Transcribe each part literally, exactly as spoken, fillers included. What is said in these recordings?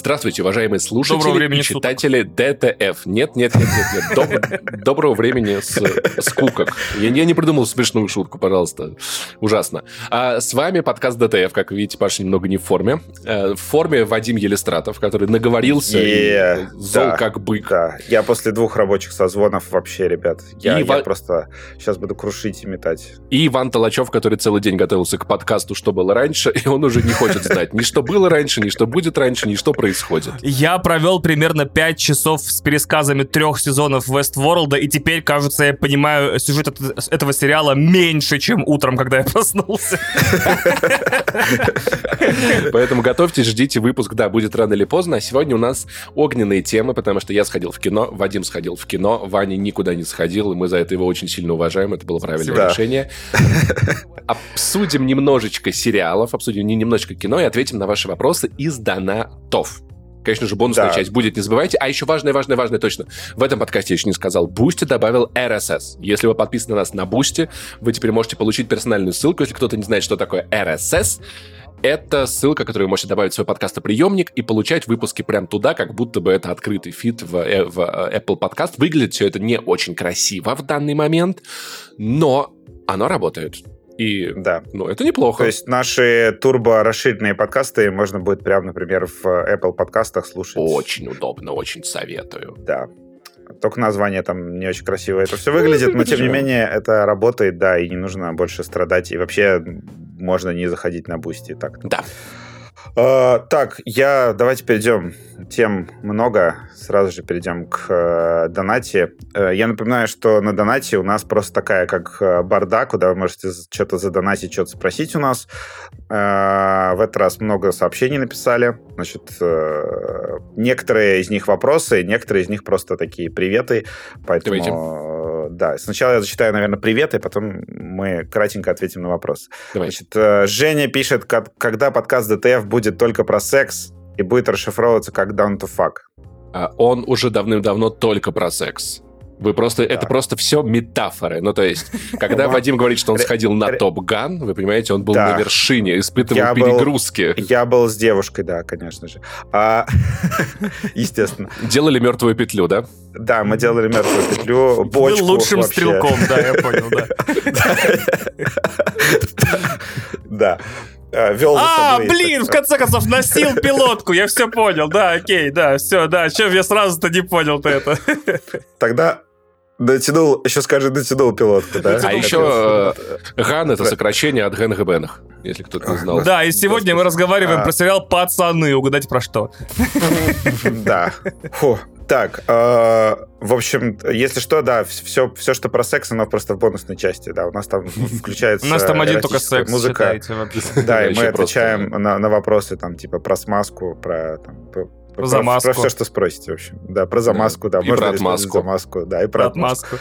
Здравствуйте, уважаемые слушатели и читатели ДТФ. Нет, нет, нет, нет, нет. Доб... Доброго времени с... скукок. Я, я не придумал смешную шутку, пожалуйста. Ужасно. А с вами подкаст ДТФ. Как вы видите, Паша немного не в форме. В форме Вадим Елистратов, который наговорился yeah. и зол да, как бык. Да. Я после двух рабочих созвонов вообще, ребят, я, я Ва... просто сейчас буду крушить и метать. И Иван Толочев, который целый день готовился к подкасту «Что было раньше», и он уже не хочет знать ни что было раньше, ни что будет раньше, ни что происходит. Я провел примерно пять часов с пересказами трех сезонов Westworld'а, и теперь, кажется, я понимаю сюжет от, этого сериала меньше, чем утром, когда я проснулся. Поэтому готовьтесь, ждите выпуск, да, будет рано или поздно. А сегодня у нас огненные темы, потому что я сходил в кино, Вадим сходил в кино, Ваня никуда не сходил, и мы за это его очень сильно уважаем, это было правильное да. решение. Обсудим немножечко сериалов, обсудим не немножечко кино и ответим на ваши вопросы из донатов. Конечно же, бонусная да. часть будет, не забывайте. А еще важное, важное, важное, точно. В этом подкасте я еще не сказал. Boosty добавил эр эс эс. Если вы подписаны на нас на Boosty, вы теперь можете получить персональную ссылку. Если кто-то не знает, что такое эр эс эс, это ссылка, которую вы можете добавить в свой подкастоприемник и получать выпуски прямо туда, как будто бы это открытый фид в, в Apple Podcast. Выглядит все это не очень красиво в данный момент, но оно работает. И, да. ну, это неплохо. То есть наши турбо-расширенные подкасты можно будет прямо, например, в Apple подкастах слушать. Очень удобно, очень советую. Да. Только название там не очень красиво это все выглядит, но, тем не менее, это работает, да, и не нужно больше страдать. И вообще можно не заходить на Boosty так-то. Да. Uh, так, я... давайте перейдем. Тем много. Сразу же перейдем к uh, донате. Uh, я напоминаю, что на донате у нас просто такая, как uh, барда, куда вы можете что-то задонатить, что-то спросить у нас. Uh, в этот раз много сообщений написали. Значит, uh, некоторые из них вопросы, некоторые из них просто такие приветы. Поэтому, uh, да. Сначала я зачитаю, наверное, приветы, потом мы кратенько ответим на вопросы. Давайте. Значит, uh, Женя пишет, как, когда подкаст ДТФ будет будет только про секс и будет расшифровываться как down to fuck. Он уже давным-давно только про секс. Вы просто, да. это просто все метафоры. Ну, то есть, когда Вадим говорит, что он сходил на Топ Ган, вы понимаете, он был да. на вершине, испытывал я перегрузки. Был, я был с девушкой, да, конечно же. А, естественно. Делали мертвую петлю, да? Да, мы делали мертвую петлю, бочку. Был лучшим вообще. Стрелком, да, я понял, да. Да. Вел а, собой, блин, так. в конце концов, носил пилотку, я все понял, да, окей, да, все, да, чё я сразу-то не понял-то это. Тогда дотянул, еще скажи, дотянул пилотку, да? А еще Ган — это сокращение от Гэн Гэбэнах, если кто-то не знал. Да, и сегодня мы разговариваем про сериал «Пацаны», угадайте про что. Да, фу. Так, э, в общем, если что, да, все, все, что про секс, оно просто в бонусной части, да, у нас там включается... У нас там один только секс, считаете, вообще. Да, и мы отвечаем на вопросы, там, типа, про смазку, про... Про замазку. Про все, что спросите, в общем. Да, про замазку, да. И про отмазку. Да, и про отмазку.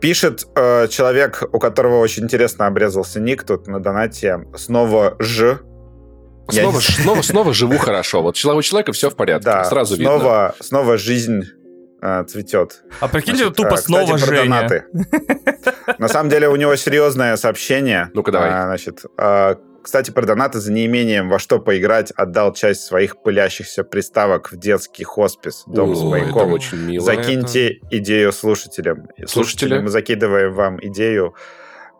Пишет человек, у которого очень интересно обрезался ник тут на донате, снова «Ж». Снова, ж, снова, снова живу хорошо. Вот у человека все в порядке. Да, сразу снова, видно. Снова жизнь э, цветет. А прикиньте, значит, тупо а, снова кстати, Женя. На самом деле у него серьезное сообщение. Ну-ка давай. А, значит, а, кстати, про донаты за неимением во что поиграть отдал часть своих пылящихся приставок в детский хоспис. Дом О, с маяковым. Закиньте это. идею слушателям. Слушатели? Слушатели, мы закидываем вам идею.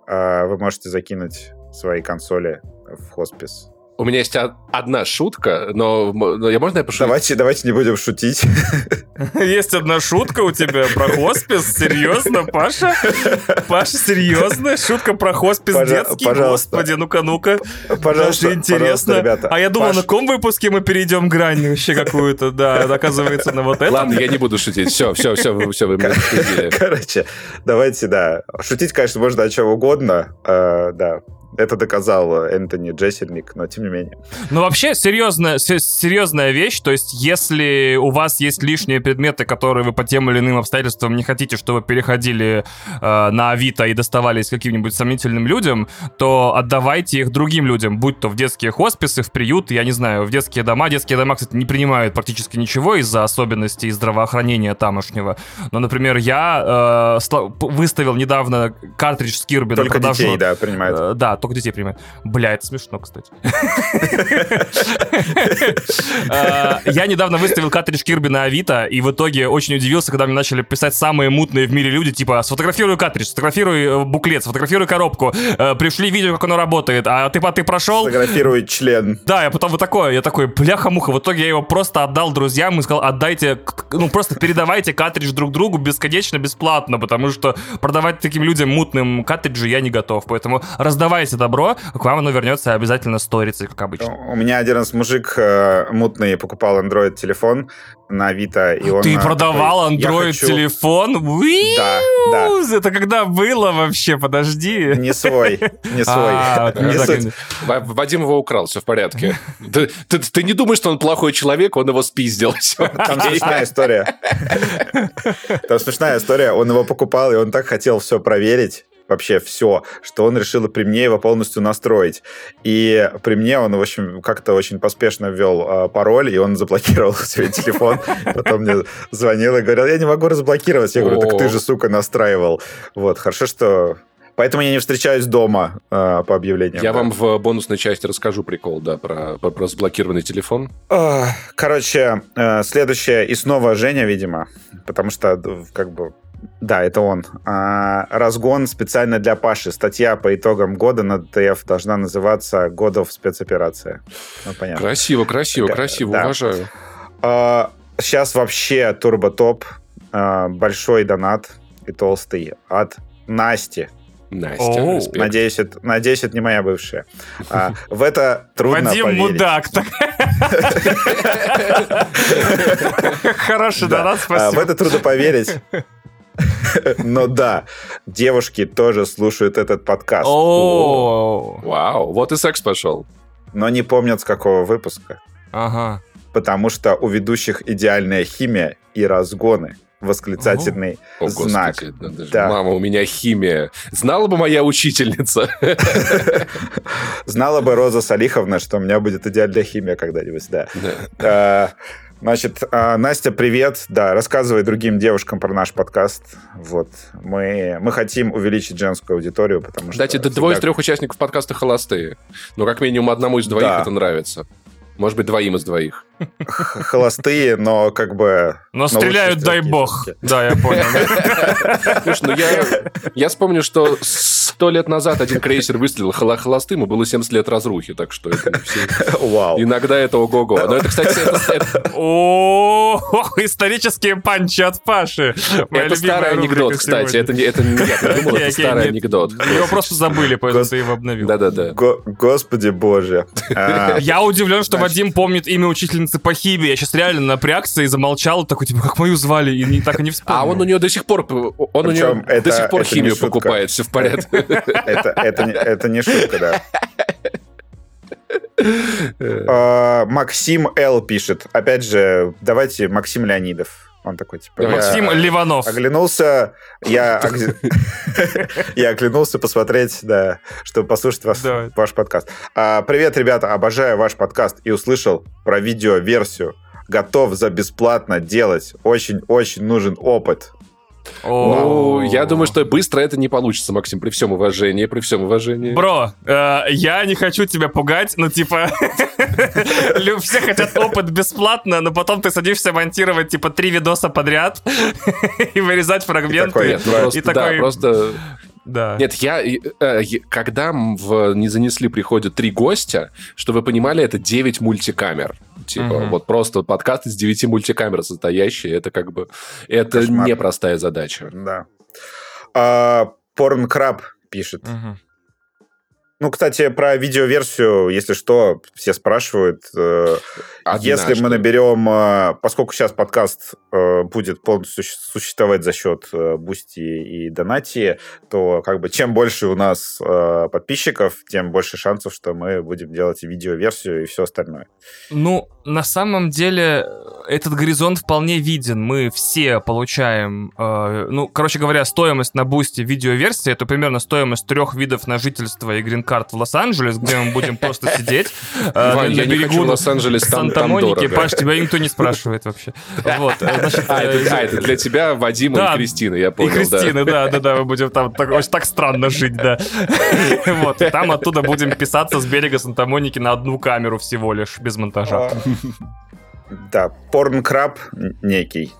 А, вы можете закинуть свои консоли в хоспис. У меня есть одна шутка, но, но я можно я пошутить? Давайте, давайте не будем шутить. Есть одна шутка у тебя про хоспис? Серьезно, Паша? Паша, серьезно? Шутка про хоспис детский? Господи, ну-ка, ну-ка. Даже интересно. Ребята. А я думал, Паш... на каком выпуске мы перейдем грань вообще какую-то? Да, оказывается, на вот этом. Ладно, я не буду шутить. Все, все, все, вы, все, вы меня шутили. Короче, давайте, да. Шутить, конечно, можно о чем угодно, э, да. Это доказал Энтони Джессерник, но тем не менее. Ну, вообще, серьезная, серьезная вещь. То есть, если у вас есть лишние предметы, которые вы по тем или иным обстоятельствам не хотите, чтобы переходили э, на Авито и доставались каким-нибудь сомнительным людям, то отдавайте их другим людям, будь то в детские хосписы, в приют, я не знаю, в детские дома. Детские дома, кстати, не принимают практически ничего из-за особенностей здравоохранения тамошнего. Но, например, я э, выставил недавно картридж Скирби на продажу. Только детей, да, принимают. Э, да, только детей принимают. Бля, это смешно, кстати. Я недавно выставил картридж Кирби на Авито, и в итоге очень удивился, когда мне начали писать самые мутные в мире люди, типа, сфотографируй картридж, сфотографируй буклет, сфотографируй коробку, пришли видео, как оно работает, а ты, ты прошел... Сфотографируй член. Да, я потом вот такое, я такой, бляха-муха, в итоге я его просто отдал друзьям и сказал, отдайте, ну, просто передавайте картридж друг другу бесконечно, бесплатно, потому что продавать таким людям мутным картриджи я не готов, поэтому раздавайте добро, к вам оно вернется обязательно сторицей, как обычно. У меня один раз мужик э, мутный покупал Android-телефон на Авито, и он... Ты продавал такой, Android-телефон? Хочу... Да, да. Это когда было вообще? Подожди. Не свой, не свой. Вадим его украл, все в порядке. Ты не думаешь, что он плохой человек, он его спиздил. Там смешная история. Там смешная история. Он его покупал, и он так хотел все проверить, вообще все, что он решил при мне его полностью настроить. И при мне он, в общем, как-то очень поспешно ввел э, пароль, и он заблокировал себе телефон. Потом мне звонил и говорил, я не могу разблокировать. Я говорю, так ты же, сука, настраивал. Вот, хорошо, что... Поэтому я не встречаюсь дома э, по объявлениям. Я да. вам в бонусной части расскажу прикол, да, про, про, про заблокированный телефон. Короче, э, следующее, и снова Женя, видимо, потому что, как бы, да, это он. А, разгон специально для Паши. Статья по итогам года на ДТФ должна называться «Год в спецоперации». Ну, понятно. Красиво, красиво, так, красиво, да. Уважаю. А, сейчас вообще турбо-топ. А, большой донат и толстый от Насти. Настя, надеюсь это, надеюсь, это не моя бывшая. А, в это трудно Вадим поверить. Вадим мудак. Хороший донат, спасибо. В это трудно поверить. Но да, девушки тоже слушают этот подкаст. Вау, вот и секс пошел. Но не помнят, с какого выпуска. Ага. Потому что у ведущих идеальная химия и разгоны. Восклицательный О, знак. Господи, да. Мама, у меня химия. Знала бы моя учительница. Знала бы Роза Салиховна, что у меня будет идеальная химия когда-нибудь, да. Значит, Настя, привет. Да, рассказывай другим девушкам про наш подкаст. Вот. Мы, мы хотим увеличить женскую аудиторию, потому что... Кстати, двое из трех участников подкаста холостые. Но как минимум одному из двоих это нравится. Может быть, двоим из двоих. Холостые, но как бы... Но стреляют, дай бог. Да, я понял. Слушай, ну я, я вспомню, что сто лет назад один крейсер выстрелил холостым, и было семьдесят лет разрухи, так что это все... Вау. Иногда это ого-го. Но это, кстати... Ох, исторические панчи от Паши. Это старый анекдот, кстати. Это не я придумал, это старый анекдот. Его просто забыли, поэтому ты его обновил. Да-да-да. Господи боже. Я удивлен, что Вадим помнит имя учительницы по химии. Я сейчас реально напрягся и замолчал, такой, типа, как мою звали, и не, так и не вспомнил. А он у нее до сих пор, он Причем у нее это, до сих пор химию покупает, все в порядке. Это не шутка, да. Максим Л. пишет. Опять же, давайте Максим Леонидов. Он такой, типа... Максим Ливанов. Оглянулся, я оглянулся посмотреть, да, чтобы послушать ваш подкаст. Привет, ребята, обожаю ваш подкаст и услышал про видеоверсию. Готов за бесплатно делать. Очень-очень нужен опыт. Ну, я думаю, что быстро это не получится, Максим, при всем уважении, при всем уважении. Бро, э, я не хочу тебя пугать, но типа все хотят опыт бесплатно, но потом ты садишься монтировать типа три видоса подряд и вырезать фрагменты. И такой, просто... Да. Нет, я, когда в «Не занесли» приходят три гостя, чтобы вы понимали, это девять мультикамер. Типа, mm-hmm. вот просто подкаст из девяти мультикамер состоящий. Это как бы... Это Кошмар. Непростая задача. Да. А, Порнкраб пишет. Mm-hmm. Ну, кстати, про видеоверсию, если что, все спрашивают. Однажды. Если мы наберем... Поскольку сейчас подкаст будет полностью существовать за счет Бусти и Донати, то как бы чем больше у нас подписчиков, тем больше шансов, что мы будем делать видеоверсию и все остальное. Ну, на самом деле, этот горизонт вполне виден. Мы все получаем... Э, ну, короче говоря, стоимость на бусте видеоверсии — это примерно стоимость трех видов на жительство и грин-карт в Лос-Анджелес, где мы будем просто сидеть на берегу Лос-Анджелес, Санта-Моники. Паш, тебя никто не спрашивает вообще. А, это для тебя, Вадима и Кристины, я понял. И Кристины, да-да-да, мы будем там... Так странно жить, да. Вот, там оттуда будем писаться с берега Санта-Моники на одну камеру всего лишь, без монтажа. Да, порнкраб некий,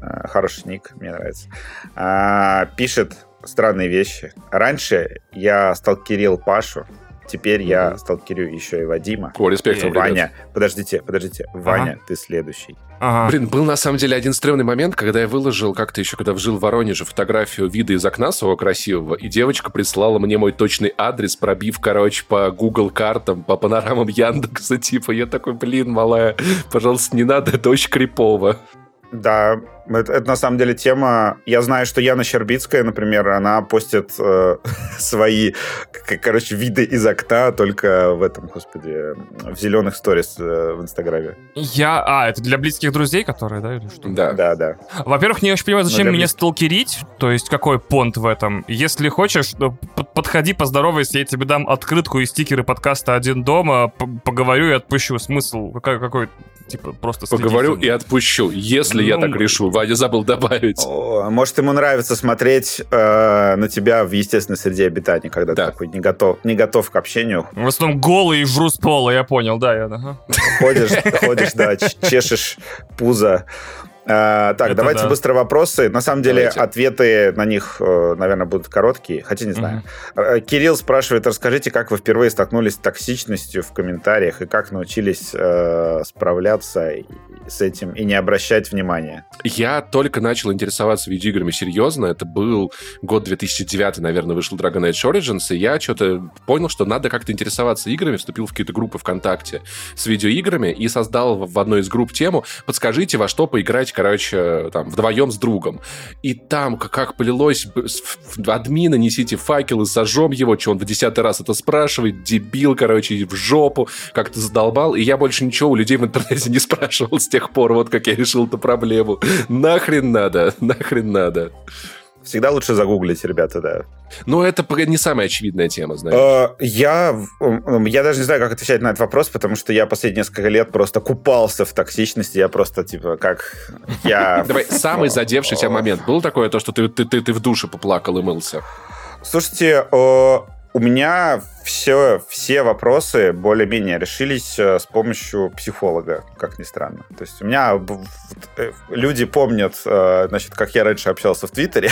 хороший ник, мне нравится, а, пишет странные вещи. Раньше я сталкерил Пашу, теперь я сталкерю еще и Вадима. О, респект, и Ваня, ребят. Подождите, подождите, Ваня, ага. Ты следующий. Ага. Блин, был на самом деле один стрёмный момент, когда я выложил как-то еще, когда жил в Воронеже, фотографию вида из окна своего красивого, и девочка прислала мне мой точный адрес, пробив, короче, по Google картам, по панорамам Яндекса, типа, я такой, блин, малая, пожалуйста, не надо, это очень крипово. Да, это, это на самом деле тема... Я знаю, что Яна Щербицкая, например, она постит э, свои, к- короче, виды из окна только в этом, господи, в зеленых сторис э, в Инстаграме. Я... А, это для близких друзей, которые, да? Или что? Да. Да, да. Во-первых, не очень понимаю, зачем меня близких... сталкерить, то есть какой понт в этом. Если хочешь, подходи, поздоровайся, я тебе дам открытку и стикеры подкаста «Один дома», поговорю и отпущу. Смысл какой... какой... Типа, просто поговорю и отпущу, если ну, я так решу. Вадя забыл добавить. О, может, ему нравится смотреть э, на тебя в естественной среде обитания, когда да. ты такой не готов, не готов к общению. В основном голый и жру с пола, я понял, да, я. Ага. Ходишь, ходишь, да, чешешь пузо. Uh, так, это давайте да. быстро вопросы. На самом деле, давайте. Ответы на них, наверное, будут короткие, хотя не знаю. Uh-huh. Кирилл спрашивает, расскажите, как вы впервые столкнулись с токсичностью в комментариях и как научились э, справляться с этим и не обращать внимания? Я только начал интересоваться видеоиграми серьезно. Это был год две тысячи девятый, наверное, вышел Dragon Age Origins, и я что-то понял, что надо как-то интересоваться играми, вступил в какие-то группы ВКонтакте с видеоиграми и создал в одной из групп тему «Подскажите, во что поиграть, короче, там, вдвоем с другом». И там, как полилось, админа, несите факел и сожжем его, что он в десятый раз это спрашивает, дебил, короче, в жопу, как-то задолбал. И я больше ничего у людей в интернете не спрашивал с тех пор, вот как я решил эту проблему. Нахрен надо, нахрен надо. Всегда лучше загуглить, ребята, да. Ну, это не самая очевидная тема, знаешь. Я, я даже не знаю, как отвечать на этот вопрос, потому что я последние несколько лет просто купался в токсичности. Я просто, типа, как... я. Давай, самый задевший тебя момент был такое, то, что ты, ты, ты, ты в душе поплакал и мылся? Слушайте, у меня все, все вопросы более-менее решились с помощью психолога, как ни странно. То есть у меня люди помнят, значит, как я раньше общался в Твиттере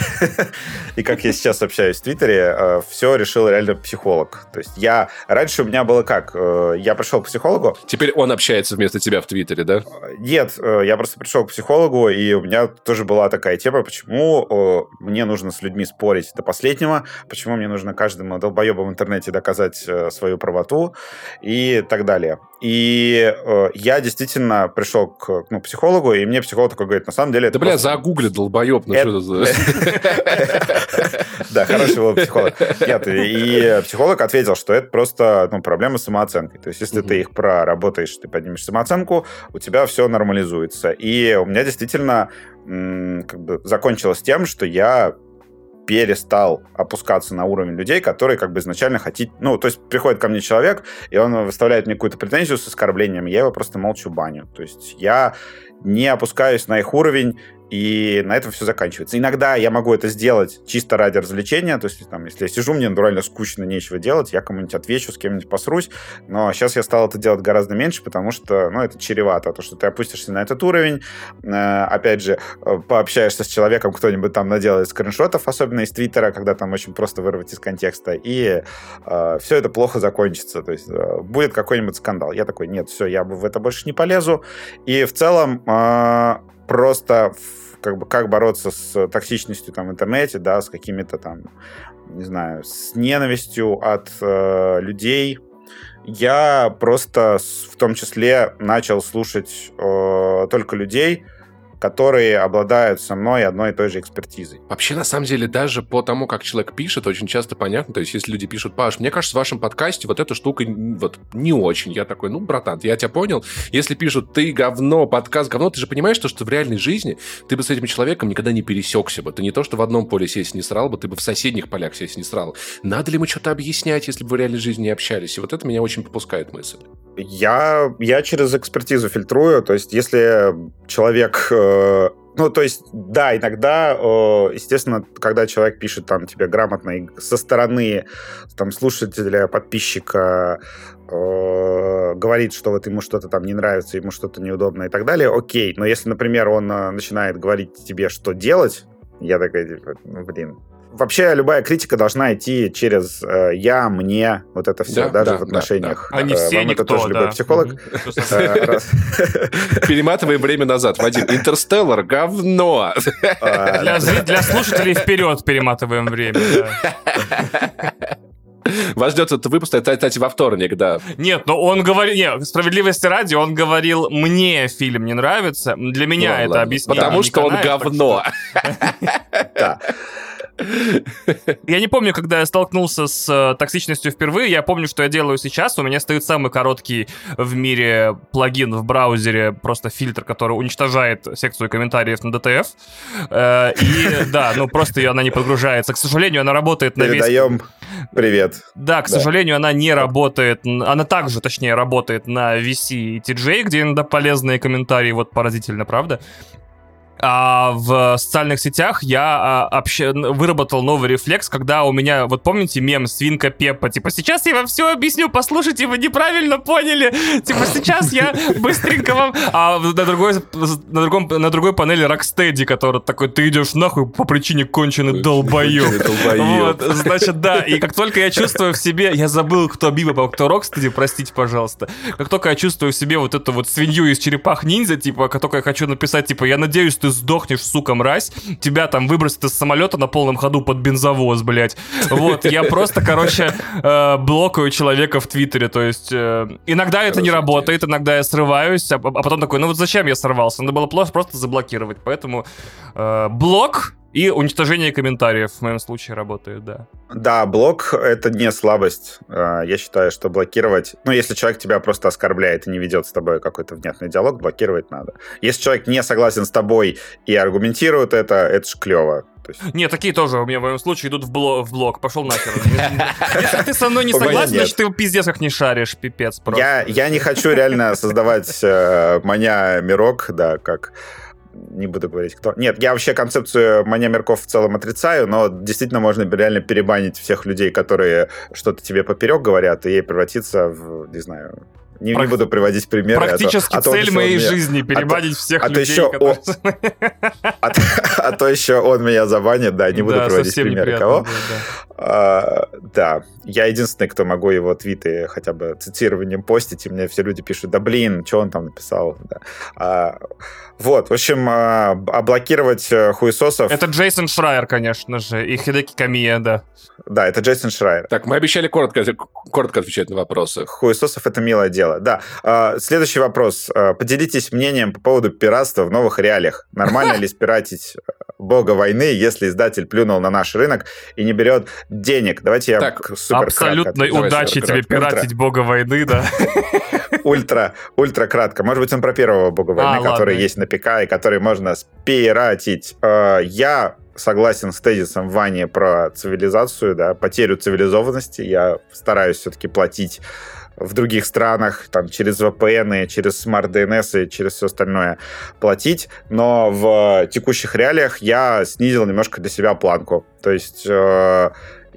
и как я сейчас общаюсь в Твиттере, все решил реально психолог. То есть я... Раньше у меня было как? Я пришел к психологу... Теперь он общается вместо тебя в Твиттере, да? Нет, я просто пришел к психологу, и у меня тоже была такая тема, почему мне нужно с людьми спорить до последнего, почему мне нужно каждому долбоебу в интернете доказать свою правоту и так далее. И э, я действительно пришел к ну, психологу, и мне психолог такой говорит, на самом деле... Да, бля, просто... загугли, долбоеб, ну что за... Да, хороший был психолог. И психолог ответил, что это просто проблема с самооценкой. То есть, если ты их проработаешь, ты поднимешь самооценку, у тебя все нормализуется. И у меня действительно закончилось тем, что я перестал опускаться на уровень людей, которые как бы изначально хотят... Ну, то есть приходит ко мне человек, и он выставляет мне какую-то претензию с оскорблением, я его просто молчу баню. То есть я не опускаюсь на их уровень, и на этом все заканчивается. Иногда я могу это сделать чисто ради развлечения, то есть там, если я сижу, мне натурально скучно, нечего делать, я кому-нибудь отвечу, с кем-нибудь посрусь, но сейчас я стал это делать гораздо меньше, потому что, ну, это чревато, то, что ты опустишься на этот уровень, э, опять же, пообщаешься с человеком, кто-нибудь там наделает скриншотов, особенно из Твиттера, когда там очень просто вырвать из контекста, и э, все это плохо закончится, то есть э, будет какой-нибудь скандал. Я такой, нет, все, я в это больше не полезу, и в целом... Э, просто как бы как бороться с токсичностью там в интернете, да, с какими-то там, не знаю, с ненавистью от э, людей. Я просто в том числе начал слушать э, только людей, которые обладают со мной одной и той же экспертизой. Вообще, на самом деле, даже по тому, как человек пишет, очень часто понятно, то есть если люди пишут: Паш, мне кажется, в вашем подкасте вот эта штука вот не очень. Я такой: ну, братан, я тебя понял. Если пишут: ты говно, подкаст говно, ты же понимаешь, что, что в реальной жизни ты бы с этим человеком никогда не пересекся бы. Ты не то, что в одном поле сесть не срал бы, ты бы в соседних полях сесть не срал. Надо ли ему что-то объяснять, если бы вы в реальной жизни не общались? И вот это меня очень попускает мысль. Я, я через экспертизу фильтрую, то есть если человек... Э, ну, то есть, да, иногда, э, естественно, когда человек пишет там тебе грамотно и со стороны там слушателя, подписчика, э, говорит, что вот ему что-то там не нравится, ему что-то неудобно и так далее, окей. Но если, например, он начинает говорить тебе, что делать, я такой, типа, ну, блин. Вообще любая критика должна идти через э, я, мне, вот это все, да, даже да, в отношениях. Да, да. А не все, вам никто, это тоже да. Любой психолог. Перематываем время назад, Вадим. Интерстеллар, говно! Для слушателей вперед перематываем время. Вас ждет этот выпуск, кстати, во вторник, да. Нет, но он говорил... Нет, справедливости ради, он говорил, мне фильм не нравится. Для меня ну, это ладно. Объяснение. Потому что он говно. Да. Я не помню, когда я столкнулся с токсичностью впервые. Я помню, что я делаю сейчас. У меня стоит самый короткий в мире плагин в браузере, просто фильтр, который уничтожает секцию комментариев на ди ти эф. И да, ну просто она не подгружается. К сожалению, она работает на весь... Передаем привет. Да, к сожалению, она не работает. Она также, точнее, работает на ви си и ти джей, где иногда полезные комментарии. Вот поразительно, правда? А в социальных сетях я обще... выработал новый рефлекс, когда у меня, вот помните, мем «Свинка Пеппа», типа, сейчас я вам все объясню, послушайте, вы неправильно поняли, типа, сейчас я быстренько вам... А на другой, на другом, на другой панели Рокстеди, который такой: ты идешь нахуй по причине конченый долбоёб. Вот, значит, да, и как только я чувствую в себе, я забыл, кто Бибоп, кто Рокстеди, простите, пожалуйста, как только я чувствую в себе вот эту вот свинью из «Черепах-ниндзя», типа, как только я хочу написать, типа, я надеюсь, ты сдохнешь, сука, мразь, тебя там выбросят из самолета на полном ходу под бензовоз, блять. Вот, я просто, короче, э, блокаю человека в Твиттере, то есть э, иногда это не работает, иногда я срываюсь, а, а потом такой, ну вот зачем я сорвался? Надо было просто заблокировать, поэтому э, блок и уничтожение комментариев в моем случае работает, да. Да, блок — это не слабость. Я считаю, что блокировать... Ну, если человек тебя просто оскорбляет и не ведет с тобой какой-то внятный диалог, блокировать надо. Если человек не согласен с тобой и аргументирует это, это ж клево. То есть... Не, такие тоже у меня в моем случае идут в блок. В блок. Пошел нахер. Если ты со мной не согласен, значит, ты в пиздец как не шаришь. Пипец просто. Я не хочу реально создавать маня мирок, да, как... Не буду говорить, кто. Нет, я вообще концепцию маня мирков в целом отрицаю, но действительно можно реально перебанить всех людей, которые что-то тебе поперек говорят, и превратиться в, не знаю... Не, Практи... не буду приводить примеры. Практически а то, цель а то моей меня... жизни — перебанить а всех а людей. Еще которые... о... а, то, а то еще он меня забанит, да, не буду да, приводить примеры кого. Будет, да. А, да, я единственный, кто могу его твиты хотя бы цитированием постить, и мне все люди пишут: да блин, что он там написал. Да. А, вот, в общем, а, а блокировать хуесосов... Это Джейсон Шрайер, конечно же, и Хидеки Камия, да. Да, это Джейсон Шрайер. Так, мы обещали коротко, коротко отвечать на вопросы. Хуесосов — это милое дело. Да. Следующий вопрос. Поделитесь мнением по поводу пиратства в новых реалиях. Нормально ли спиратить бога войны, если издатель плюнул на наш рынок и не берет денег? Давайте я так, супер абсолютной кратко. Удачи тебе пиратить ультра. Бога войны, да. Ультра, ультра кратко. Может быть, он про первого бога войны, а, который ладно. Есть на ПК и который можно спиратить. Я... согласен с тезисом Вани про цивилизацию, да, потерю цивилизованности. Я стараюсь все-таки платить в других странах, там, через ви пи эн, через смарт-ди эн эс и через все остальное платить. Но в текущих реалиях я снизил немножко для себя планку. То есть э,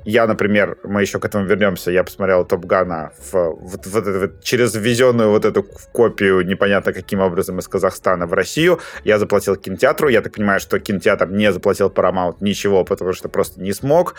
я, например, мы еще к этому вернемся, я посмотрел «Топ Гана» вот, вот, вот, через ввезенную вот эту копию, непонятно каким образом, из Казахстана в Россию. Я заплатил кинотеатру. Я так понимаю, что кинотеатр не заплатил Paramount ничего, потому что просто не смог.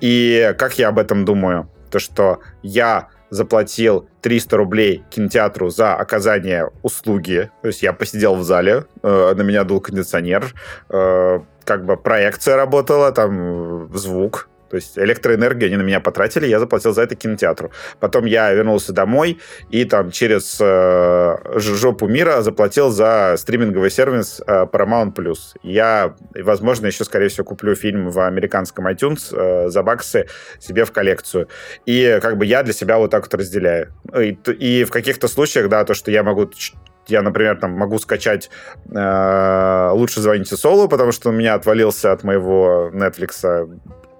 И как я об этом думаю? То, что я заплатил триста рублей кинотеатру за оказание услуги. То есть я посидел в зале, э, на меня дул кондиционер, э, как бы проекция работала, там звук. То есть электроэнергию они на меня потратили, я заплатил за это кинотеатру. Потом я вернулся домой и там через э, жопу мира заплатил за стриминговый сервис э, Paramount+. Я, возможно, еще, скорее всего, куплю фильм в американском iTunes э, за баксы себе в коллекцию. И как бы я для себя вот так вот разделяю. И, и в каких-то случаях, да, то, что я могу... Я, например, там, могу скачать э, «Лучше звоните Солу», потому что у меня отвалился от моего Netflix'а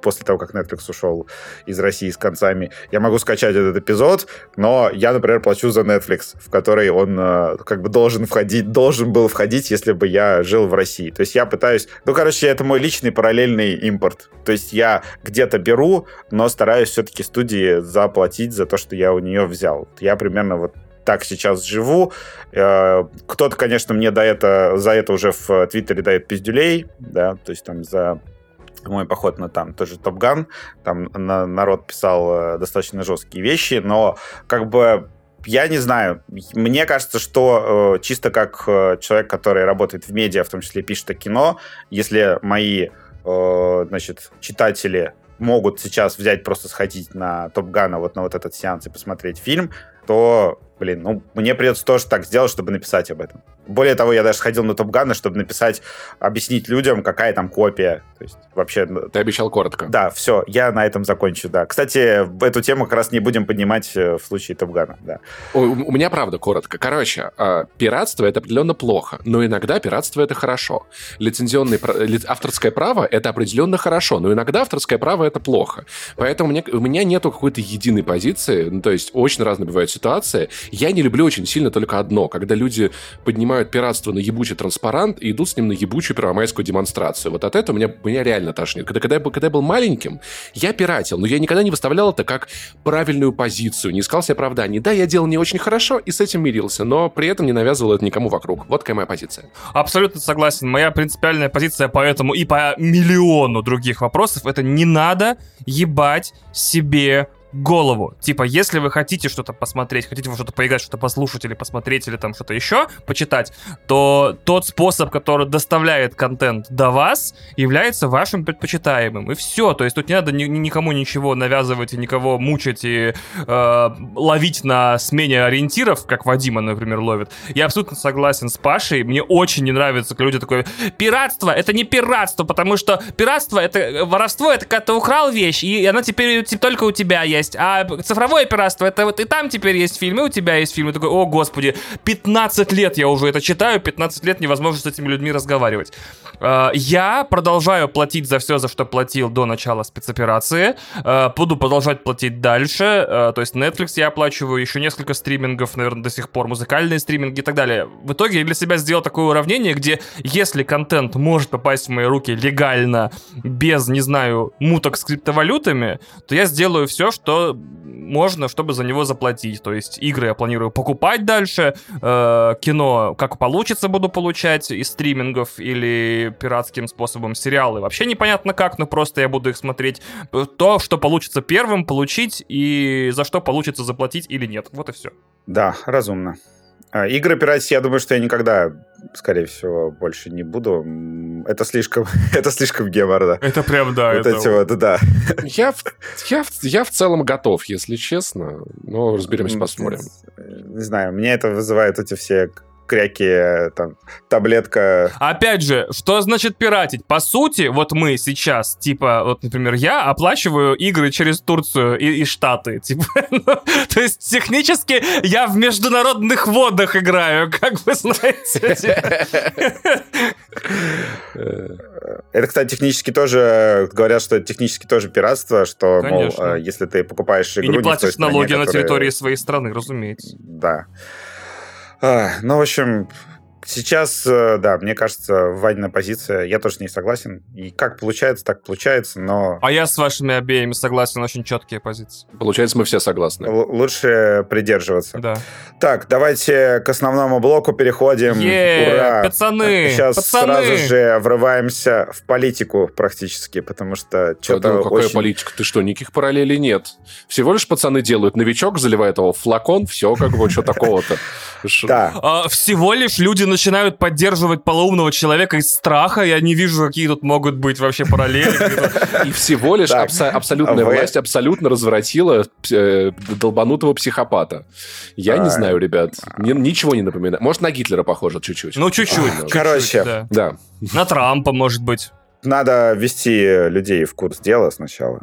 после того, как Netflix ушел из России с концами. Я могу скачать этот эпизод, но я, например, плачу за Netflix, в который он э, как бы должен входить, должен был входить, если бы я жил в России. То есть я пытаюсь... Ну, короче, это мой личный параллельный импорт. То есть я где-то беру, но стараюсь все-таки студии заплатить за то, что я у нее взял. Я примерно вот так сейчас живу. Кто-то, конечно, мне до это, за это уже в Твиттере дает пиздюлей, да, то есть там за мой поход на там тоже Top Gun, там народ писал достаточно жесткие вещи, но как бы я не знаю. Мне кажется, что чисто как человек, который работает в медиа, в том числе пишет о кино, если мои, значит, читатели могут сейчас взять, просто сходить на Top Gun, вот на вот этот сеанс и посмотреть фильм, то, блин, ну, мне придется тоже так сделать, чтобы написать об этом. Более того, я даже сходил на Top Gun, чтобы написать, объяснить людям, какая там копия. То есть вообще... Ты обещал коротко. Да, все, я на этом закончу, да. Кстати, эту тему как раз не будем поднимать в случае Top Gun, да. Ой, у меня правда коротко. Короче, пиратство — это определенно плохо, но иногда пиратство — это хорошо. Лицензионное... Авторское право — это определенно хорошо, но иногда авторское право — это плохо. Поэтому у меня, у меня нету какой-то единой позиции, ну, то есть очень разные бывают ситуации. Я не люблю очень сильно только одно, когда люди поднимают пиратство на ебучий транспарант и идут с ним на ебучую первомайскую демонстрацию. Вот от этого меня, меня реально тошнит. Когда, когда, я, когда я был маленьким, я пиратил, но я никогда не выставлял это как правильную позицию, не искал себе оправданий. Да, я делал не очень хорошо и с этим мирился, но при этом не навязывал это никому вокруг. Вот какая моя позиция. Абсолютно согласен. Моя принципиальная позиция по этому и по миллиону других вопросов — это не надо ебать себе голову. Типа, если вы хотите что-то посмотреть, хотите вы что-то поиграть, что-то послушать или посмотреть, или там что-то еще почитать, то тот способ, который доставляет контент до вас, является вашим предпочитаемым. И все. То есть тут не надо ни- никому ничего навязывать и никого мучать и э, ловить на смене ориентиров, как Вадима, например, ловит. Я абсолютно согласен с Пашей. Мне очень не нравится, когда люди такое: пиратство — это не пиратство, потому что пиратство — это воровство, это когда ты украл вещь, и она теперь только у тебя есть. А цифровое пиратство — это вот и там теперь есть фильмы, у тебя есть фильмы. Такой: о, господи, пятнадцать лет я уже это читаю, пятнадцать лет невозможно с этими людьми разговаривать. Я продолжаю платить за все, за что платил до начала спецоперации. Буду продолжать платить дальше. То есть Netflix я оплачиваю, еще несколько стримингов, наверное, до сих пор, музыкальные стриминги и так далее. В итоге я для себя сделал такое уравнение, где если контент может попасть в мои руки легально, без, не знаю, муток с криптовалютами, то я сделаю все, что что можно, чтобы за него заплатить. То есть игры я планирую покупать дальше, э, кино как получится буду получать из стримингов или пиратским способом, сериалы вообще непонятно как, но просто я буду их смотреть. То, что получится первым получить и за что получится заплатить или нет. Вот и все. Да, разумно. Игры пиратить, я думаю, что я никогда, скорее всего, больше не буду. Это слишком, это слишком геморно. Это прям, да. Вот это... эти вот, да. Я в, я, в, я в целом готов, если честно. Но разберемся, посмотрим. Не знаю, меня это вызывает эти все... кряки, там, таблетка. Опять же, что значит пиратить? По сути, вот мы сейчас, типа, вот, например, я оплачиваю игры через Турцию и, и Штаты, типа, ну, то есть технически я в международных водах играю, как вы знаете. Это, кстати, технически тоже, говорят, что это технически тоже пиратство, что, мол, если ты покупаешь игру... И не платишь налоги на территории своей страны, разумеется. Да. Ну, в общем, сейчас, да, мне кажется, Ванина позиция, я тоже с ней согласен. И как получается, так получается, но... А я с вашими обеими согласен, очень четкие позиции. Получается, мы все согласны. Л- лучше придерживаться. Да. Так, давайте к основному блоку переходим. Е-е-е, ура! Пацаны! Сейчас пацаны! Сразу же врываемся в политику практически, потому что что-то очень... Какая политика? Ты что, никаких параллелей нет? Всего лишь пацаны делают. Новичок заливает его в флакон, все, как бы, что такого-то? Да. Всего лишь люди начинают поддерживать полоумного человека из страха. Я не вижу, какие тут могут быть вообще параллели. И всего лишь абсолютная власть абсолютно развратила долбанутого психопата. Я не знаю, ребят. Ничего не напоминает. Может, на Гитлера похоже чуть-чуть. Ну, чуть-чуть. Короче. Да. На Трампа, может быть. Надо ввести людей в курс дела сначала.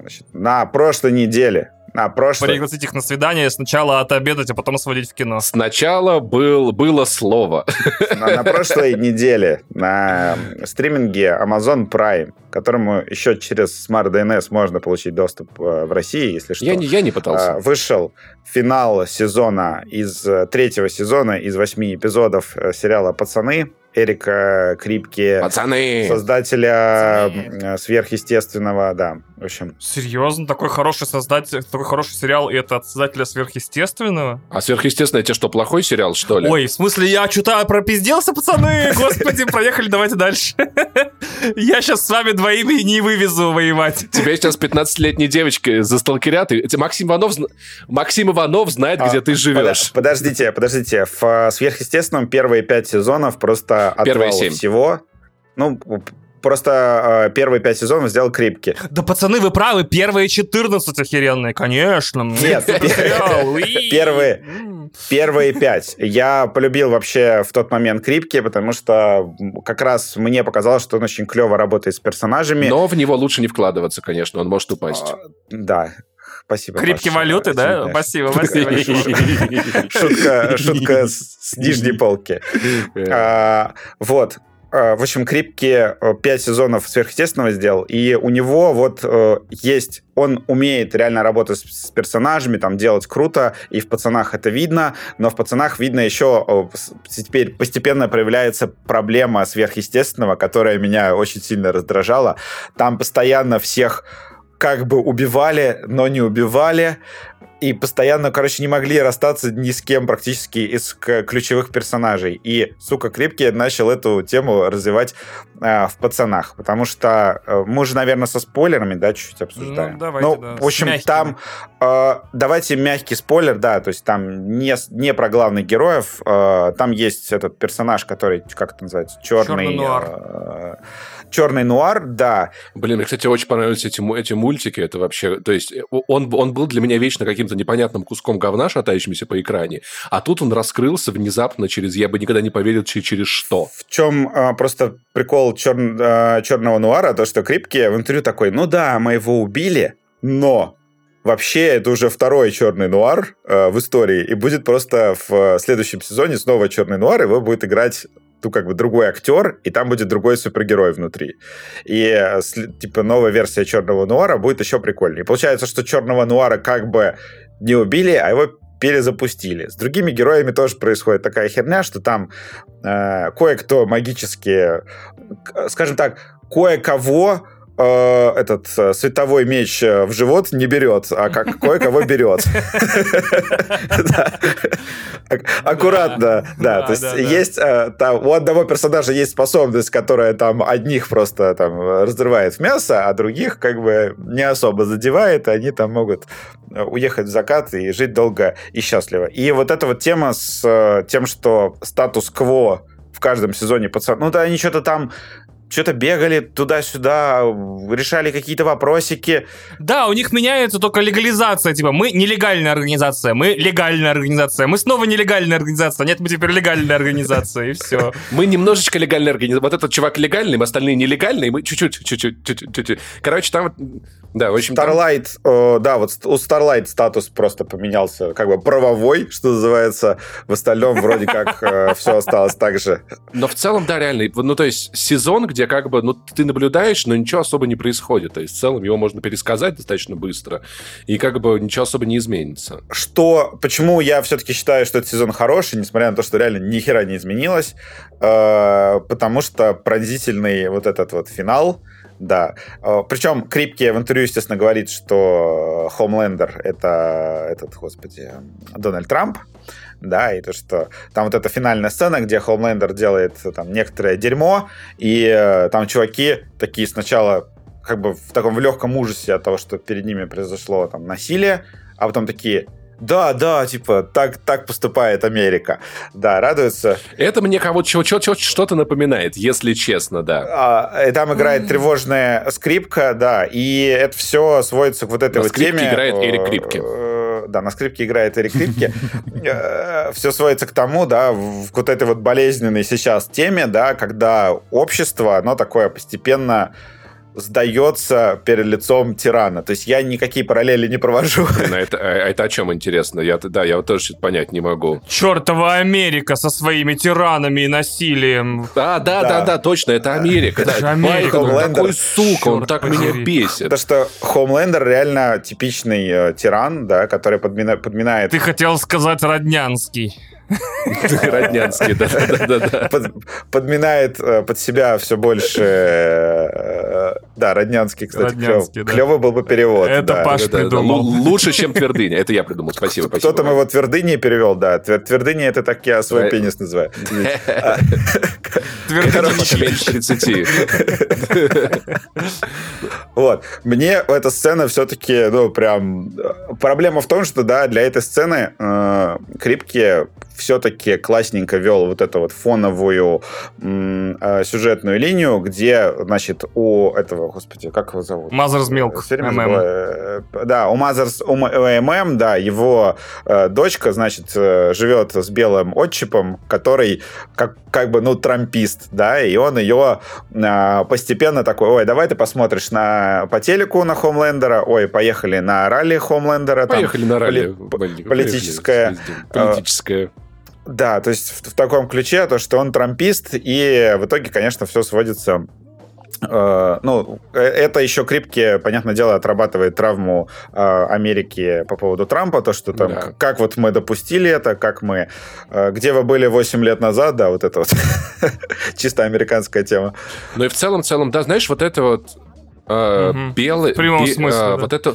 Значит, на прошлой неделе... А, прошлый... Пригласить их на свидание, сначала отобедать, а потом сводить в кино. Сначала был, было слово. На, на прошлой неделе на стриминге Amazon Prime, которому еще через Smart ди эн эс можно получить доступ в России, если что. Я не, я не пытался. Вышел финал сезона из третьего сезона, из восьми эпизодов сериала «Пацаны». Эрика Крипке, Пацаны. создателя Пацаны. Сверхъестественного, да, в общем. Серьезно? Такой хороший создатель, такой хороший сериал, и это от создателя Сверхъестественного? А Сверхъестественное, это что, плохой сериал, что ли? Ой, в смысле, я что-то пропиздился, пацаны? Господи, проехали, давайте дальше. Я сейчас с вами двоими не вывезу воевать. Тебя сейчас пятнадцатилетняя девочка засталкерят, и Максим Иванов, Максим Иванов знает, где ты живешь. Подождите, подождите. В Сверхъестественном первые пять сезонов просто отвал всего. Ну, просто э, первые пять сезонов сделал Крипки. Да, пацаны, вы правы, первые четырнадцать охеренные, конечно. Нет, первые пять. Я полюбил вообще в тот момент Крипки, потому что как раз мне показалось, что он очень клево работает с персонажами. Но в него лучше не вкладываться, конечно, он может упасть. Да. Спасибо, Крипки валюты, да? Меня. Спасибо, спасибо. Шутка, шутка с нижней полки. А, вот. В общем, Крипки пять сезонов Сверхъестественного сделал, и у него вот есть... Он умеет реально работать с персонажами, там, делать круто, и в «Пацанах» это видно, но в «Пацанах» видно еще, теперь постепенно проявляется проблема сверхъестественного, которая меня очень сильно раздражала. Там постоянно всех... как бы убивали, но не убивали, и постоянно, короче, не могли расстаться ни с кем практически из ключевых персонажей. И, сука, Крипке начал эту тему развивать э, в «Пацанах», потому что э, мы же, наверное, со спойлерами, да, чуть-чуть обсуждаем. Ну, давайте, ну да, в общем, там... Э, давайте мягкий спойлер, да, то есть там не, не про главных героев, э, там есть этот персонаж, который, как это называется, черный... Черный нуар. Э, Черный нуар, да. Блин, мне, кстати, очень понравились эти, эти мультики. Это вообще... То есть он, он был для меня вечно каким-то непонятным куском говна, шатающимся по экране, а тут он раскрылся внезапно через... Я бы никогда не поверил, через что. В чем а, просто прикол чер... а, черного нуара, то, что Крипке в интервью такой, ну да, мы его убили, но... Вообще, это уже второй черный нуар э, в истории, и будет просто в э, следующем сезоне снова черный нуар, его будет играть, ну, как бы, другой актер, и там будет другой супергерой внутри. И, э, типа, новая версия черного нуара будет еще прикольнее. Получается, что черного нуара как бы не убили, а его перезапустили. С другими героями тоже происходит такая херня, что там э, кое-кто магически, скажем так, кое-кого... этот световой меч в живот не берет, а как кое-кого берет. Аккуратно, да. То есть есть у одного персонажа есть способность, которая там одних просто разрывает в мясо, а других как бы не особо задевает, и они там могут уехать в закат и жить долго и счастливо. И вот эта вот тема с тем, что статус-кво в каждом сезоне пацан... Ну да, они что-то там... Что-то бегали туда-сюда, решали какие-то вопросики. Да, у них меняется только легализация. Типа, мы нелегальная организация, мы легальная организация, мы снова нелегальная организация. Нет, мы теперь легальная организация, и все. Мы немножечко легальная организация. Вот этот чувак легальный, мы остальные нелегальные, мы чуть-чуть, чуть-чуть, чуть-чуть. Короче, там... Да, в общем... Starlight, э, да, вот у Starlight статус просто поменялся, как бы правовой, что называется. В остальном вроде как э, все осталось так же. Но в целом, да, реально. Ну, то есть сезон, где где как бы, ну, ты наблюдаешь, но ничего особо не происходит. То есть, в целом, его можно пересказать достаточно быстро, и как бы ничего особо не изменится. Что, почему я все-таки считаю, что этот сезон хороший, несмотря на то, что реально ни хера не изменилось, э, потому что пронзительный вот этот вот финал, да. Э, причем Крипке в интервью, естественно, говорит, что Хомлендер — это этот, господи, Дональд Трамп, да, и то, что там вот эта финальная сцена, где Хоумлендер делает там некоторое дерьмо, и э, там чуваки такие сначала как бы в таком в легком ужасе от того, что перед ними произошло там насилие, а потом такие, Да, да, типа, так, так поступает Америка. Да, радуется. Это мне кого-то что-то напоминает, если честно, да. А, и там играет mm-hmm. тревожная скрипка, да, и это все сводится к вот этой на вот теме. На скрипке играет Эрик Крипке. Да, на скрипке играет Эрик Крипке. Все сводится к тому, да, к вот этой вот болезненной сейчас теме, да, когда общество, оно такое постепенно... сдается перед лицом тирана. То есть я никакие параллели не провожу. Это, это о чем интересно? Я, да, я вот тоже понять не могу. Чертова Америка со своими тиранами и насилием. Да, да, да, да, да точно, это Америка. Это да. Америка. Хомлендер. Такой сука, Черт он так Америка. Меня бесит. Потому что Хомлендер реально типичный тиран, да, который подмина... подминает... Ты хотел сказать роднянский. Роднянский, да-да-да. Подминает под себя все больше... Да, роднянский, кстати, клевый был бы перевод. Это Паш придумал. Лучше, чем твердыня. Это я придумал, спасибо. Кто-то его твердыней перевел, да. Твердыня — это так я свой пенис называю. Твердыня меньше тридцати. Вот. Мне эта сцена все-таки, ну, прям... Проблема в том, что, да, для этой сцены Крипке все-таки классненько вел вот эту вот фоновую м- м- сюжетную линию, где, значит, у этого, господи, как его зовут? Mother's Milk. эм эм. Да, у Mother's у эм эм, да, его э, дочка, значит, э, живет с белым отчимом, который как, как бы, ну, трампист, да, и он ее э, постепенно такой, ой, давай ты посмотришь на, по телеку на Хомлендера, ой, поехали на ралли Хомлендера. Поехали там, на ралли. Поли- политическое. Политическое. Да, то есть в, в таком ключе, то, что он трампист, и в итоге, конечно, все сводится... Э, ну, это еще Крипке, понятное дело, отрабатывает травму э, Америки по поводу Трампа, то, что там, да. как, как вот мы допустили это, как мы... Э, где вы были восемь лет назад, да, вот это вот чисто американская тема. Ну и в целом, в целом, да, знаешь, вот это вот... Uh, uh-huh. белый, в прямом бе- смысле, uh, да. Вот эта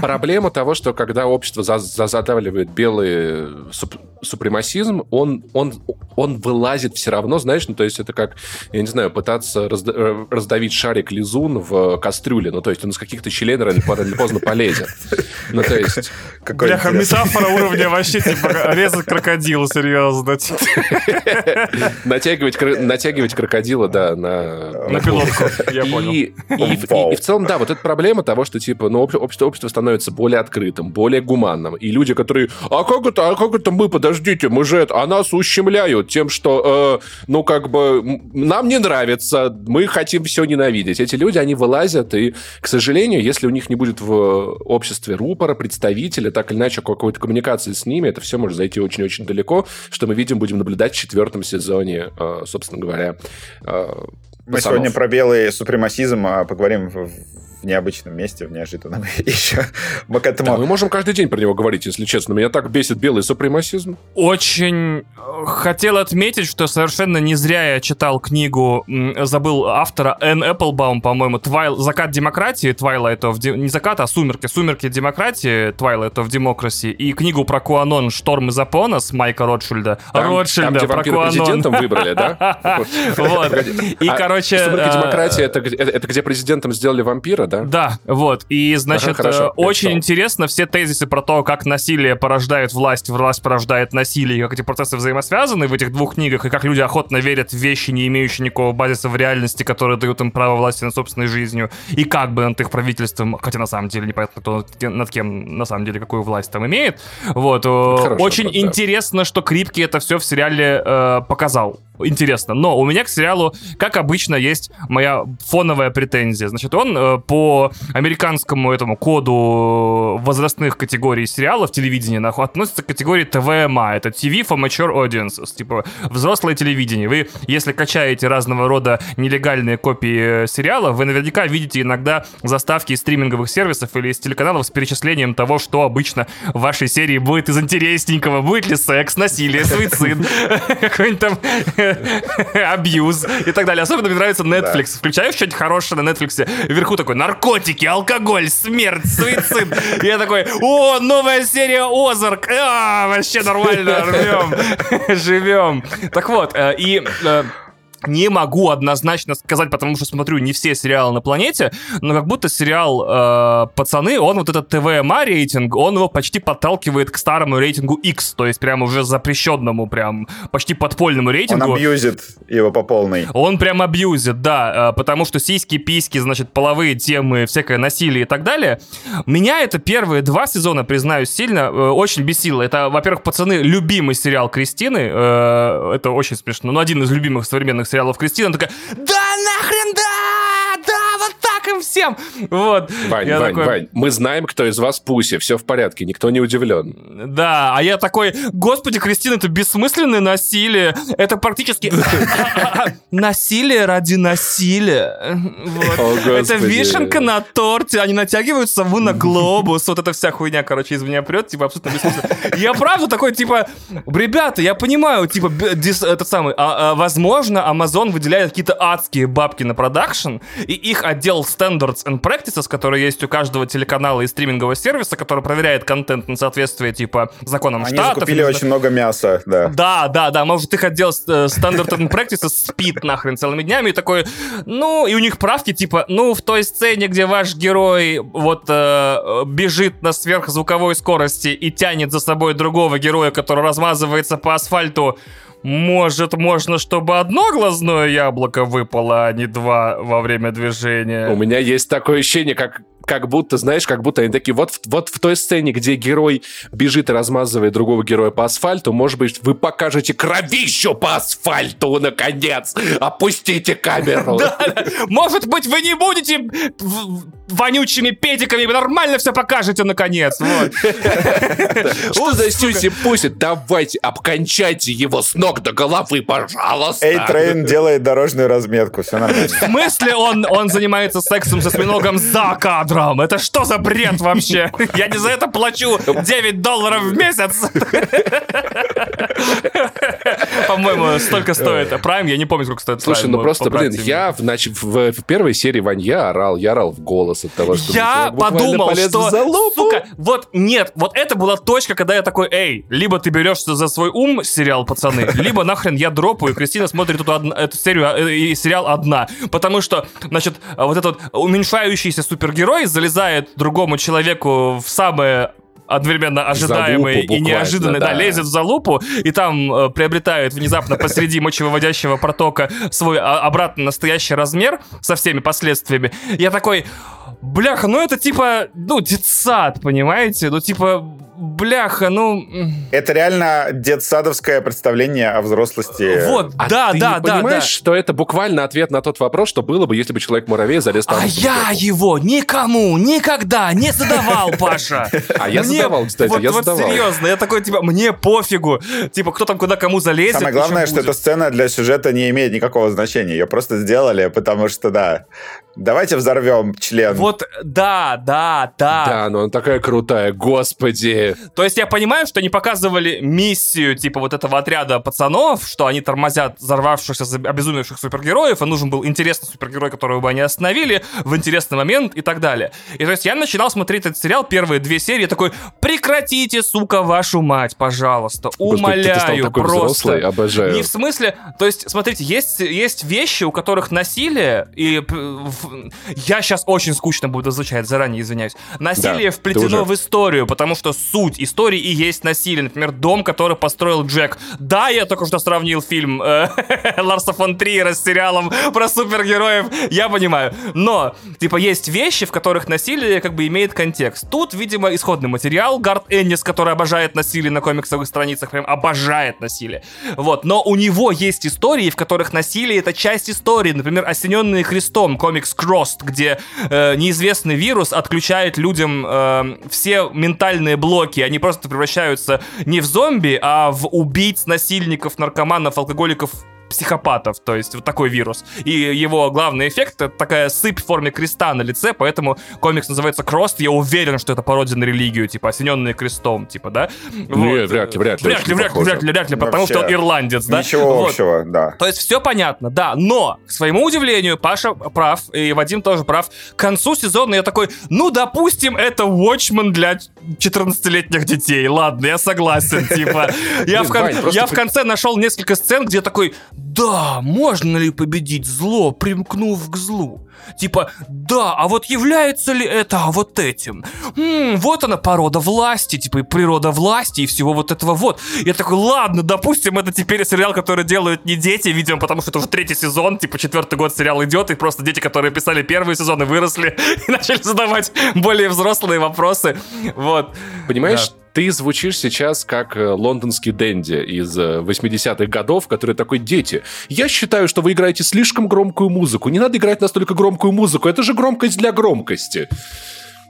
проблема того, что когда общество за- за- задавливает белый суп- супремасизм, он, он, он вылазит все равно, знаешь, ну то есть это как, я не знаю, пытаться разд- раздавить шарик-лизун в кастрюле, ну то есть он из каких-то щелей рано или поздно полезет. Ну то есть... Бляха, метафора уровня вообще типа резать крокодила, серьезно. Натягивать крокодила, да, на... На пилотку, я понял. И, и в целом, да, вот эта проблема того, что, типа, ну, общество, общество становится более открытым, более гуманным. И люди, которые, а как это, а как это мы, подождите, мы же это, а нас ущемляют тем, что, э, ну, как бы, нам не нравится, мы хотим все ненавидеть. Эти люди, они вылазят, и, к сожалению, если у них не будет в обществе рупора, представителя, так или иначе, какой-то коммуникации с ними, это все может зайти очень-очень далеко, что мы, видим, будем наблюдать в четвертом сезоне, э, собственно говоря, э, Мы Пацанов. Сегодня про белый супремасизм поговорим в необычном месте, в неожиданном еще. Мы к этому... Да, мы можем каждый день про него говорить, если честно. Меня так бесит белый супремасизм. Очень хотел отметить, что совершенно не зря я читал книгу, забыл автора, Энн Эпплбаум, по-моему, Твайл... «Закат демократии», Twilight of... не «Закат», а «Сумерки». «Сумерки демократии», Twilight of Democracy, и книгу про Куанон «Шторм из Апона» с Майка Ротшильда. Там, Ротшильда, там, где вампира президентом выбрали, да? Вот. И, короче, «Сумерки демократии» — это, это, это где президентом сделали вампира, да? Да, вот. И, значит, ага, очень интересно все тезисы про то, как насилие порождает власть, власть порождает насилие, как эти процессы взаимосвязаны в этих двух книгах, и как люди охотно верят в вещи, не имеющие никакого базиса в реальности, которые дают им право власти над собственной жизнью, и как бы над их правительством, хотя на самом деле непонятно, кто над кем, на самом деле, какую власть там имеет. Вот. Хороший очень вопрос, интересно, да. Что Крипке это все в сериале э, показал. Интересно. Но у меня к сериалу, как обычно, есть моя фоновая претензия. Значит, он э, по американскому этому коду возрастных категорий сериалов телевидения нах- относится к категории ти ви эм эй. Это ти ви for Mature Audiences. Типа взрослое телевидение. Вы, если качаете разного рода нелегальные копии сериалов, вы наверняка видите иногда заставки из стриминговых сервисов или из телеканалов с перечислением того, что обычно в вашей серии будет из интересненького. Будет ли секс, насилие, суицид, какой-нибудь там... абьюз и так далее. Особенно мне нравится Netflix. Да. Включаешь что-нибудь хорошее на Netflix, вверху такой наркотики, алкоголь, смерть, суицид. И я такой, о, новая серия Озарк. А, вообще нормально, рвем, живем. Так вот, и... не могу однозначно сказать, потому что смотрю не все сериалы на планете, но как будто сериал э, «Пацаны», он вот этот тэ вэ эм а рейтинг, он его почти подталкивает к старому рейтингу X, то есть прямо уже запрещенному, прям почти подпольному рейтингу. Он абьюзит его по полной. Он прям абьюзит, да, потому что сиськи, письки, значит, половые темы, всякое насилие и так далее. Меня это первые два сезона, признаюсь, сильно, э, очень бесило. Это, во-первых, «Пацаны», любимый сериал Кристины, э, это очень смешно, но один из любимых современных сериалов Кристина, такая: да нахрен, да, да, вот так им всем. Вот. Вань, я Вань, такой... Вань, мы знаем, кто из вас пуси, все в порядке, никто не удивлен. Да, а я такой: господи, Кристина, это бессмысленное насилие, это практически насилие ради насилия. Это вишенка на торте, они натягивают сову на глобус, вот эта вся хуйня, короче, из меня прет, типа, абсолютно бессмысленно. Я правда такой, типа, ребята, я понимаю, типа, этот самый, возможно, Amazon выделяет какие-то адские бабки на продакшн, и их отдел Standards and Practices, который есть у каждого телеканала и стримингового сервиса, который проверяет контент на соответствие, типа, законам Они штатов. Они закупили или... очень много мяса, да. Да, да, да, может, их отдел Standards and Practices спит нахрен целыми днями, и такой, ну, и у них правки, типа, ну, в той сцене, где ваш герой вот э, бежит на сверхзвуковой скорости и тянет за собой другого героя, который размазывается по асфальту, может, можно, чтобы одно глазное яблоко выпало, а не два во время движения? У меня есть такое ощущение, как... Как будто, знаешь, как будто они такие, вот, вот в той сцене, где герой бежит и размазывает другого героя по асфальту, может быть, вы покажете кровищу по асфальту, наконец! Опустите камеру! Может быть, вы не будете вонючими педиками, вы нормально все покажете, наконец! Что за сюси-пуси? Давайте, обкончайте его с ног до головы, пожалуйста! Эй-Трейн делает дорожную разметку, все нормально. В смысле он занимается сексом со осьминогом за кадром? Это что за бред вообще? Я не за это плачу девять долларов в месяц. По-моему, столько стоит. А Prime, я не помню, сколько стоит. Слушай, ну просто, блин, я в первой серии, Вань, я орал, я орал в голос от того, что... Я подумал, что, сука, вот нет, вот это была точка, когда я такой: эй, либо ты берешься за свой ум, сериал «Пацаны», либо нахрен я дропаю, и Кристина смотрит эту серию и сериал одна. Потому что, значит, вот этот уменьшающийся супергерой залезает другому человеку в самое одновременно ожидаемый и неожиданный, да, да, лезет в залупу, и там э, приобретает внезапно посреди мочевыводящего протока свой а, обратно настоящий размер со всеми последствиями. Я такой: бляха, ну это типа, ну, детсад, понимаете? Ну типа, бляха, ну... Это реально детсадовское представление о взрослости. Вот, а да, ты да, не да, понимаешь, да, что это буквально ответ на тот вопрос, что было бы, если бы Человек-муравей залез там... А я его никому никогда не задавал, Паша! А я задавал, кстати, я задавал. Вот серьезно, я такой, типа, мне пофигу, типа, кто там куда кому залезет. Самое главное, что эта сцена для сюжета не имеет никакого значения, ее просто сделали, потому что, да... Давайте взорвем член. Вот, да, да, да. Да, но она такая крутая, господи. То есть я понимаю, что они показывали миссию типа вот этого отряда пацанов, что они тормозят взорвавшихся, обезумевших супергероев, и нужен был интересный супергерой, которого бы они остановили в интересный момент и так далее. И то есть я начинал смотреть этот сериал, первые две серии, такой: прекратите, сука, вашу мать, пожалуйста, умоляю. Господи, ты стал такой просто взрослый, обожаю. Не в смысле, то есть, смотрите, есть, есть вещи, у которых насилие и... Я сейчас очень скучно буду звучать, заранее извиняюсь. Насилие, да, вплетено в историю, потому что суть истории и есть насилие. Например, дом, который построил Джек. Да, я только что сравнил фильм Ларса фон Триера с сериалом про супергероев, я понимаю. Но, типа, есть вещи, в которых насилие как бы имеет контекст. Тут, видимо, исходный материал. Гарт Эннис, который обожает насилие на комиксовых страницах, прям обожает насилие. Вот, но у него есть истории, в которых насилие — это часть истории. Например, «Осененные крестом», комикс Crossed, где э, неизвестный вирус отключает людям э, все ментальные блоки. Они просто превращаются не в зомби, а в убийц, насильников, наркоманов, алкоголиков, психопатов, то есть вот такой вирус. И его главный эффект — это такая сыпь в форме креста на лице, поэтому комикс называется Crossed. Я уверен, что это пародия на религию, типа осененные крестом, типа, да? Вот. Нет, вряд ли, вряд ли. Вряд ли, вряд ли, вряд ли, вряд ли, потому вообще, что он ирландец, да? Ничего вот общего, да. То есть все понятно, да, но, к своему удивлению, Паша прав, и Вадим тоже прав, к концу сезона я такой: ну, допустим, это Watchmen для четырнадцатилетних детей, ладно, я согласен, типа. Я в конце нашел несколько сцен, где такой: да, можно ли победить зло, примкнув к злу? Типа, да, а вот является ли это вот этим? М-м, вот она порода власти, типа, и природа власти, и всего вот этого вот. Я такой, ладно, допустим, это теперь сериал, который делают не дети, видимо, потому что это уже третий сезон, типа, четвертый год сериал идет, и просто дети, которые писали первые сезоны, выросли и начали задавать более взрослые вопросы, вот. Понимаешь? Да. Ты звучишь сейчас как лондонский дэнди из восьмидесятых годов, который такой: дети, я считаю, что вы играете слишком громкую музыку. Не надо играть настолько громкую музыку. Это же громкость для громкости.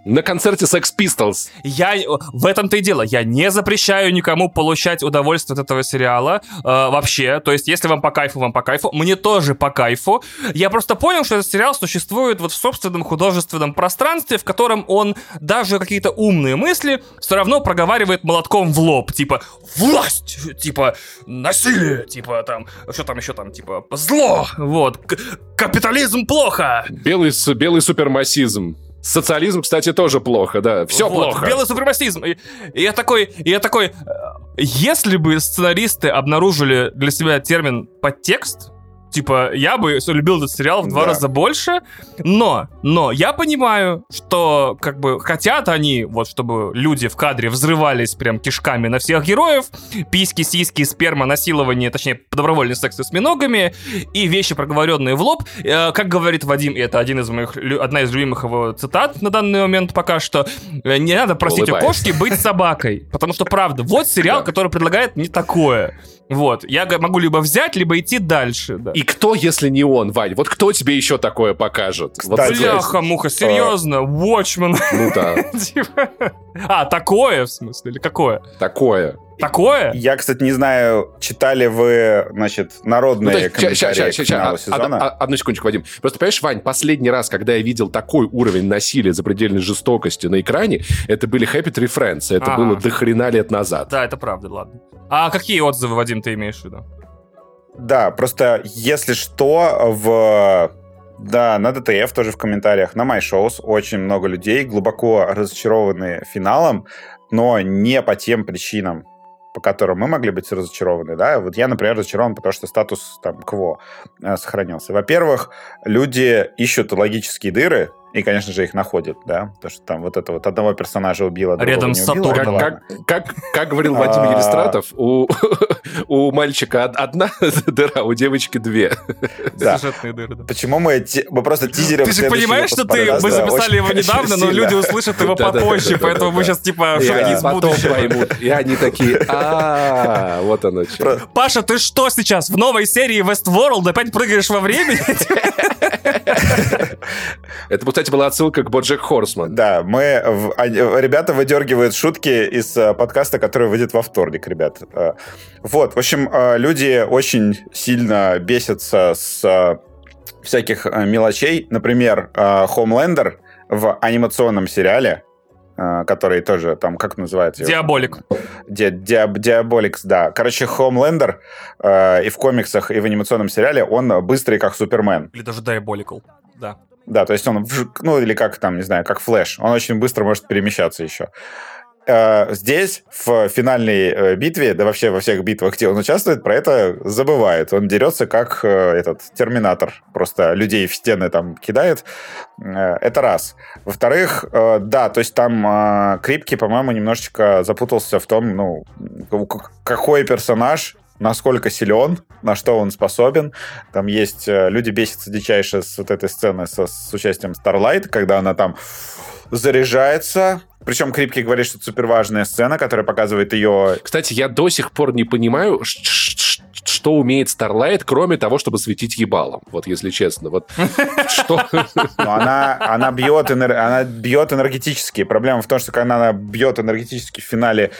На концерте Sex Pistols. Я... В этом-то и дело. Я не запрещаю никому получать удовольствие от этого сериала. Э, вообще. То есть, если вам по кайфу, вам по кайфу. Мне тоже по кайфу. Я просто понял, что этот сериал существует вот в собственном художественном пространстве, в котором он даже какие-то умные мысли все равно проговаривает молотком в лоб. Типа, власть! Типа, насилие! Типа, там... Что там еще там? Типа, зло! Вот. К- капитализм плохо! Белый, белый супермассизм. Социализм, кстати, тоже плохо, да. Все вот, плохо. Белый супермасизм. И я такой, и я такой, если бы сценаристы обнаружили для себя термин «подтекст», типа, я бы любил этот сериал в два да. раза больше, но, но я понимаю, что, как бы, хотят они, вот, чтобы люди в кадре взрывались прям кишками на всех героев, письки, сиськи, сперма, насилование, точнее, добровольный секс с осьминогами и вещи, проговоренные в лоб. Э, как говорит Вадим, и это один из моих, одна из любимых его цитат на данный момент пока что, не надо просить Улыбаюсь. у кошки быть собакой, потому что, правда, вот сериал, который предлагает не такое. Вот, я могу либо взять, либо идти дальше, да. И кто, если не он, Вань? Вот кто тебе еще такое покажет? Бляха-муха, серьезно, Watchmen. Ну да. А, такое, в смысле, или какое? Такое. Такое? Я, кстати, не знаю, читали вы, значит, народные ну, есть, комментарии ща, ща, ща, к финалу ща, ща. сезона. А, а, одну секундочку, Вадим. Просто, понимаешь, Вань, последний раз, когда я видел такой уровень насилия, запредельной жестокости на экране, это были Happy Tree Friends. Это А-а-а. было до хрена лет назад. Да, это правда, ладно. А какие отзывы, Вадим, ты имеешь в виду? Да, просто, если что, в... Да, на ДТФ тоже в комментариях, на MyShows очень много людей, глубоко разочарованы финалом, но не по тем причинам, по которым мы могли быть разочарованы, да, вот я, например, разочарован, потому что статус там кво сохранился. Во-первых, люди ищут логические дыры, и, конечно же, их находят, да, потому что там вот это вот одного персонажа убило, другого Рядом не с убило. Рядом как, как, как говорил Вадим Елистратов, у, у мальчика одна дыра, у девочки две. Да. Сюжетные дыры, да. Почему мы, мы просто тизерим... Ты же понимаешь, что ты, мы записали его недавно, но люди услышат его попозже, поэтому мы сейчас типа шаги из будущего. И они такие, а вот оно что. Паша, ты что сейчас, в новой серии Westworld опять прыгаешь во времени? Это, кстати, была отсылка к «Боджек Хорсман». Да, мы... Ребята выдергивают шутки из подкаста, который выйдет во вторник, ребят. Вот, в общем, люди очень сильно бесятся с всяких мелочей. Например, Homelander в анимационном сериале, который тоже там, как называется? Диаболик. Ди- диаб- Диаболикс, да. Короче, Homelander и в комиксах, и в анимационном сериале он быстрый, как Супермен. Или даже Diabolical, да. Да, то есть он, ну, или как там, не знаю, как Флэш. Он очень быстро может перемещаться еще. Здесь, в финальной битве, да вообще во всех битвах, где он участвует, про это забывает. Он дерется как этот терминатор. Просто людей в стены там кидает. Это раз. Во-вторых, да, то есть там Крипки, по-моему, немножечко запутался в том, ну, какой персонаж... насколько силен, на что он способен. Там есть... Люди бесятся дичайше с вот этой сцены со, с участием Starlight, когда она там заряжается. Причем Крипки говорит, что это суперважная сцена, которая показывает ее... Кстати, я до сих пор не понимаю, что умеет Starlight, кроме того, чтобы светить ебалом. Вот, если честно. Вот что... Она бьет энергетически. Проблема в том, что когда она бьет энергетически в финале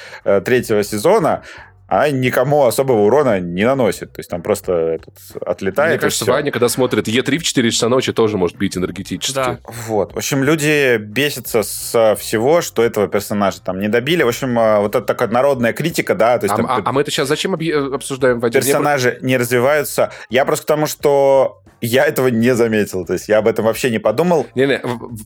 третьего сезона, а никому особого урона не наносит. То есть там просто этот, отлетает. Мне кажется, Ваня, когда смотрит Е3 в четыре часа ночи, тоже может бить энергетически. Да. Вот. В общем, люди бесятся с всего, что этого персонажа там не добили. В общем, вот это такая народная критика, да. То есть, а, там, а, а мы это сейчас зачем обсуждаем, Вадим? Персонажи не развиваются. Я просто к тому, что Я этого не заметил, то есть я об этом вообще не подумал. Не-не,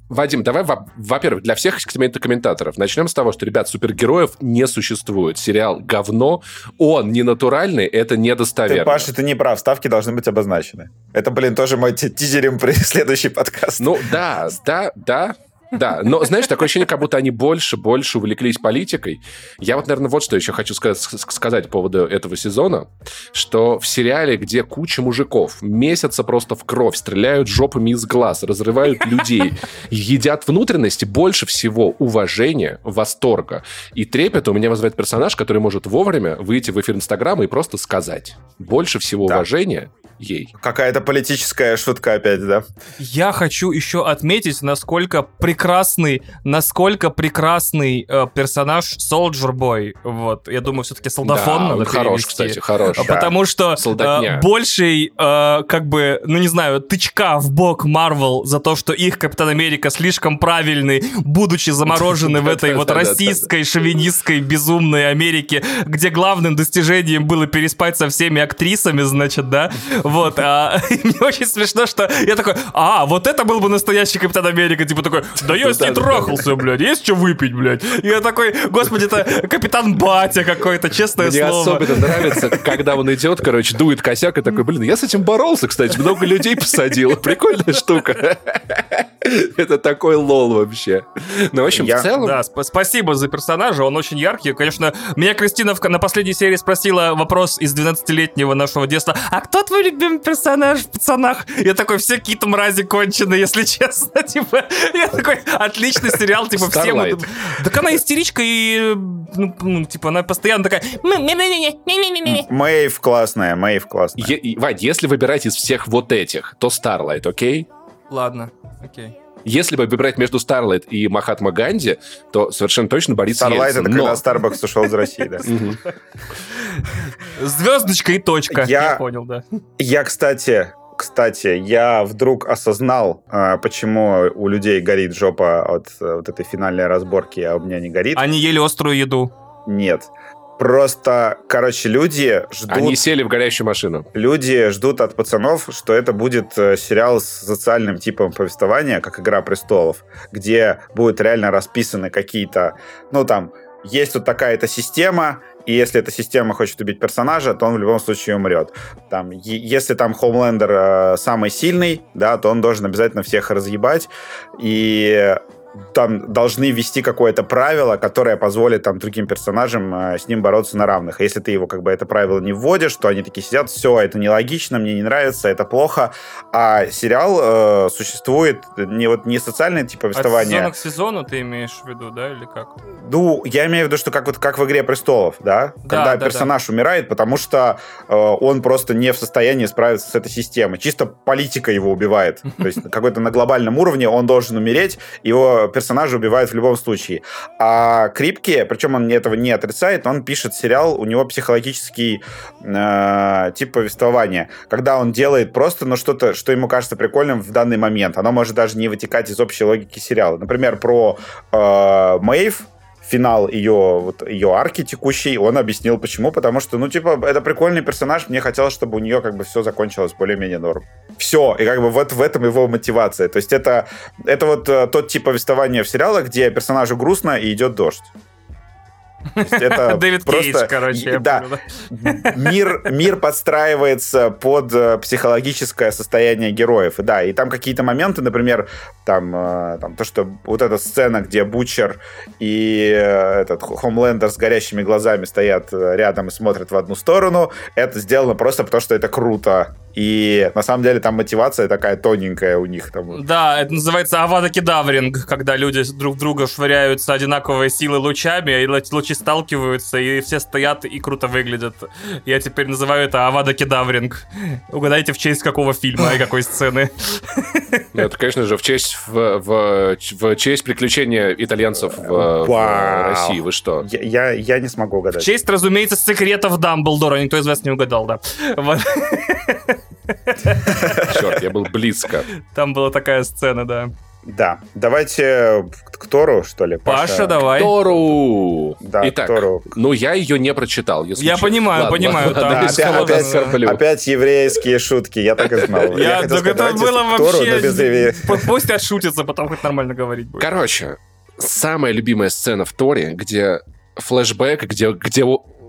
Вадим, давай, во-первых, для всех комментаторов начнем с того, что, ребят, супергероев не существует. Сериал говно, он не натуральный, это недостоверно. Ты, Паша, ты не прав, ставки должны быть обозначены. Это, блин, тоже мы тизерим при следующий подкаст. Ну да, да, да. Да, но, знаешь, такое ощущение, как будто они больше-больше увлеклись политикой. Я вот, наверное, вот что еще хочу сказать, сказать по поводу этого сезона, что в сериале, где куча мужиков месятся просто в кровь, стреляют жопами из глаз, разрывают людей, едят внутренности, больше всего уважения, восторга и трепета у меня вызывает персонаж, который может вовремя выйти в эфир Инстаграма и просто сказать. Больше всего да. уважения ей. Какая-то политическая шутка опять, да? Я хочу еще отметить, насколько прекрасно Прекрасный, насколько прекрасный э, персонаж Soldier Boy. Вот, я думаю, все-таки солдафон да, надо перевести. Хорош, кстати, хорош. Потому да. что э, большей, э, как бы, ну не знаю, тычка в бок Marvel за то, что их Капитан Америка слишком правильный, будучи заморожены в этой вот российской, шовинистской, безумной Америке, где главным достижением было переспать со всеми актрисами, значит, да? Вот. Мне очень смешно, что я такой, а, вот это был бы настоящий Капитан Америка. Типа такой... Да я с ней трахался, блядь, есть что выпить, блядь. Я такой, господи, это капитан батя какой-то, честное слово. Мне особенно нравится, когда он идет, короче, дует косяк и такой, блин, я с этим боролся, кстати, много людей посадил. Прикольная штука. Это такой лол вообще. Ну, в общем, в целом... Да, спасибо за персонажа, он очень яркий. Конечно, меня Кристина на последней серии спросила вопрос из двенадцатилетнего нашего детства. А кто твой любимый персонаж в пацанах? Я такой, все какие-то мрази конченые, если честно. Типа, я такой, отличный сериал, типа, Starlight. Всем... Так она истеричка и, ну, типа, она постоянно такая... Мэйв классная, Мэйв классная. Е- Вадь, если выбирать из всех вот этих, то Starlight, окей? Ладно, окей. Если бы выбирать между Starlight и Махатма Ганди, то совершенно точно Борис Starlight Ельцин. Starlight — это но... когда Starbucks ушел из России, да. Звездочка и точка. Я понял, да. Я, кстати... Кстати, я вдруг осознал, почему у людей горит жопа от вот этой финальной разборки, а у меня не горит. Они ели острую еду. Нет. Просто, короче, люди ждут... Они сели в горящую машину. Люди ждут от пацанов, что это будет сериал с социальным типом повествования, как «Игра престолов», где будут реально расписаны какие-то... Ну, там, есть вот такая-то система... И если эта система хочет убить персонажа, то он в любом случае умрет. Там, е- если там Хоумлендер э, самый сильный, да, то он должен обязательно всех разъебать. И там должны ввести какое-то правило, которое позволит там, другим персонажам э, с ним бороться на равных. Если ты его как бы это правило не вводишь, то они такие сидят, все, это нелогично, мне не нравится, это плохо. А сериал э, существует не, вот, не социальное типа повествование. От сезона к сезону ты имеешь в виду, да, или как? Ну, я имею в виду, что как, вот, как в «Игре престолов», да? да Когда да, персонаж да. умирает, потому что э, он просто не в состоянии справиться с этой системой. Чисто политика его убивает. То есть какой-то на глобальном уровне он должен умереть, его персонажа убивают в любом случае. А Крипке, причем он этого не отрицает, он пишет сериал, у него психологический э, тип повествования, когда он делает просто ну, что-то, что ему кажется прикольным в данный момент. Оно может даже не вытекать из общей логики сериала. Например, про э, Мэйв, финал ее, вот, ее арки текущей, он объяснил, почему. Потому что, ну, типа, это прикольный персонаж, мне хотелось, чтобы у нее как бы все закончилось более-менее норм. Все, и как бы вот в этом его мотивация. То есть это, это вот тот тип повествования в сериалах, где персонажу грустно и идет дождь. Дэвид Кейдж, короче. Да, мир, мир подстраивается под психологическое состояние героев. Да, и там какие-то моменты, например, там, там то, что вот эта сцена, где Бутчер и этот Хомлендер с горящими глазами стоят рядом и смотрят в одну сторону, это сделано просто потому, что это круто. И на самом деле там мотивация такая тоненькая у них. Там. Да, это называется Авада Кедавринг, когда люди друг друга швыряются одинаковой силой лучами, и лучи сталкиваются, и все стоят и круто выглядят. Я теперь называю это Авада Кедавринг. Угадайте, в честь какого фильма и какой сцены. Это, конечно же, в честь в, в, в честь приключения итальянцев в, в России. Вы что? Я, я, я не смогу угадать. В честь, разумеется, секретов Дамблдора. Никто из вас не угадал, да. Вот. Черт, я был близко. Там была такая сцена, да. Да, давайте к Тору, что ли, Паша. Паша, давай. К Тору! Да, итак, Тору. Ну, я ее не прочитал. Если я честно. понимаю, ладно, понимаю. Ладно, да. Да, опять, опять, опять еврейские шутки, я так и знал. Я только это было вообще... Пусть отшутится, потом хоть нормально говорить будет. Короче, самая любимая сцена в Торе, где флешбэк, где...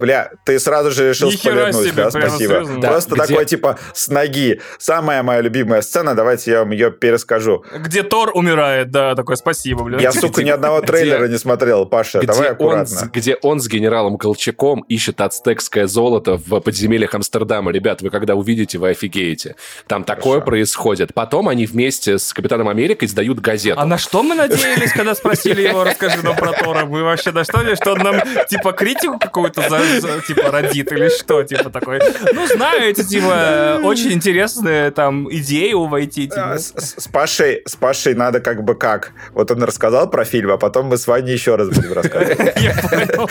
Бля, ты сразу же решил спойлернуть, да, спасибо. Да, просто где... такой, типа, с ноги. Самая моя любимая сцена, давайте я вам ее перескажу. Где Тор умирает, да, такой, спасибо, бля. Я, сука, ни одного трейлера не смотрел, Паша, давай аккуратно. Где он с генералом Колчаком ищет ацтекское золото в подземельях Амстердама. Ребят, вы когда увидите, вы офигеете. Там такое происходит. Потом они вместе с Капитаном Америкой сдают газету. А на что мы надеялись, когда спросили его, расскажи нам про Тора? Мы вообще на что ли, что он нам, типа, критику какую-то за типа родит или что, типа такой. Ну, знаете, типа, очень интересные там идеи у войти. Типа. С, с, Пашей, с Пашей надо как бы как. Вот он рассказал про фильм, а потом мы с Ваней еще раз будем рассказывать. Я понял.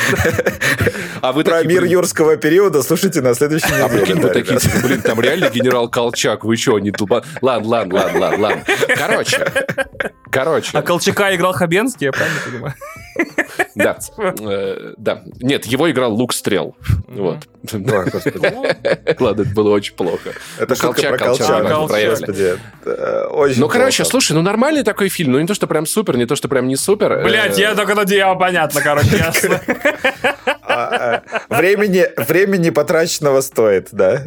Про мир юрского периода слушайте на следующей неделе. А прикинь, вы такие, блин, там реально генерал Колчак, вы что, не долба... Ладно, ладно, ладно, ладно, ладно. Короче, короче. А Колчака играл Хабенский, я правильно понимаю? Да, да. Нет, его играл Лук Стрел. Вот. Ладно, это было очень плохо. Это шутка про Колчак. Ну, короче, слушай, ну нормальный такой фильм, ну не то, что прям супер, не то, что прям не супер. Блять, я только надеялся, понятно, короче, ясно. Времени, времени потраченного стоит, да.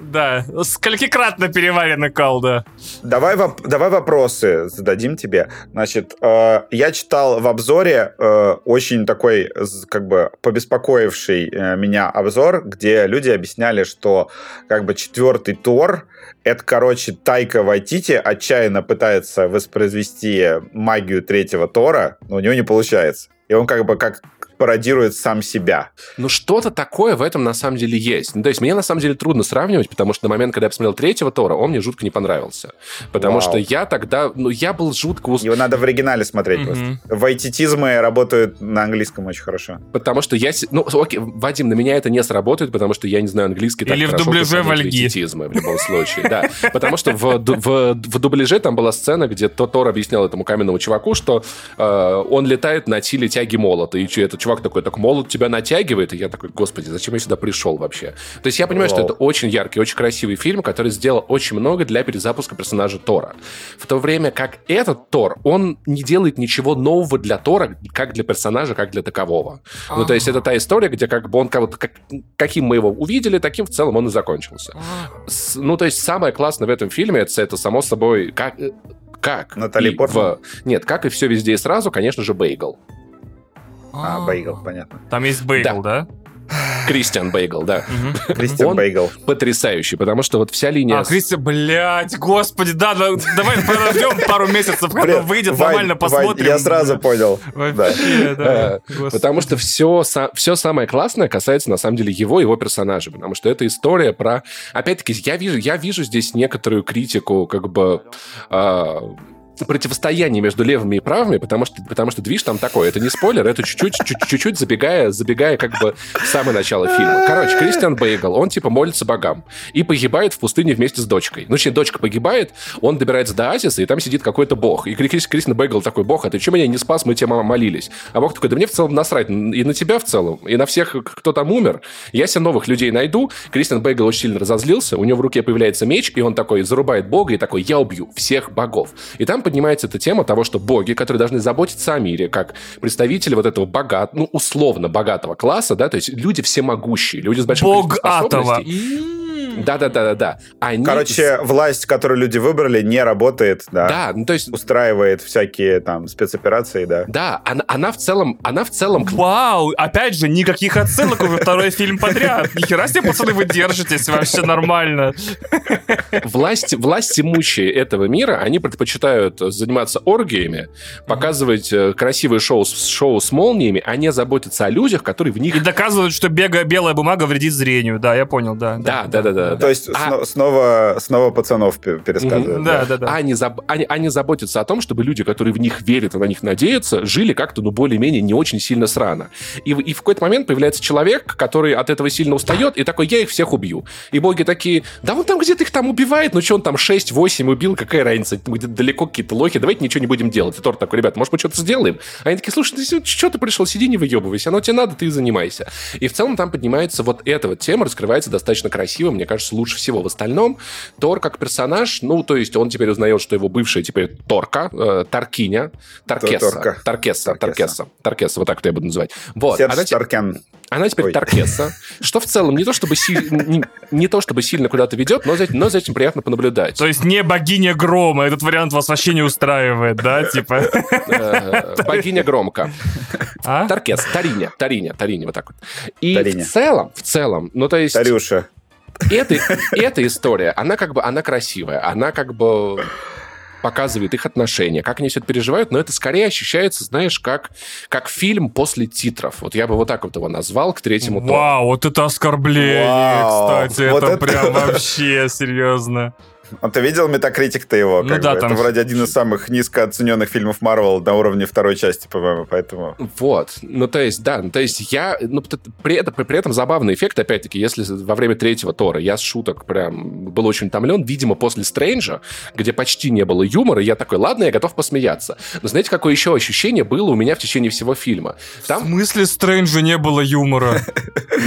Да, сколькикратно переваренный кал, да. Давай, воп- давай вопросы зададим тебе. Значит, э, я читал в обзоре э, очень такой, как бы, побеспокоивший э, меня обзор, где люди объясняли, что, как бы, четвертый Тор, это, короче, Тайка Вайтити отчаянно пытается воспроизвести магию третьего Тора, но у него не получается. И он, как бы, как... пародирует сам себя. Ну, что-то такое в этом на самом деле есть. Ну, то есть, мне на самом деле трудно сравнивать, потому что на момент, когда я посмотрел третьего Тора, он мне жутко не понравился. Потому Вау. что я тогда... Ну, я был жутко... Его надо в оригинале смотреть mm-hmm. просто. Вайтитизмы работают на английском очень хорошо. Потому что я... Ну, окей, Вадим, на меня это не сработает, потому что я не знаю английский так хорошо. Или в дубляже Вальги. Вайтитизмы, в любом случае, да. Потому что в дубляже там была сцена, где Тор объяснял этому каменному чуваку, что он летает на силе тяги молота, и этот чувак такой, так молот тебя натягивает, и я такой, господи, зачем я сюда пришел вообще? То есть я понимаю, Вау. что это очень яркий, очень красивый фильм, который сделал очень много для перезапуска персонажа Тора. В то время как этот Тор, он не делает ничего нового для Тора, как для персонажа, как для такового. А-а-а. Ну, то есть это та история, где как бы он кого-то, как, каким мы его увидели, таким в целом он и закончился. С, ну, то есть самое классное в этом фильме, это, это само собой, как... как Натали Портман? В, нет, как и все везде и сразу, конечно же, Бейгл. А, Бейгл, понятно. Там есть Бейгл, да? Кристиан Бейгл, да. Кристиан Бейгл. Потрясающий, потому что вот вся линия... А, Кристиан, блядь, господи, да, давай подождем пару месяцев, когда выйдет, нормально посмотрим. Я сразу понял. Потому что все самое классное касается, на самом деле, его и его персонажа, потому что это история про... Опять-таки, я вижу здесь некоторую критику, как бы... противостояние между левыми и правыми, потому что, потому что движ там такой. Это не спойлер, это чуть-чуть, чуть-чуть забегая, забегая как бы в самое начало фильма. Короче, Кристиан Бейгл, он типа молится богам и погибает в пустыне вместе с дочкой. Ну, точнее, дочка погибает, он добирается до оазиса, и там сидит какой-то бог. И Кристиан Бейгл такой, бог, а ты что меня не спас, мы тебе, мама, молились. А бог такой, да мне в целом насрать, и на тебя в целом, и на всех, кто там умер. Я себе новых людей найду. Кристиан Бейгл очень сильно разозлился, у него в руке появляется меч, и он такой зарубает бога и такой, я убью всех богов. И там поднимается эта тема того, что боги, которые должны заботиться о мире, как представители вот этого богат, ну, условно богатого класса, да, то есть люди всемогущие, люди с большим Бог количеством способностей. Да-да-да-да-да. Они... Короче, власть, которую люди выбрали, не работает, да. Да, ну то есть... Устраивает всякие там спецоперации, да. Да, она, она в целом... Она в целом... Вау! Опять же, никаких отсылок уже второй фильм подряд. Нихера себе, пацаны, вы держитесь, вообще нормально. Власть, власть имущие этого мира, они предпочитают заниматься оргиями, показывать красивые шоу, шоу с молниями, а не заботиться о людях, которые в них... И доказывают, что бега, белая бумага вредит зрению, да, я понял, да. Да, да, да. Да, то да. есть а... снова, снова пацанов пересказывают. Mm-hmm. Да, да, да. да. Они, заб... они, они заботятся о том, чтобы люди, которые в них верят и на них надеются, жили как-то, ну, более-менее не очень сильно срано. И, и в какой-то момент появляется человек, который от этого сильно устает, и такой, я их всех убью. И боги такие, да он там где-то их там убивает, ну что он там шесть-восемь убил, какая разница, где-то далеко какие-то лохи, давайте ничего не будем делать. И Тор такой: ребят, может, мы что-то сделаем? А они такие: слушай, ты что ты пришел, сиди, не выебывайся, оно тебе надо, ты и занимайся. И в целом там поднимается вот эта вот тема, раскрывается достаточно красиво, мне кажется, лучше всего. В остальном Тор как персонаж, ну, то есть он теперь узнает, что его бывшая теперь Торка, э, Торкиня, Торкесса, Торкесса, Торкесса, Торкесса, Торкесса, вот так вот я буду называть. Вот. Серж Торкян. Она теперь Ой. Торкесса, что в целом не то, чтобы си... не, не то чтобы сильно куда-то ведет, но за, но за этим приятно понаблюдать. То есть не богиня грома, этот вариант вас вообще не устраивает, да, типа? Богиня громка. Торкесса, Ториня, Ториня, Ториня, вот так вот. И в целом, в целом, ну то есть... Тарюша. Эта история, она как бы, она красивая, она как бы... показывает их отношения, как они все это переживают, но это скорее ощущается, знаешь, как, как фильм после титров. Вот я бы вот так вот его назвал к третьему Тору. Вау, вот это оскорбление, Вау. Кстати, вот это, это прям вообще серьезно. А ты видел Metacritic-то его? Ну да, там... Это вроде один из самых низкооцененных фильмов Марвел на уровне второй части, по-моему, поэтому... Вот, ну то есть, да, ну то есть я... Ну, при, это, при этом забавный эффект, опять-таки, если во время третьего Тора я с шуток прям был очень утомлен, видимо, после Стрэнджа, где почти не было юмора, я такой: ладно, я готов посмеяться. Но знаете, какое еще ощущение было у меня в течение всего фильма? Там... В смысле Стрэнджа не было юмора?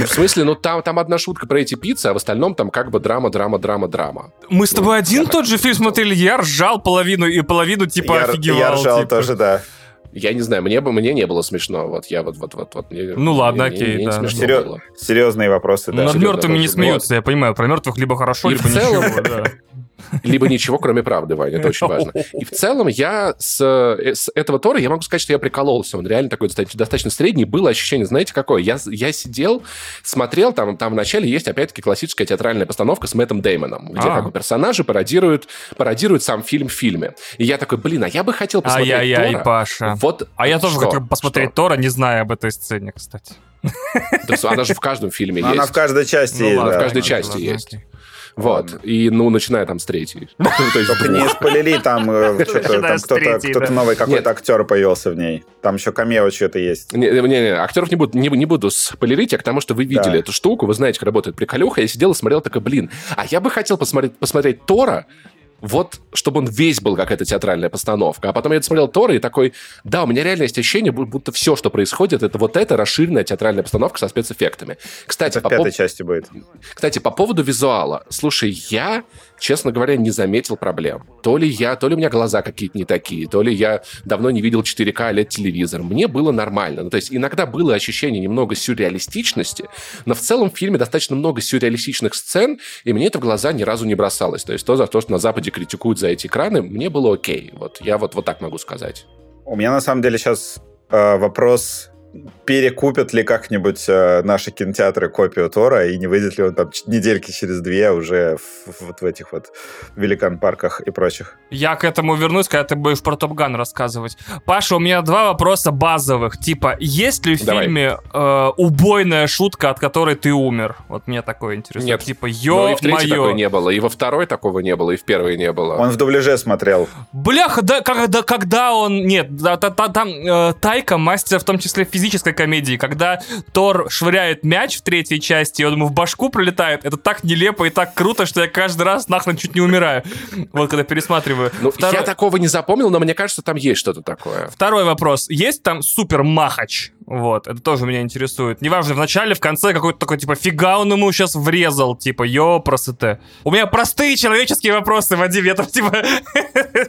В смысле, ну там одна шутка про эти пиццы, а в остальном там как бы драма, драма, драма, драма. Мы с тобой один тот же фильм смотрели, я ржал половину, и половину типа я, офигевал. Я ржал типа. Тоже, да. Я не знаю, мне бы мне не было смешно. Вот я вот, вот, вот, вот. Мне, ну ладно, мне, окей, мне да. Серьез, серьезные вопросы, да. Над мертвыми не смеются, я понимаю. Про мертвых либо хорошо, и либо целом... ничего, да. Либо ничего, кроме правды, Ваня, это очень важно. И в целом я с, с этого Тора, я могу сказать, что я прикололся. Он реально такой достаточно средний. Было ощущение, знаете, какое? Я, я сидел, смотрел, там, там вначале есть, опять-таки, классическая театральная постановка с Мэттом Деймоном, где а. как бы персонажи пародируют, пародируют сам фильм в фильме. И я такой: блин, а я бы хотел посмотреть Тора. Ай-яй-яй, Паша. Вот а я тоже что? Хотел посмотреть что? Тора, не зная об этой сцене, кстати. Она же в каждом фильме есть. Она в каждой части есть. Она в каждой части есть. Вот, и, ну, начиная там с третьей. Только не спойлери, там кто-то новый какой-то актер появился в ней. Там еще камео что-то есть. Не-не-не, актеров не буду не буду спойлерить, а к тому, что вы видели эту штуку, вы знаете, как работает приколюха. Я сидел и смотрел, такой: блин, а я бы хотел посмотреть Тора, вот, чтобы он весь был, как эта театральная постановка. А потом я смотрел Тора и такой: да, у меня реально есть ощущение, будто все, что происходит, это вот эта расширенная театральная постановка со спецэффектами. Кстати, это по в пятой пов... части будет. Кстати, по поводу визуала. Слушай, я, честно говоря, не заметил проблем. То ли я, то ли у меня глаза какие-то не такие, то ли я давно не видел четыре ка Л E D-телевизор. Мне было нормально. Ну, то есть иногда было ощущение немного сюрреалистичности, но в целом в фильме достаточно много сюрреалистичных сцен, и мне это в глаза ни разу не бросалось. То есть то, за то, что на Западе критикуют за эти экраны, мне было окей. Вот я вот, вот так могу сказать. У меня на самом деле сейчас э, вопрос, перекупят ли как-нибудь э, наши кинотеатры копию Тора, и не выйдет ли он там недельки через две уже в, вот в этих вот великан-парках и прочих. Я к этому вернусь, когда ты будешь про Топ Ган рассказывать. Паша, у меня два вопроса базовых. Типа, есть ли в Давай. фильме э, убойная шутка, от которой ты умер? Вот меня такое интересует. Нет. Типа, ё-моё. И в третьей такого не было, и во второй такого не было, и в первой не было. Он в дубляже смотрел. Бляха, да, когда, когда он... Нет, да, да, да, там э, Тайка, мастер в том числе физически физической комедии, когда Тор швыряет мяч в третьей части, и он ему в башку пролетает, это так нелепо и так круто, что я каждый раз нахрен чуть не умираю. Вот когда пересматриваю. Ну, Второй... я такого не запомнил, но мне кажется, там есть что-то такое. Второй вопрос. Есть там супермахач? Вот, это тоже меня интересует. Неважно, в начале, в конце какой-то такой, типа, фига он ему сейчас врезал, типа, ё, простыте. У меня простые человеческие вопросы, Вадим, я там, типа,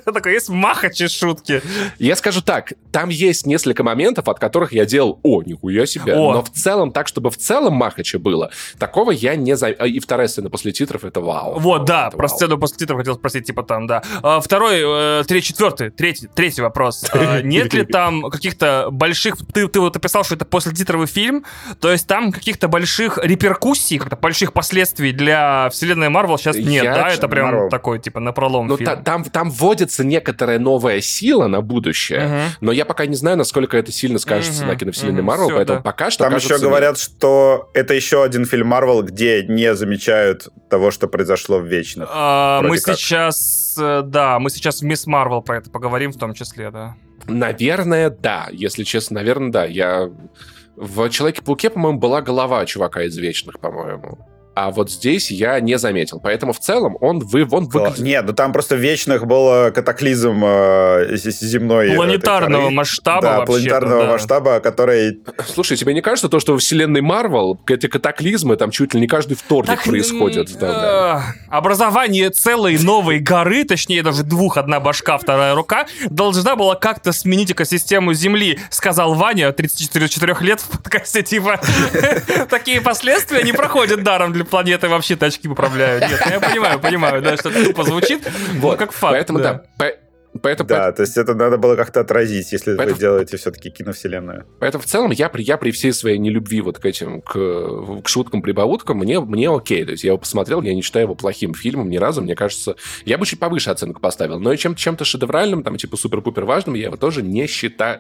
такой, есть махачи шутки. Я скажу так, там есть несколько моментов, от которых я делал: о, нихуя себе, но в целом, так, чтобы в целом махачи было, такого я не заметил. И вторая сцена после титров, это вау. Вот, да, про сцену после титров хотел спросить, типа, там, да. Второй, третий, четвертый, третий вопрос. Нет ли там каких-то больших, ты вот писал, что это послетитровый фильм, то есть там каких-то больших реперкуссий, как-то больших последствий для вселенной Марвел сейчас нет, Я да? Ч... Это прям Marvel. Такой, типа, напролом ну, фильм. Та- там, там вводится некоторая новая сила на будущее, uh-huh. но я пока не знаю, насколько это сильно скажется uh-huh. на киновселенной Марвел, uh-huh. поэтому да. пока что... Там кажется, еще говорят, что это еще один фильм Марвел, где не замечают того, что произошло в Вечных. Uh, мы как. сейчас... Да, мы сейчас в Мисс Марвел про это поговорим в том числе, да. Наверное, да. Если честно, наверное, да. Я... В «Человеке-пауке», по-моему, была голова чувака из «Вечных», по-моему. А вот здесь я не заметил. Поэтому в целом он, вы, он выглядит... Нет, ну там просто вечных был катаклизм э, земной... Планетарного масштаба да, вообще. Планетарного да. масштаба, который... Слушай, тебе не кажется, то, что во вселенной Марвел эти катаклизмы там чуть ли не каждый вторник так, происходят? Э, да, да. Образование целой новой горы, точнее даже двух, одна башка, вторая рука, должна была как-то сменить экосистему Земли, сказал Ваня, тридцать четыре лет в подкасте, типа... Такие последствия не проходят даром для планеты, вообще очки поправляют. Нет, я понимаю, понимаю, да, что это тупо звучит, вот, ну, как факт. Поэтому, да, да, по- поэтому, да по- то есть это надо было как-то отразить, если поэтому, вы делаете все-таки киновселенную. Поэтому в целом я, я при всей своей нелюбви вот к этим, к, к шуткам-прибауткам, мне, мне окей. То есть я его посмотрел, я не считаю его плохим фильмом ни разу, мне кажется, я бы чуть повыше оценку поставил, но и чем- чем-то шедевральным, там, типа супер-пупер важным, я его тоже не считаю.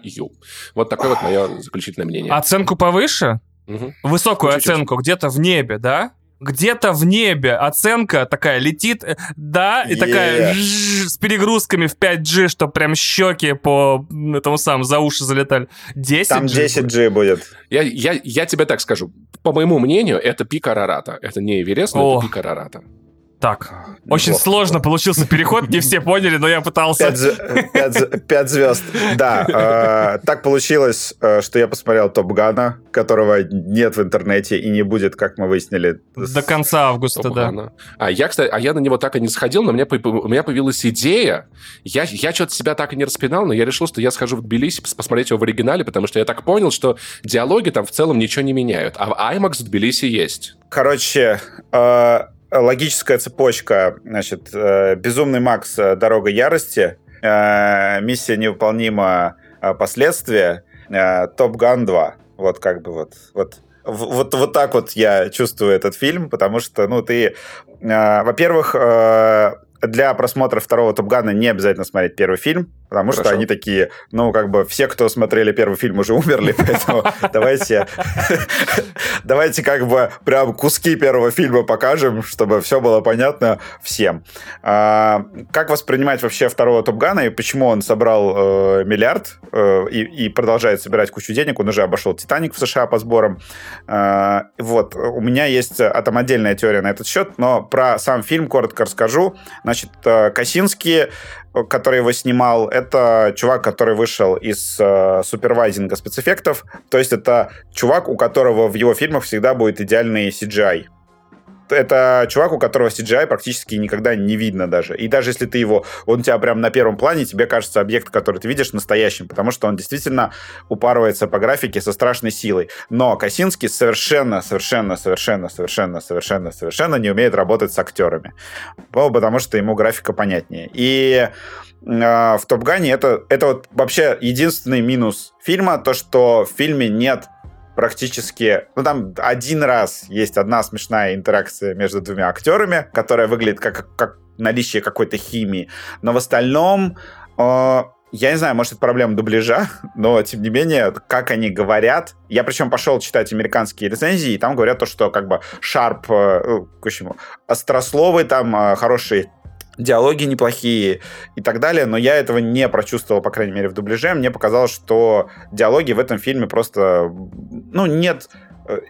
Вот такое вот мое заключительное мнение. Оценку повыше? Угу. Высокую чуть-чуть. Оценку, где-то в небе, да? Где-то в небе оценка такая летит, да, и yeah. такая жж, с перегрузками в пять джи, что прям щеки по этому самому за уши залетали. десять джи Там десять джи будет. будет. Я, я, я тебе так скажу. По моему мнению, это пик Арарата. Это не Эверест, но О. это пик Арарата. Так, очень Бог сложно Бог. получился переход, не все поняли, но я пытался. Пять звезд, да. Так получилось, что я посмотрел Топ Гана, которого нет в интернете и не будет, как мы выяснили. До конца августа, да. А я, кстати, а я на него так и не сходил, но у меня появилась идея. Я что-то себя так и не распинал, но я решил, что я схожу в Тбилиси посмотреть его в оригинале, потому что я так понял, что диалоги там в целом ничего не меняют, а в IMAX в Тбилиси есть. Короче... Логическая цепочка, значит, «Безумный Макс. Дорога ярости», «Миссия невыполнима. Последствия», «Топ Ган два». Вот как бы вот, вот, вот, вот так вот я чувствую этот фильм, потому что, ну, ты... Во-первых, для просмотра второго «Топ Гана» не обязательно смотреть первый фильм, потому Хорошо. что они такие, ну, как бы все, кто смотрели первый фильм, уже умерли, поэтому давайте давайте как бы прям куски первого фильма покажем, чтобы все было понятно всем. Как воспринимать вообще второго «Топ Гана» и почему он собрал миллиард и продолжает собирать кучу денег? Он уже обошел «Титаник» в США по сборам. Вот, у меня есть там отдельная теория на этот счет, но про сам фильм коротко расскажу. Значит, Косинский, который его снимал, это чувак, который вышел из э, супервайзинга спецэффектов. То есть это чувак, у которого в его фильмах всегда будет идеальный си джи ай. Это чувак, у которого си джи ай практически никогда не видно даже. И даже если ты его... Он у тебя прям на первом плане, тебе кажется объект, который ты видишь, настоящим, потому что он действительно упарывается по графике со страшной силой. Но Косинский совершенно, совершенно, совершенно, совершенно, совершенно, совершенно не умеет работать с актерами. Потому что ему графика понятнее. И э, в «Топ Гане» это, это вот вообще единственный минус фильма, то, что в фильме нет... практически... Ну, там один раз есть одна смешная интеракция между двумя актерами, которая выглядит как, как наличие какой-то химии. Но в остальном... Э, я не знаю, может, это проблема дубляжа, но, тем не менее, как они говорят... Я, причем, пошел читать американские рецензии, и там говорят то, что, как бы, шарп... Э, в общем, острословы, там, э, хорошие... диалоги неплохие и так далее, но я этого не прочувствовал, по крайней мере, в дубляже. Мне показалось, что диалоги в этом фильме просто... Ну, нет...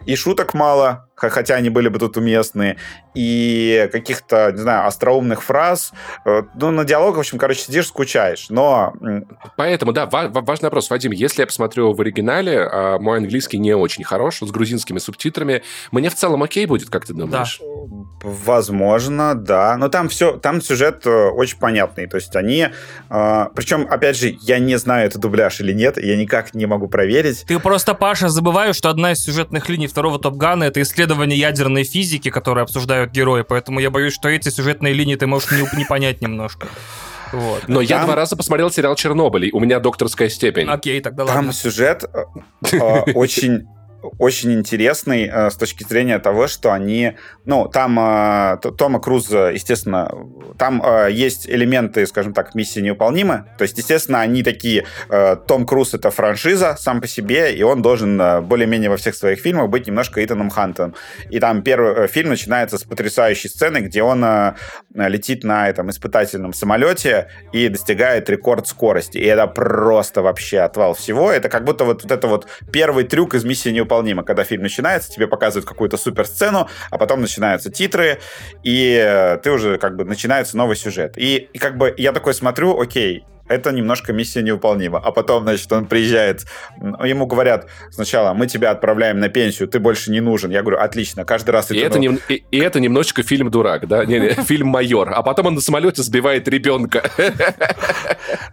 И шуток мало, хотя они были бы тут уместны, и каких-то, не знаю, остроумных фраз. Ну, на диалог, в общем, короче, сидишь, скучаешь, но... Поэтому, да, важный вопрос, Вадим. Если я посмотрю в оригинале, мой английский не очень хорош, с грузинскими субтитрами, мне в целом окей будет, как ты думаешь? Да. Возможно, да. Но там все, там сюжет очень понятный. То есть они... Причем, опять же, я не знаю, это дубляж или нет, я никак не могу проверить. Ты просто, Паша, забываешь, что одна из сюжетных линий второго «Топ Гана» — это исследование ядерной физики, которые обсуждают герои, поэтому я боюсь, что эти сюжетные линии ты можешь не, не понять немножко. Вот. Но там... я два раза посмотрел сериал «Чернобыль», у меня докторская степень. Окей, тогда ладно. Там сюжет очень... очень интересный э, с точки зрения того, что они... Ну, там э, Тома Круза, естественно, там э, есть элементы, скажем так, миссии невыполнимы. То есть, естественно, они такие... Э, Том Круз — это франшиза сам по себе, и он должен э, более-менее во всех своих фильмах быть немножко Итаном Хантом. И там первый э, фильм начинается с потрясающей сцены, где он э, летит на этом испытательном самолете и достигает рекорд скорости. И это просто вообще отвал всего. Это как будто вот, вот это вот первый трюк из миссии невыполнимы. невосполнимо, когда фильм начинается, тебе показывают какую-то суперсцену, а потом начинаются титры, и ты уже как бы начинается новый сюжет. И, и как бы я такой смотрю, окей, это немножко миссия невыполнима. А потом, значит, он приезжает, ему говорят сначала, мы тебя отправляем на пенсию, ты больше не нужен. Я говорю, отлично, каждый раз... И, это, нем... и, и это немножечко фильм «Дурак», да? Не-не, фильм «Майор». А потом он на самолете сбивает ребенка.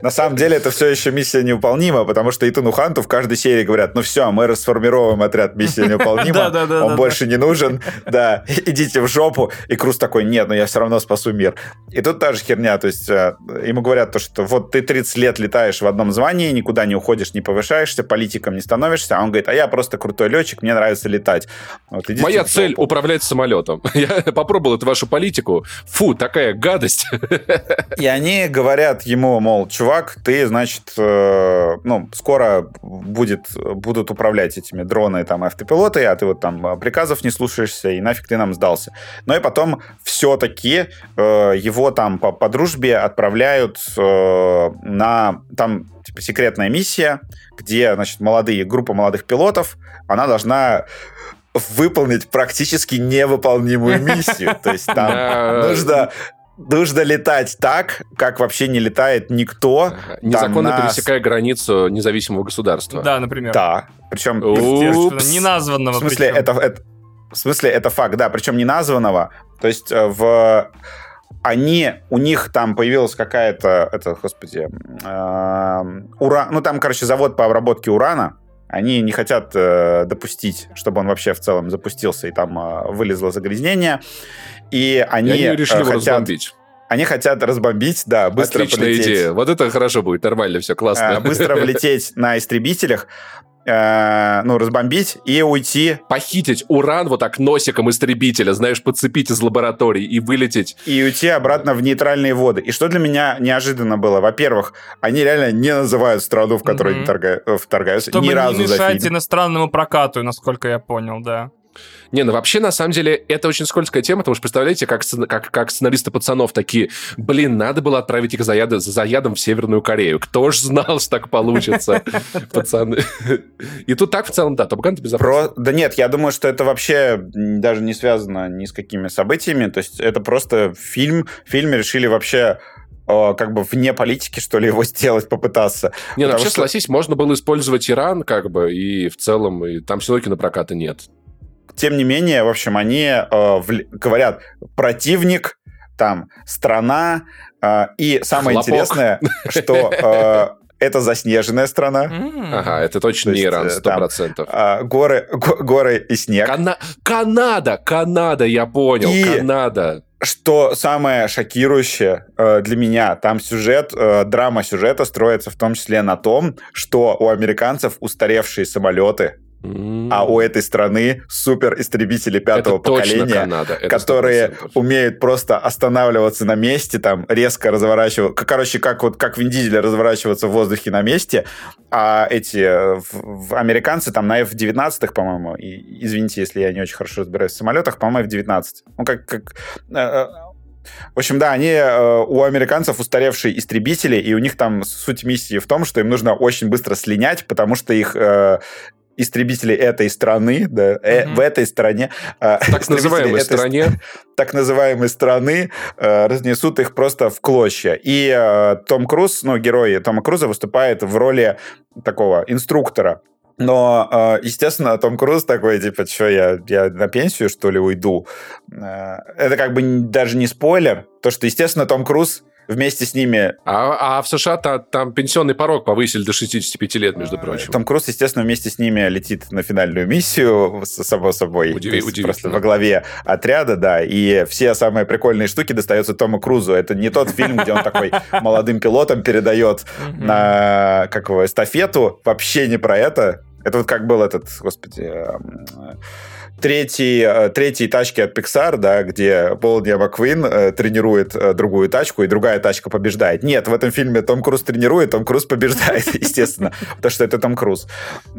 На самом деле это все еще миссия невыполнима, потому что Итану Ханту в каждой серии говорят, ну все, мы расформируем отряд «Миссия невыполнима», он больше не нужен, да, идите в жопу. И Круз такой, нет, но я все равно спасу мир. И тут та же херня, то есть ему говорят то, что вот ты тридцать лет летаешь в одном звании, никуда не уходишь, не повышаешься, политиком не становишься. А он говорит, а я просто крутой летчик, мне нравится летать. Вот, моя цель — управлять самолетом. Я попробовал эту вашу политику. Фу, такая гадость. И они говорят ему, мол, чувак, ты, значит, э, ну, скоро будет, будут управлять этими дроны, там, автопилоты, а ты вот там приказов не слушаешься, и нафиг ты нам сдался. Но и потом все-таки э, его там по, по дружбе отправляют... Э, на там типа секретная миссия, где, значит, молодые, группа молодых пилотов, она должна выполнить практически невыполнимую миссию. То есть там нужно... Нужно летать так, как вообще не летает никто. Ага. Незаконно нас... пересекая границу независимого государства. Да, например. Да. Причем... Неназванного. В смысле, это, это... В смысле, это факт, да. Причем неназванного. То есть в... Они, у них там появилась какая-то, это, господи, э, ура, ну там, короче, завод по обработке урана. Они не хотят э, допустить, чтобы он вообще в целом запустился, и там э, вылезло загрязнение. И они, и они решили э, хотят, разбомбить. Они хотят разбомбить, да, быстро Отличная полететь. Отличная идея. Вот это хорошо будет, нормально все, классно. Э, быстро влететь на истребителях. Ну, разбомбить и уйти. Похитить уран вот так носиком истребителя, знаешь, подцепить из лаборатории и вылететь. И уйти обратно в нейтральные воды. И что для меня неожиданно было? Во-первых, они реально не называют страну, в которую они mm-hmm. вторгаются. Чтобы ни разу не мешать иностранному прокату, насколько я понял, да. Не, ну вообще, на самом деле, это очень скользкая тема, потому что, представляете, как, как, как сценаристы пацанов такие, блин, надо было отправить их за, яд, за ядом в Северную Корею. Кто ж знал, что так получится, пацаны. И тут так в целом, да, Топ-Ган безопасно. Да нет, я думаю, что это вообще даже не связано ни с какими событиями, то есть это просто фильм, в фильме решили вообще... как бы вне политики, что ли, его сделать, попытаться. Не, ну вообще, что... согласись, можно было использовать Иран, как бы, и в целом, и там все-таки на проката нет. Тем не менее, в общем, они э, вли... говорят, противник, там, страна, э, и самое Хлопок. Интересное, что... Э, это заснеженная страна. Mm. Ага, это точно то не Иран, сто процентов. Там, горы, горы и снег. Кана- Канада, Канада, я понял, и Канада. Что самое шокирующее для меня, там сюжет, драма сюжета строится в том числе на том, что у американцев устаревшие самолеты, mm. а у этой страны суперистребители пятого это поколения, которые умеют просто останавливаться на месте, там резко разворачиваться, короче, как вот как Вин Дизель разворачиваться в воздухе на месте, а эти в, в американцы там на эф девятнадцать, по-моему, и, извините, если я не очень хорошо разбираюсь в самолетах, по-моему, эф девятнадцать. Ну как как э, в общем, да, они э, у американцев устаревшие истребители, и у них там суть миссии в том, что им нужно очень быстро слинять, потому что их э, истребители этой страны, да, э, mm-hmm. в этой стране... Э, так называемой этой, стране. Так называемой страны э, разнесут их просто в клочья. И э, Том Круз, ну, герой Тома Круза выступает в роли такого инструктора. Но, естественно, Том Круз такой, типа, что, я, я на пенсию, что ли, уйду? Это как бы даже не спойлер, то, что, естественно, Том Круз вместе с ними... А, а в США-то там пенсионный порог повысили до шестьдесят пять лет, между прочим. Том Круз, естественно, вместе с ними летит на финальную миссию, само собой. Удив... Удивительно. Просто во главе отряда, да. И все самые прикольные штуки достаются Тому Крузу. Это не тот фильм, где он такой молодым пилотам передает на эстафету. Вообще не про это. Это вот как был этот, господи... Третьи, третьи тачки от Pixar, да, где Полния Маквин э, тренирует э, другую тачку, и другая тачка побеждает. Нет, в этом фильме Том Круз тренирует, Том Круз побеждает, естественно, потому что это Том Круз.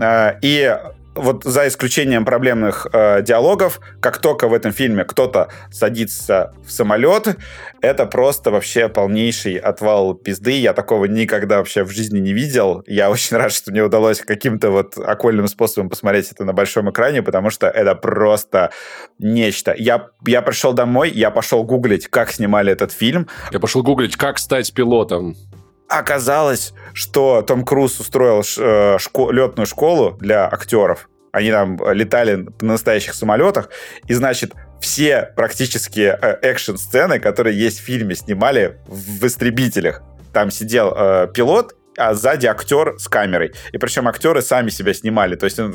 И вот за исключением проблемных э, диалогов, как только в этом фильме кто-то садится в самолет, это просто вообще полнейший отвал пизды. Я такого никогда вообще в жизни не видел. Я очень рад, что мне удалось каким-то вот окольным способом посмотреть это на большом экране, потому что это просто нечто. Я, я пришел домой, я пошел гуглить, как снимали этот фильм. Я пошел гуглить, как стать пилотом. Оказалось, что Том Круз устроил ш- шко- летную школу для актеров. Они там летали на настоящих самолетах. И, значит, все практически экшн-сцены, которые есть в фильме, снимали в «Истребителях». Там сидел э, пилот, а сзади актер с камерой. И причем актеры сами себя снимали. То есть он...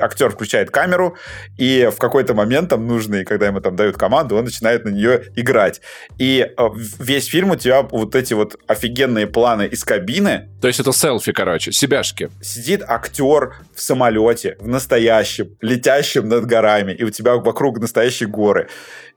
актер включает камеру, и в какой-то момент там нужный, когда ему там дают команду, он начинает на нее играть. И весь фильм у тебя вот эти вот офигенные планы из кабины. То есть это селфи, короче, себяшки. Сидит актер в самолете, в настоящем, летящем над горами, и у тебя вокруг настоящие горы.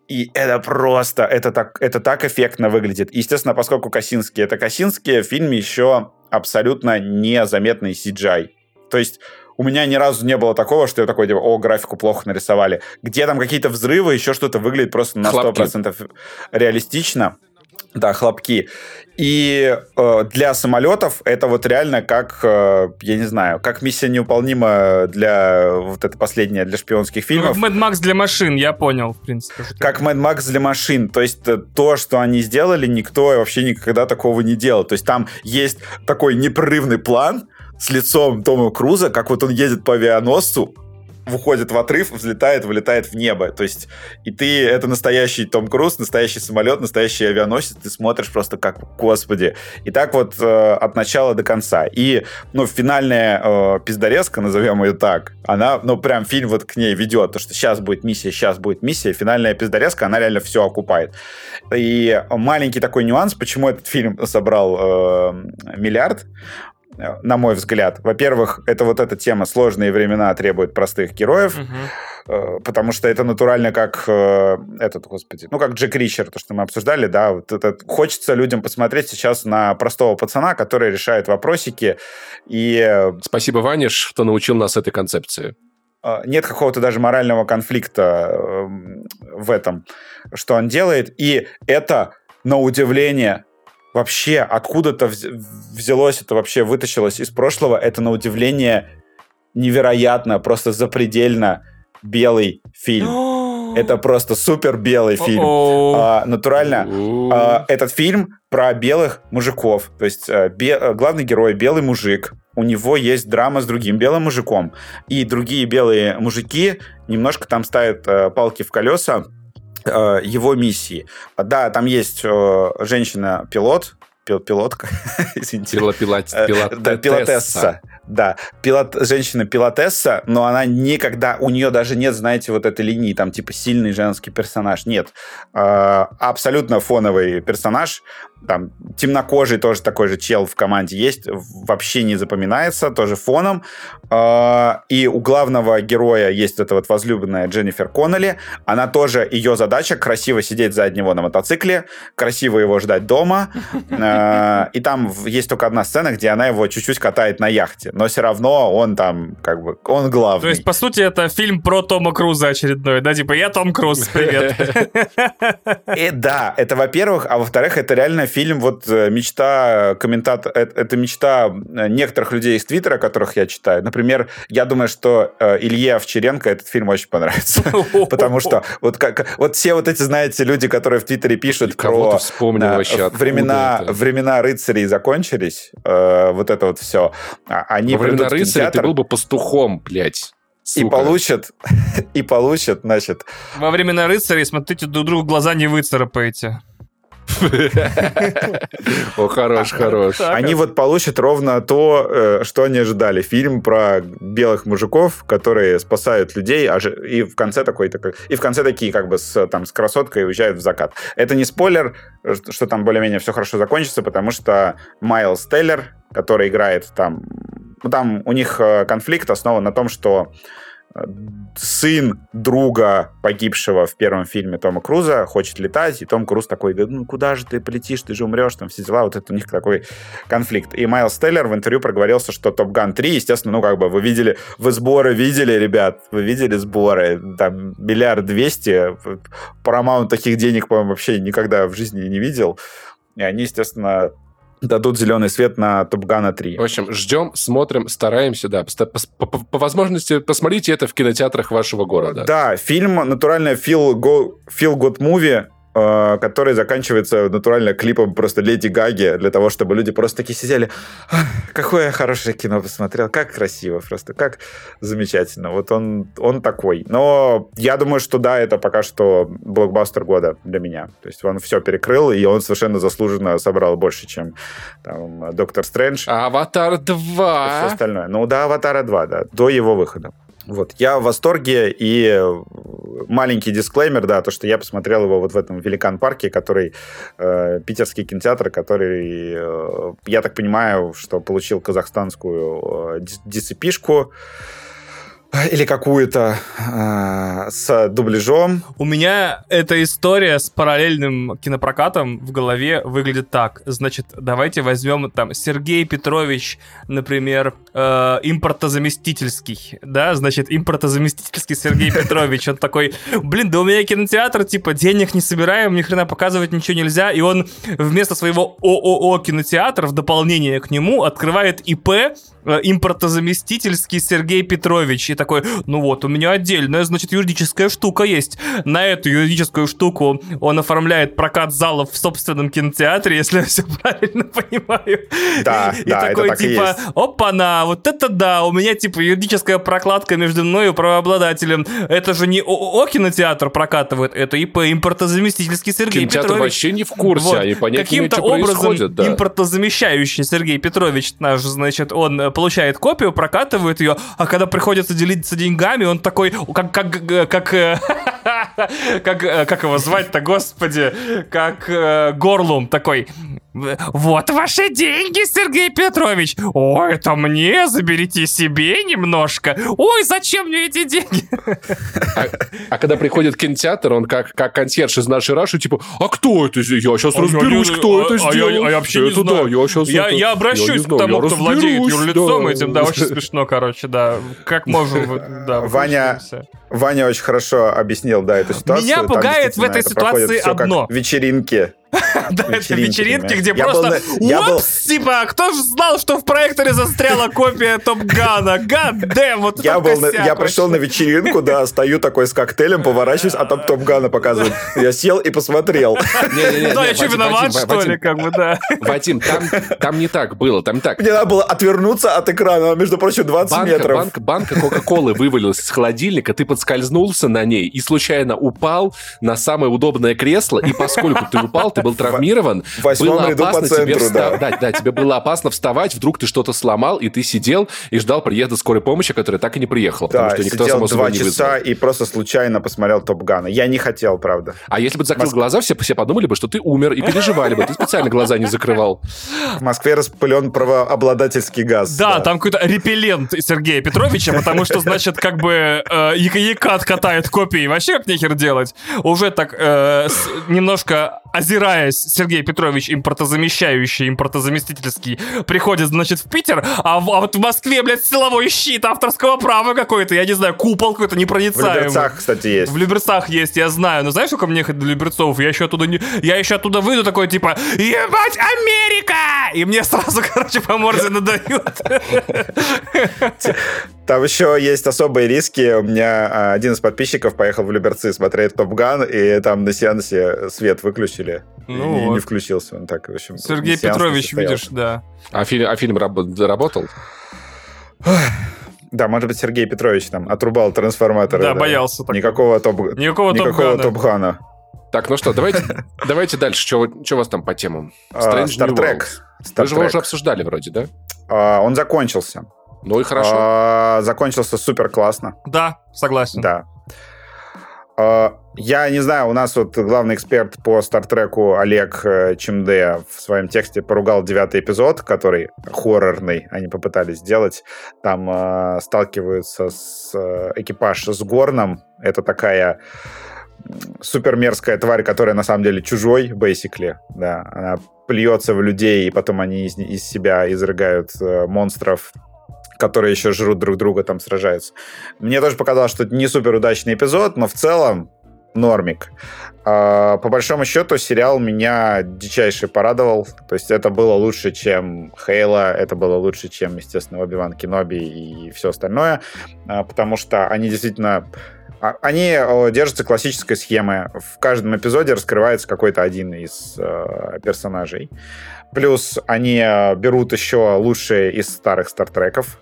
И это просто, это так, это так эффектно выглядит. И, естественно, поскольку Косинский — это Косинский, в фильме еще абсолютно незаметный си джи ай. То есть у меня ни разу не было такого, что я такой, типа, о, графику плохо нарисовали. Где там какие-то взрывы, еще что-то выглядит просто на хлопки. сто процентов реалистично. Да, хлопки. И э, для самолетов это вот реально как, э, я не знаю, как миссия неуполнима для, вот это последнее, для шпионских фильмов. Ну, как Mad Max для машин, я понял, в принципе. Как Mad Max для машин. То есть то, что они сделали, никто вообще никогда такого не делал. То есть там есть такой непрерывный план с лицом Тома Круза, как вот он едет по авианосцу, выходит в отрыв, взлетает, вылетает в небо. То есть, и ты, это настоящий Том Круз, настоящий самолет, настоящий авианосец, ты смотришь просто как, господи. И так вот э, от начала до конца. И, ну, финальная э, пиздорезка, назовем ее так, она, ну, прям фильм вот к ней ведет, то, что сейчас будет миссия, сейчас будет миссия, финальная пиздорезка, она реально все окупает. И маленький такой нюанс, почему этот фильм собрал э, миллиард, на мой взгляд. Во-первых, это вот эта тема «Сложные времена требуют простых героев», угу. потому что это натурально как этот, господи, ну, как Джек Ричер, то, что мы обсуждали, да, вот это, хочется людям посмотреть сейчас на простого пацана, который решает вопросики, и... Спасибо, Ваня, что научил нас этой концепции. Нет какого-то даже морального конфликта в этом, что он делает, и это, на удивление... Вообще, откуда-то взялось это, вообще вытащилось из прошлого. Это, на удивление, невероятно, просто запредельно белый фильм. Это просто супер белый фильм. А, натурально, а, этот фильм про белых мужиков. То есть а, бе- главный герой — белый мужик. У него есть драма с другим белым мужиком. И другие белые мужики немножко там ставят а, палки в колеса его миссии. Да, там есть э, женщина-пилот, пил, пилотка, извините. Пила, пилот, пилотесса. Да, пилотесса. Да, пилот, женщина-пилотесса, но она никогда, у нее даже нет, знаете, вот этой линии, там, типа, сильный женский персонаж. Нет. Э, абсолютно фоновый персонаж. Там темнокожий тоже такой же чел в команде есть. Вообще не запоминается, тоже фоном. И у главного героя есть эта вот возлюбленная Дженнифер Коннелли. Она тоже, ее задача — красиво сидеть сзади него на мотоцикле, красиво его ждать дома. И там есть только одна сцена, где она его чуть-чуть катает на яхте. Но все равно он там, как бы, он главный. То есть, по сути, это фильм про Тома Круза очередной, да? Типа, я Том Круз, привет. Да, это во-первых. А во-вторых, это реально фильм, вот мечта комментатора, это мечта некоторых людей из Твиттера, которых я читаю. Например, я думаю, что Илье Овчаренко этот фильм очень понравится. Потому что вот как вот все вот эти, знаете, люди, которые в Твиттере пишут про времена рыцарей закончились, вот это вот все. Во времена рыцарей ты был бы пастухом, блядь. И получат, и получат, значит... Во времена рыцарей, смотрите, друг другу глаза не выцарапаете. О, хорош, хорош. Они вот получат ровно то, что они ожидали. Фильм про белых мужиков, которые спасают людей, и в конце такой, и в конце такие, как бы, с, там, с красоткой уезжают в закат. Это не спойлер, что там более-менее все хорошо закончится, потому что Майлз Теллер, который играет там... Там у них конфликт основан на том, что сын друга погибшего в первом фильме Тома Круза хочет летать, и Том Круз такой, ну куда же ты полетишь, ты же умрешь, там все дела, вот это у них такой конфликт. И Майлз Теллер в интервью проговорился, что Top Gun три, естественно, ну как бы вы видели, вы сборы видели, ребят, вы видели сборы, там миллиард двести, Paramount таких денег, по-моему, вообще никогда в жизни не видел, и они, естественно, дадут зеленый свет на Топ Гана три. В общем, ждем, смотрим, стараемся, да. По, по, по возможности посмотрите это в кинотеатрах вашего города. Да, фильм натурально feel-good movie, э, который заканчивается натурально клипом просто Леди Гаги, для того, чтобы люди просто такие сидели, какое хорошее кино посмотрел, как красиво просто, как замечательно. Вот он, он такой. Но я думаю, что да, это пока что блокбастер года для меня. То есть он все перекрыл, и он совершенно заслуженно собрал больше, чем там, Доктор Стрэндж. Аватар два. И все остальное. Ну, до Аватара два, да, до его выхода. Вот, я в восторге, и маленький дисклеймер, да, то, что я посмотрел его вот в этом Великан-парке, который, э, питерский кинотеатр, который, э, я так понимаю, что получил казахстанскую э, дисципишку, или какую-то э, с дубляжом. У меня эта история с параллельным кинопрокатом в голове выглядит так. Значит, давайте возьмем там Сергей Петрович, например, э, импортозаместительский. Да, значит, импортозаместительский Сергей Петрович. Он такой, блин, да у меня кинотеатр, типа, денег не собираем, ни хрена показывать ничего нельзя. И он вместо своего ООО кинотеатр в дополнение к нему открывает ИП импортозаместительский Сергей Петрович. И такой, ну вот, у меня отдельная, значит, юридическая штука есть. На эту юридическую штуку он оформляет прокат залов в собственном кинотеатре, если я все правильно понимаю. Да, и, да, и такой, это так типа, и есть. Опа-на, вот это да, у меня, типа, юридическая прокладка между мной и правообладателем. Это же не ООО кинотеатр прокатывает, это ИП импортозаместительский Сергей кинотеатр Петрович. Кинотеатр вообще не в курсе, вот. Они понятия не имеют, что происходит. Каким-то образом импортозамещающий Сергей Петрович наш, значит, он получает копию, прокатывает ее, а когда приходится делиться деньгами, он такой, как, как, как, как, как его звать-то, господи, как Горлум такой. Вот ваши деньги, Сергей Петрович. Ой, это мне, заберите себе немножко. Ой, зачем мне эти деньги? А, а когда приходит кинотеатр, он как, как консьерж из нашей Раши, типа, а кто это? Я сейчас а разберусь, я, кто а, это а сделал. А я, а я вообще это не знаю. Да, я, сейчас я, это... я обращусь я не к знаю, тому, кто владеет юрлицом да. этим. Да, очень смешно, короче, да. Как можно... Да, Ваня, Ваня очень хорошо объяснил, да, эту ситуацию. Меня пугает там, в этой ситуации одно. Вечеринки. Да, это вечеринки, где просто упс, типа, кто же знал, что в проекторе застряла копия Топ Гана? Гаддем, вот это косяк. Я пришел на вечеринку, да, стою такой с коктейлем, поворачиваюсь, а там Топ Гана показывают. Я сел и посмотрел. Да, я что, виноват, что ли, как бы, да. Вадим, там не так было, там так. Мне надо было отвернуться от экрана, между прочим, двадцать метров. Банка Кока-Колы вывалилась с холодильника, ты подскользнулся на ней и случайно упал на самое удобное кресло, и поскольку ты упал, ты был травмирован, было опасно центру, тебе встав... да. Да, да, тебе было опасно вставать, вдруг ты что-то сломал, и ты сидел и ждал приезда скорой помощи, которая так и не приехала, да, потому что никто сидел два часа и просто случайно посмотрел Топ Гана. Я не хотел, правда. А если бы ты закрыл Москва... глаза, все, все подумали бы, что ты умер, и переживали бы, ты специально глаза не закрывал. В Москве распылен правообладательский газ. Да, да. Там какой-то репеллент Сергея Петровича, потому что, значит, как бы ЕКАТ катает копии, вообще как нехер делать. Уже так немножко озирается Сергей Петрович, импортозамещающий, импортозаместительский, приходит, значит, в Питер, а, в, а вот в Москве, блядь, силовой щит авторского права какой-то, я не знаю, купол какой-то непроницаемый. В Люберцах, кстати, есть. В Люберцах есть, я знаю, но знаешь, сколько мне ехать до Люберцов? Я еще оттуда, не... я еще оттуда выйду такой, типа, ебать, Америка! И мне сразу, короче, по морде надают. Там еще есть особые риски. У меня один из подписчиков поехал в Люберцы смотреть Топ Ган, и там на сеансе свет выключили. Ну и вот. Не включился он так, в общем. Сергей Петрович, видишь, да. А фильм, а фильм раб- работал? Да, может быть, Сергей Петрович там отрубал трансформаторы. Да, да. боялся. Так. Никакого Топ Никакого, никакого Топ Гана. Так, ну что, давайте, давайте дальше. Что у вас там по темам? Стартрек. Вы же его уже обсуждали вроде, да? А, он закончился. Ну и хорошо. А, закончился супер классно. Да, согласен. Да. Я не знаю, у нас вот главный эксперт по Стартреку Олег Чемде в своем тексте поругал девятый эпизод, который хоррорный, они попытались сделать. Там э, сталкиваются с э, экипаж с Горном. Это такая супермерзкая тварь, которая на самом деле чужой, basically. Да. Она плюется в людей, и потом они из, из себя изрыгают э, монстров, которые еще жрут друг друга, там сражаются. Мне тоже показалось, что это не суперудачный эпизод, но в целом нормик. По большому счету, сериал меня дичайше порадовал. То есть это было лучше, чем Хейла, это было лучше, чем, естественно, Оби-Ван Кеноби и все остальное, потому что они действительно... Они держатся классической схемы. В каждом эпизоде раскрывается какой-то один из э, персонажей. Плюс они берут еще лучшие из старых стартреков.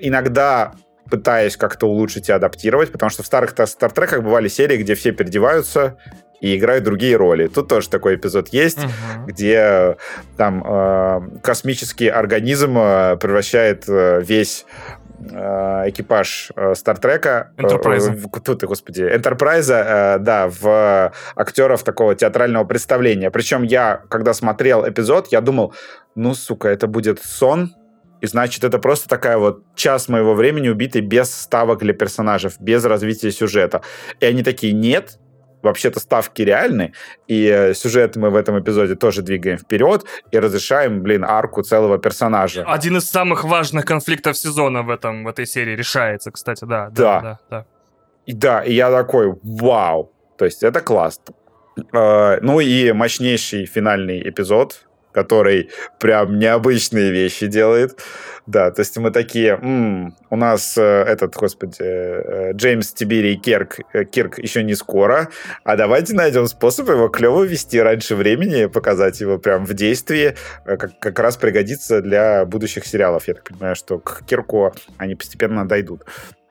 Иногда... пытаясь как-то улучшить и адаптировать, потому что в старых стартреках бывали серии, где все переодеваются и играют другие роли. Тут тоже такой эпизод есть, uh-huh. где там э, космический организм превращает весь э, экипаж стартрека... Энтерпрайза. Э, тут ты, господи. Энтерпрайза, э, да, в актеров такого театрального представления. Причем я, когда смотрел эпизод, я думал, ну, сука, это будет сон, и значит, это просто такая вот час моего времени убитый без ставок для персонажей, без развития сюжета. И они такие, нет, вообще-то ставки реальны, и сюжет мы в этом эпизоде тоже двигаем вперед и разрешаем, блин, арку целого персонажа. Один из самых важных конфликтов сезона в, этом, в этой серии решается, кстати, да. Да, да, да, да. И, да, и я такой, вау, то есть это классно. Э, ну и мощнейший финальный эпизод, который прям необычные вещи делает. Да, то есть мы такие... М-м, у нас э, этот, господи, э, Джеймс Тиберий Кирк, э, Кирк еще не скоро, а давайте найдем способ его клево вести раньше времени, показать его прям в действии, э, как, как раз пригодится для будущих сериалов. Я так понимаю, что к Кирку они постепенно дойдут.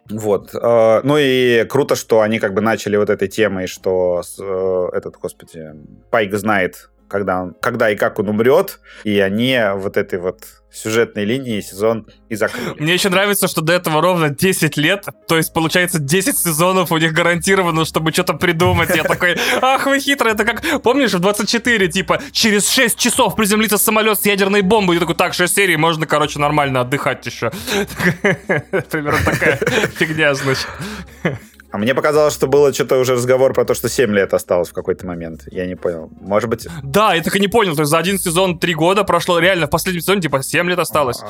Вот. Э, ну и круто, что они как бы начали вот этой темой, что э, этот, господи, Пайк знает, Когда, он, когда и как он умрет, и они вот этой вот сюжетной линии сезон и закрыли. Мне еще нравится, что до этого ровно десять лет, то есть, получается, десять сезонов у них гарантировано, чтобы что-то придумать. Я такой, ах, вы хитрые, это как, помнишь, в двадцать четыре, типа, через шесть часов приземлится самолет с ядерной бомбой. Я такой, так, шесть серий, можно, короче, нормально отдыхать еще. Примерно такая фигня, значит. А мне показалось, что было что-то уже разговор про то, что семь лет осталось в какой-то момент. Я не понял. Может быть... Да, я так и не понял. То есть за один сезон три года прошло. Реально, в последнем сезоне типа семь лет осталось.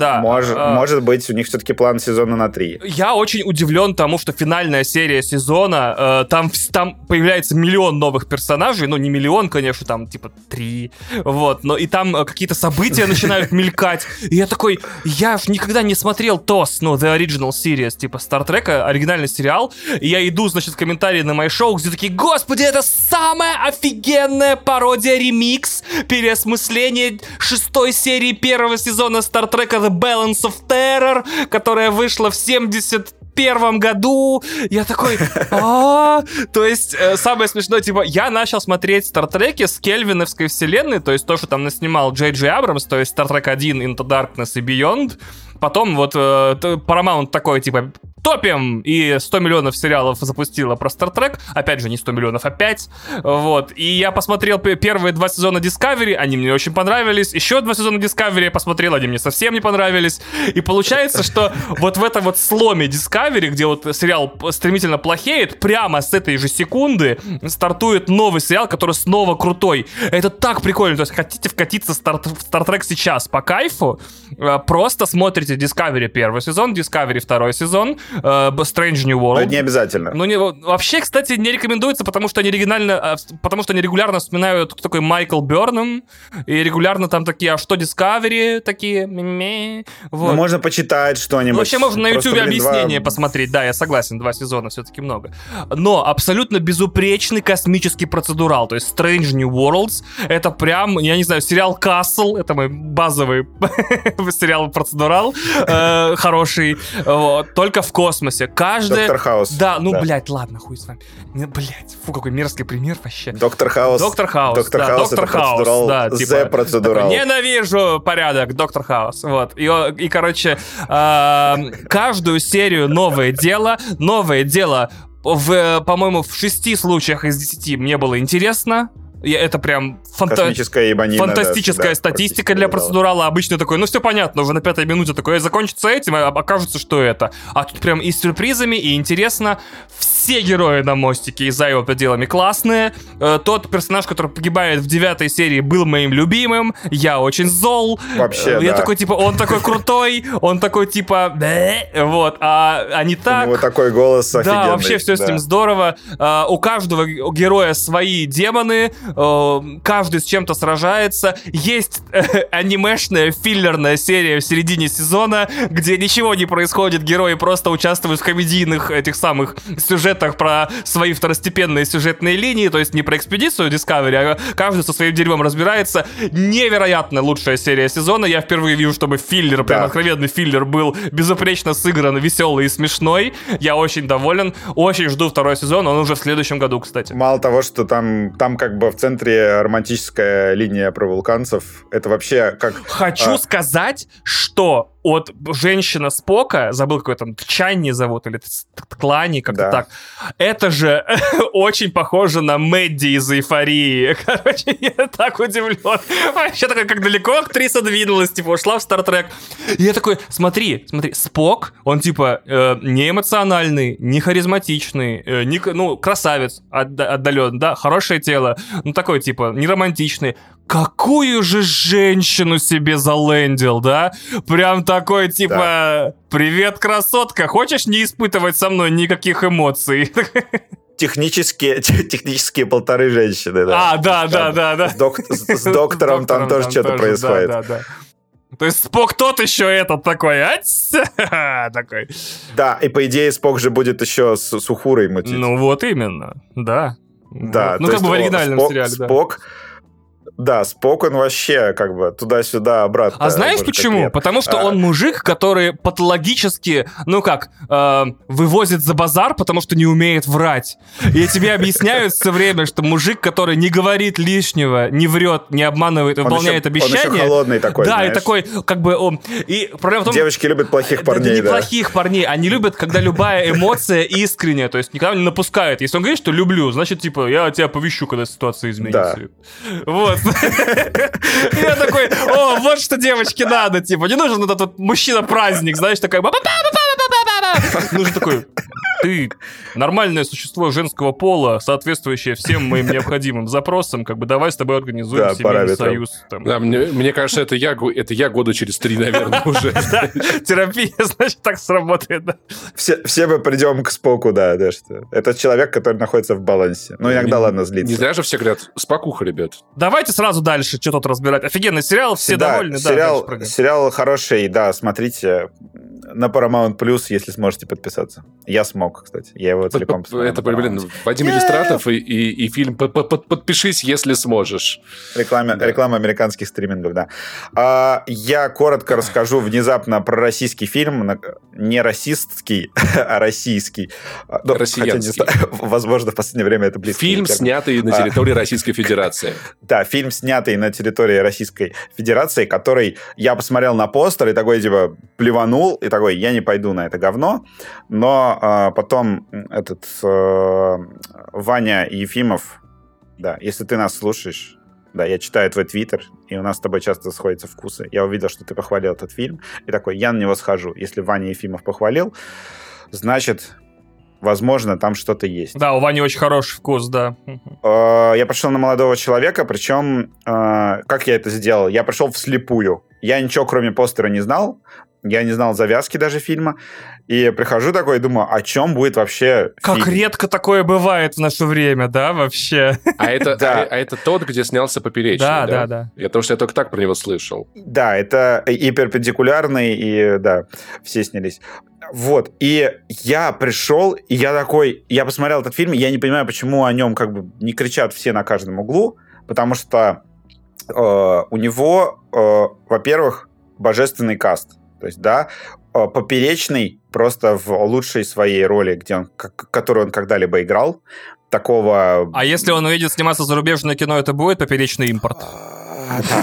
Да. Может, а... может быть, у них все-таки план сезона на три. Я очень удивлен тому, что финальная серия сезона, э, там, там появляется миллион новых персонажей. Ну, не миллион, конечно, там типа три. Вот. Но и там какие-то события начинают мелькать. И я такой... Я ж никогда не смотрел ТОС, ну, The Original Series, типа Стартрека, оригинальный сериал. И я иду, значит, в комментарии на My Show, где такие, господи, это самая офигенная пародия, ремикс, переосмысление шестой серии первого сезона Стартрека The Balance of Terror, которая вышла в семьдесят первом году. Я такой, то есть самое смешное, типа, я начал смотреть Стартреки с кельвиновской вселенной, то есть то, что там наснимал Джей Джей Абрамс, то есть Стартрек один, Into Darkness и Beyond. Потом вот Paramount такой, типа, топим, и сто миллионов сериалов запустила про Стартрек. Опять же, не сто миллионов, а пять. Вот. И я посмотрел первые два сезона Discovery, они мне очень понравились. Еще два сезона Discovery я посмотрел, они мне совсем не понравились. И получается, что вот в этом вот сломе Discovery, где вот сериал стремительно плохеет, прямо с этой же секунды стартует новый сериал, который снова крутой. Это так прикольно. То есть хотите вкатиться в Стартрек сейчас по кайфу, просто смотрите Discovery первый сезон, Discovery второй сезон, Strange New World. Но не обязательно. Ну, не, вообще, кстати, не рекомендуется, потому что они регулярно, потому что они регулярно вспоминают такой Майкл Бёрнам, и регулярно там такие, а что Discovery? Такие, ме-ме. Вот. Ну, можно почитать что-нибудь. Вообще, можно на Ютубе объяснение два... посмотреть. Да, я согласен, два сезона все-таки много. Но абсолютно безупречный космический процедурал. То есть Strange New Worlds, это прям, я не знаю, сериал Castle, это мой базовый сериал процедурал, хороший. Только в космосе. Каждая... Доктор Хаус. Да, ну, да. Блядь, ладно, хуй с вами. Блядь, фу, какой мерзкий пример вообще. Доктор Хаус. Доктор Хаус, Доктор да, Хаус, Доктор Хаус, да, типа, процедурал. Такой, ненавижу порядок, Доктор Хаус, вот. И, и короче, каждую серию новое дело, новое дело в, по-моему, в шести случаях из десяти мне было интересно. Я, это прям фанта... ебанина, фантастическая да, статистика да, для процедурала. Да. Обычно такой, ну все понятно, уже на пятой минуте такое закончится этим, а окажется, что это. А тут прям и с сюрпризами, и интересно. Все герои на мостике и за его пределами классные. Э, тот персонаж, который погибает в девятой серии, был моим любимым. Я очень зол. Вообще, э, я да. такой, типа, он такой крутой, он такой, типа, вот, а они так... У него такой голос офигенный. Да, вообще все с ним здорово. У каждого героя свои демоны, каждый с чем-то сражается. Есть анимешная филлерная серия в середине сезона, где ничего не происходит, герои просто участвуют в комедийных этих самых сюжетах про свои второстепенные сюжетные линии, то есть не про экспедицию Discovery, а каждый со своим дерьмом разбирается. Невероятно лучшая серия сезона. Я впервые вижу, чтобы филлер, да. прям откровенный филлер был безупречно сыгран, веселый и смешной. Я очень доволен. Очень жду второй сезон. Он уже в следующем году, кстати. Мало того, что там, там как бы в центре романтическая линия про вулканцев. Это вообще как... Хочу а... сказать, что от женщина Спока, забыл, какой там Чанни зовут, или Тлани, как-то да. так. Это же очень похоже на Мэдди из «Эйфории». Короче, я так удивлен. Вообще такой, как далеко актриса двинулась, типа, ушла в «Стартрек». И я такой, смотри, смотри, Спок, он, типа, э, не эмоциональный, не харизматичный, э, не, ну, красавец отда- отдален, да, хорошее тело, ну, такой, типа, не романтичный. Какую же женщину себе залендил, да? Прям такой, типа, да. привет, красотка, хочешь не испытывать со мной никаких эмоций? Технические, технические полторы женщины, да. А, да, да, да, да. С, док- с, с доктором там тоже что-то происходит. Да, да, да. То есть Спок тот еще этот такой, а? такой. Да, и по идее Спок же будет еще с, с Ухурой мутить. Ну вот именно, да. да вот. Ну как бы в оригинальном Спок, сериале, да. Спок... Да, Спок, он вообще как бы туда-сюда, обратно. А знаешь почему? Лет. Потому что а... он мужик, который патологически, ну как, э, вывозит за базар, потому что не умеет врать. И тебе объясняют все время, что мужик, который не говорит лишнего, не врет, не обманывает, выполняет обещания. Он еще холодный такой, да, и такой, как бы, он... Девочки любят плохих парней, да. Не плохих парней, они любят, когда любая эмоция искренняя, то есть никогда не напускает. Если он говорит, что люблю, значит, типа, я тебя повещу, когда ситуация изменится. Вот. Я такой, о, вот что девочке надо, типа, не нужен этот вот мужчина-праздник, знаешь, такой, нужен такой, ты нормальное существо женского пола, соответствующее всем моим необходимым запросам, как бы давай с тобой организуем да, семейный союз. Там. Да, мне, мне кажется, это я, это я года через три, наверное, уже. Терапия, значит, так сработает. Все мы придем к Споку, да, да, что это человек, который находится в балансе. Ну, иногда, ладно, злиться. Не зря же все говорят, Спокуха, ребят. Давайте сразу дальше что тут разбирать. Офигенный сериал, все да, довольны. Сериал, да, сериал хороший, да, смотрите на Paramount+, если сможете подписаться. Я смог, кстати. Я его целиком посмотрел. Это, блин, Вадим Иллистратов и, и, и фильм «Подпишись, если сможешь». Реклама, да. реклама американских стримингов, да. А, я коротко расскажу внезапно про российский фильм. Не расистский, а российский. Но, россиянский. Хотя, не, возможно, в последнее время это близко. Фильм, снятый на территории а, Российской Федерации. Да, фильм, снятый на территории Российской Федерации, который я посмотрел на постер и такой, типа, плеванул, и такой, я не пойду на это говно. Но а, потом этот а, Ваня Ефимов, да, если ты нас слушаешь, да, я читаю твой твиттер, и у нас с тобой часто сходятся вкусы. Я увидел, что ты похвалил этот фильм, и такой, я на него схожу. Если Ваня Ефимов похвалил, значит... Возможно, там что-то есть. Да, у Вани очень хороший вкус, да. Я пришел на «Молодого человека», причем, как я это сделал? Я пришел вслепую. Я ничего, кроме постера, не знал. Я не знал завязки даже фильма. И прихожу такой и думаю, о чем будет вообще фильм? Как редко такое бывает в наше время, да, вообще? А это, да. а, а это тот, где снялся «Поперечный», да? Да, да, да. Я, потому что я только так про него слышал. Да, это и «Перпендикулярный», и, да, все снялись. Вот, и я пришел, и я такой, я посмотрел этот фильм, и я не понимаю, почему о нем как бы не кричат все на каждом углу, потому что э, у него, э, во-первых, божественный каст, то есть, да, э, Поперечный просто в лучшей своей роли, где он, к- которую он когда-либо играл, такого... А если он уедет сниматься в зарубежное кино, это будет «Поперечный импорт»?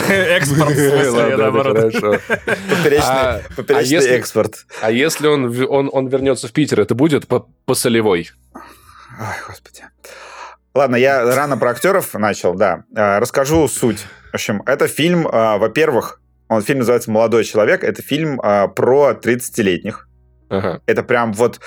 Экспорт, в смысле, наоборот. Поперечный экспорт. А если он вернется в Питер, это будет по солевой? Ой, господи. Ладно, я рано про актеров начал, да. Расскажу суть. В общем, это фильм, во-первых, он фильм называется «Молодой человек». Это фильм про тридцатилетних. Ага. Это прям вот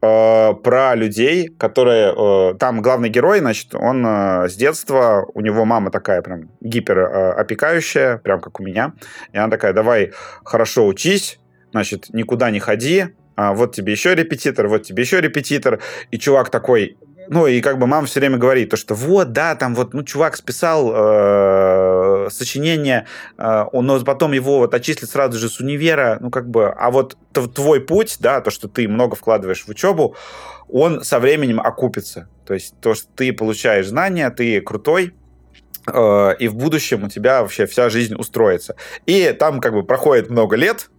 э, про людей, которые... Э, там главный герой, значит, он э, с детства... У него мама такая прям гиперопекающая, э, прям как у меня. И она такая, давай хорошо учись, значит, никуда не ходи, а вот тебе еще репетитор, вот тебе еще репетитор. И чувак такой... Ну, и как бы мама все время говорит, то, что вот, да, там вот, ну, чувак списал э, сочинение, э, но потом его вот отчислят сразу же с универа, ну, как бы, а вот твой путь, да, то, что ты много вкладываешь в учебу, он со временем окупится. То есть то, что ты получаешь знания, ты крутой, э, и в будущем у тебя вообще вся жизнь устроится. И там как бы проходит много лет,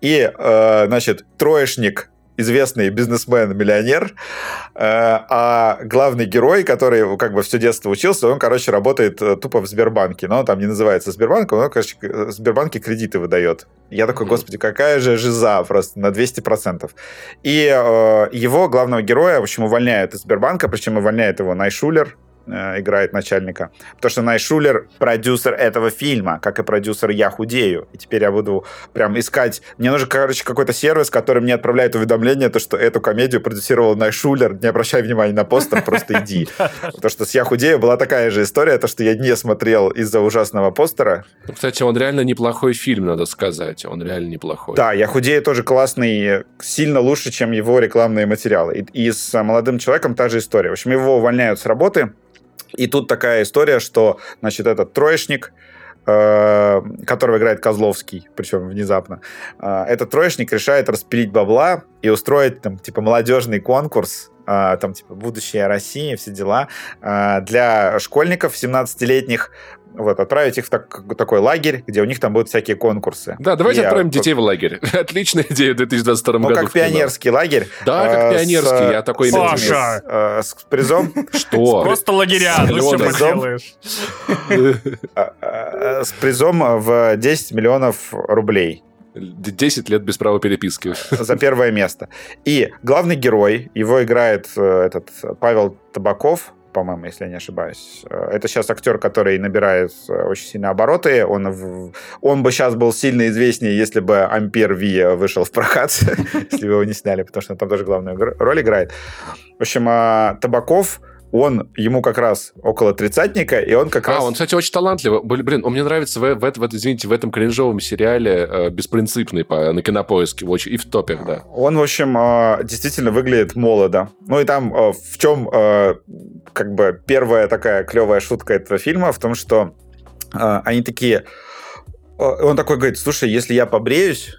и, э, значит, троечник... известный бизнесмен-миллионер, а главный герой, который как бы все детство учился, он, короче, работает тупо в Сбербанке. Но он там не называется Сбербанком, он, короче, в Сбербанке кредиты выдает. Я такой, господи, какая же жиза просто на двести процентов. И его, главного героя, в общем, увольняют из Сбербанка, причем увольняет его Найшулер, играет начальника. Потому что Найшулер продюсер этого фильма, как и продюсер «Я худею». И теперь я буду прям искать... Мне нужен, короче, какой-то сервис, который мне отправляет уведомление, то, что эту комедию продюсировал Найшулер. Не обращай внимания на постер, просто иди. Потому что с «Я худею» была такая же история, то, что я не смотрел из-за ужасного постера. Кстати, он реально неплохой фильм, надо сказать. Он реально неплохой. Да, «Я худею» тоже классный, сильно лучше, чем его рекламные материалы. И с молодым человеком та же история. В общем, его увольняют с работы. И тут такая история, что, значит, этот троечник, э, которого играет Козловский, причем внезапно, э, этот троечник решает распилить бабла и устроить, там, типа, молодежный конкурс, э, там, типа, «Будущее России», все дела, э, для школьников семнадцатилетних, вот, отправить их в так, такой лагерь, где у них там будут всякие конкурсы. Да, давайте и отправим я... детей в лагерь. Отличная идея в две тысячи двадцать втором ну, году. Ну, как пионерский лагерь. Да, э, как пионерский, с, я такой имею. Паша! Э, с призом... Что? Просто лагеря, ну что поделаешь. С призом в десять миллионов рублей. десять лет без права переписки. За первое место. И главный герой, его играет этот Павел Табаков, по-моему, если я не ошибаюсь. Это сейчас актер, который набирает очень сильные обороты. Он, в... он бы сейчас был сильно известнее, если бы «Ампер Ви» вышел в прокат, если бы его не сняли, потому что он там тоже главную роль играет. В общем, Табаков... Он, ему как раз около тридцатника, и он как а, раз... А, он, кстати, очень талантливый. Блин, он мне нравится, в, в, в, извините, в этом кринжовом сериале э, «Беспринципный» по, на Кинопоиске, очень, и в топе, да. Он, в общем, э, действительно выглядит молодо. Ну и там э, в чем э, как бы первая такая клевая шутка этого фильма, в том, что э, они такие... Э, он такой говорит, слушай, если я побреюсь,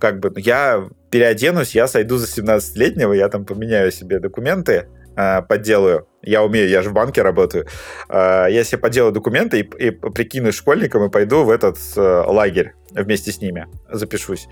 как бы я переоденусь, я сойду за семнадцатилетнего, я там поменяю себе документы, подделаю. Я умею, я же в банке работаю. Я себе подделаю документы и, и прикину школьникам и пойду в этот лагерь вместе с ними. Запишусь.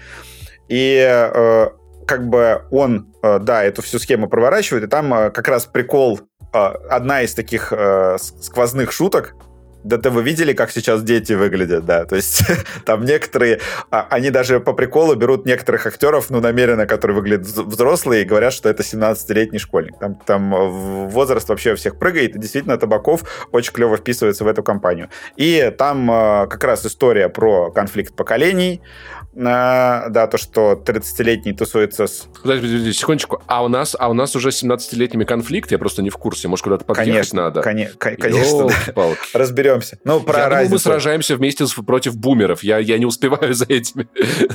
И как бы он, да, эту всю схему проворачивает, и там как раз прикол, одна из таких сквозных шуток. Да-то вы видели, как сейчас дети выглядят, да, то есть там некоторые, они даже по приколу берут некоторых актеров, ну, намеренно, которые выглядят взрослые, и говорят, что это семнадцатилетний школьник, там, там возраст вообще у всех прыгает, и действительно Табаков очень клево вписывается в эту компанию. И там как раз история про конфликт поколений, да, то, что тридцатилетний тусуется с... Подожди, подожди, секундочку, а у нас, а у нас уже с семнадцатилетними конфликт, я просто не в курсе, может, куда-то подъехать надо? Конечно, кон- конечно, да. Разберем. Ну, про я разницу. Думаю, мы сражаемся вместе с, против бумеров. Я, я не успеваю за этими.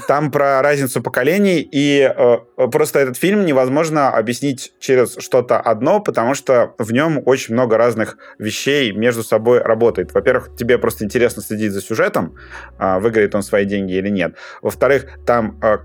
Там про разницу поколений. И э, просто этот фильм невозможно объяснить через что-то одно, потому что в нем очень много разных вещей между собой работает. Во-первых, тебе просто интересно следить за сюжетом, э, выиграет он свои деньги или нет. Во-вторых, там э,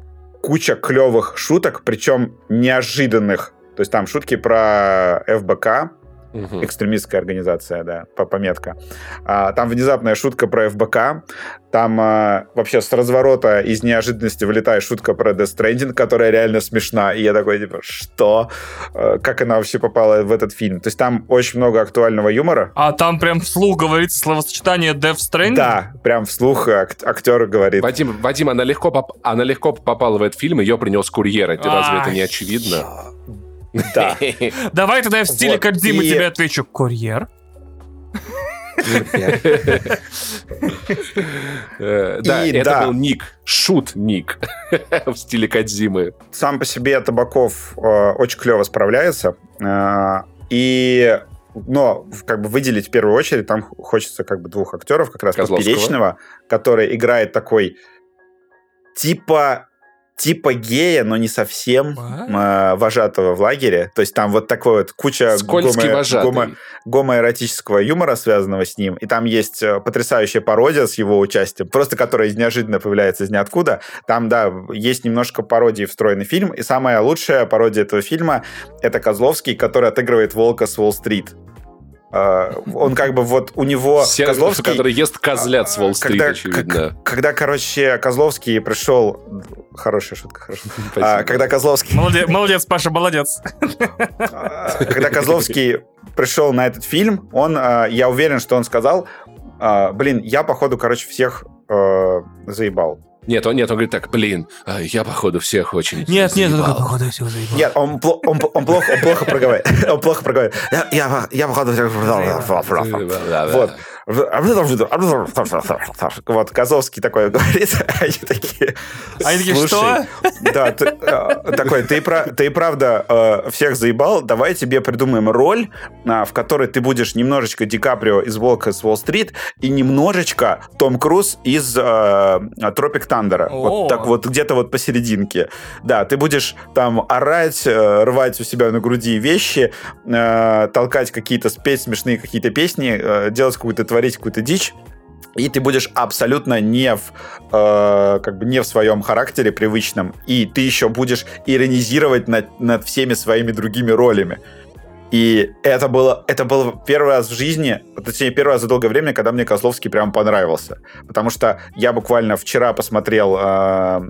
куча клевых шуток, причем неожиданных. То есть там шутки про эф бэ ка, Uh-huh. экстремистская организация, да, пометка. А, там внезапная шутка про эф бэ ка, там а, вообще с разворота из неожиданности вылетает шутка про Death Stranding, которая реально смешна, и я такой, типа, что? А, как она вообще попала в этот фильм? То есть там очень много актуального юмора. А там прям вслух говорится словосочетание Death Stranding? Да, прям вслух ак- актер говорит. Вадим, Вадим она, легко поп- она легко попала в этот фильм, ее принес курьер, разве это не очевидно? Да. Давай тогда я в стиле вот, Кодзимы и... тебе отвечу. Курьер. Да, это был ник. Шут ник. В стиле Кодзимы. Сам по себе Табаков очень клево справляется. И... Но как бы выделить в первую очередь там хочется как бы двух актеров, как раз Поперечного, который играет такой типа, типа гея, но не совсем э, вожатого в лагере. То есть там вот такой вот куча гомо, гомо, гомоэротического юмора, связанного с ним. И там есть потрясающая пародия с его участием, просто которая неожиданно появляется из ниоткуда. Там, да, есть немножко пародии встроенный фильм. И самая лучшая пародия этого фильма – это Козловский, который отыгрывает волка с Уолл-стрит. Он как бы вот у него... Серый, Козловский, который ест козлят с Уолл-стрит, когда, очевидно. К- когда, короче, Козловский пришел... Хорошая шутка, хорошо. А, когда Козловский... Молодец, молодец, Паша, молодец. Когда Козловский пришел на этот фильм, он, я уверен, что он сказал, блин, я, походу, короче, всех заебал. Нет, он, нет, он говорит так, блин, я, походу, всех очень Нет, заебал. Нет, он, походу, всех заебал. Нет, он, он, он, он плохо, он плохо проговаривает. Он плохо проговаривает. Я, я, я походу, всех заебал. Вот. Вот, Козловский такой говорит, они такие... Они такие, что? Да, такой, ты правда всех заебал, давай тебе придумаем роль, в которой ты будешь немножечко Ди Каприо из «Волка с Уолл-стрит» и немножечко Том Круз из «Тропик Тандера». Вот так вот, где-то вот посерединке. Да, ты будешь там орать, рвать у себя на груди вещи, толкать какие-то, петь смешные какие-то песни, делать какую-то, творить какую-то дичь, и ты будешь абсолютно не в, э, как бы не в своем характере привычном, и ты еще будешь иронизировать над, над всеми своими другими ролями. И это было, это было первый раз в жизни, точнее, первый раз за долгое время, когда мне Козловский прям понравился. Потому что я буквально вчера посмотрел э,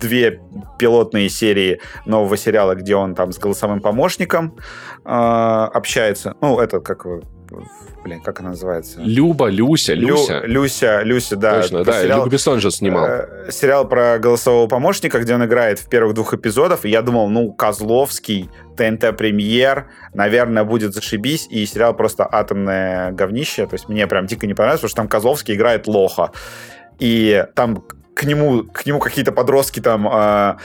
две пилотные серии нового сериала, где он там с голосовым помощником э, общается. Ну, это как... Блин, как она называется? Люба, Люся, Люся. Лю, Люся, Люся, да. Точно, да, сериал, Люк Бессон же снимал. Э, сериал про голосового помощника, где он играет в первых двух эпизодах. И я думал, ну, Козловский, ТНТ-премьер, наверное, будет зашибись. И сериал просто атомное говнище. То есть мне прям дико не понравилось, потому что там Козловский играет лоха. И там... К нему, к нему какие-то подростки там э,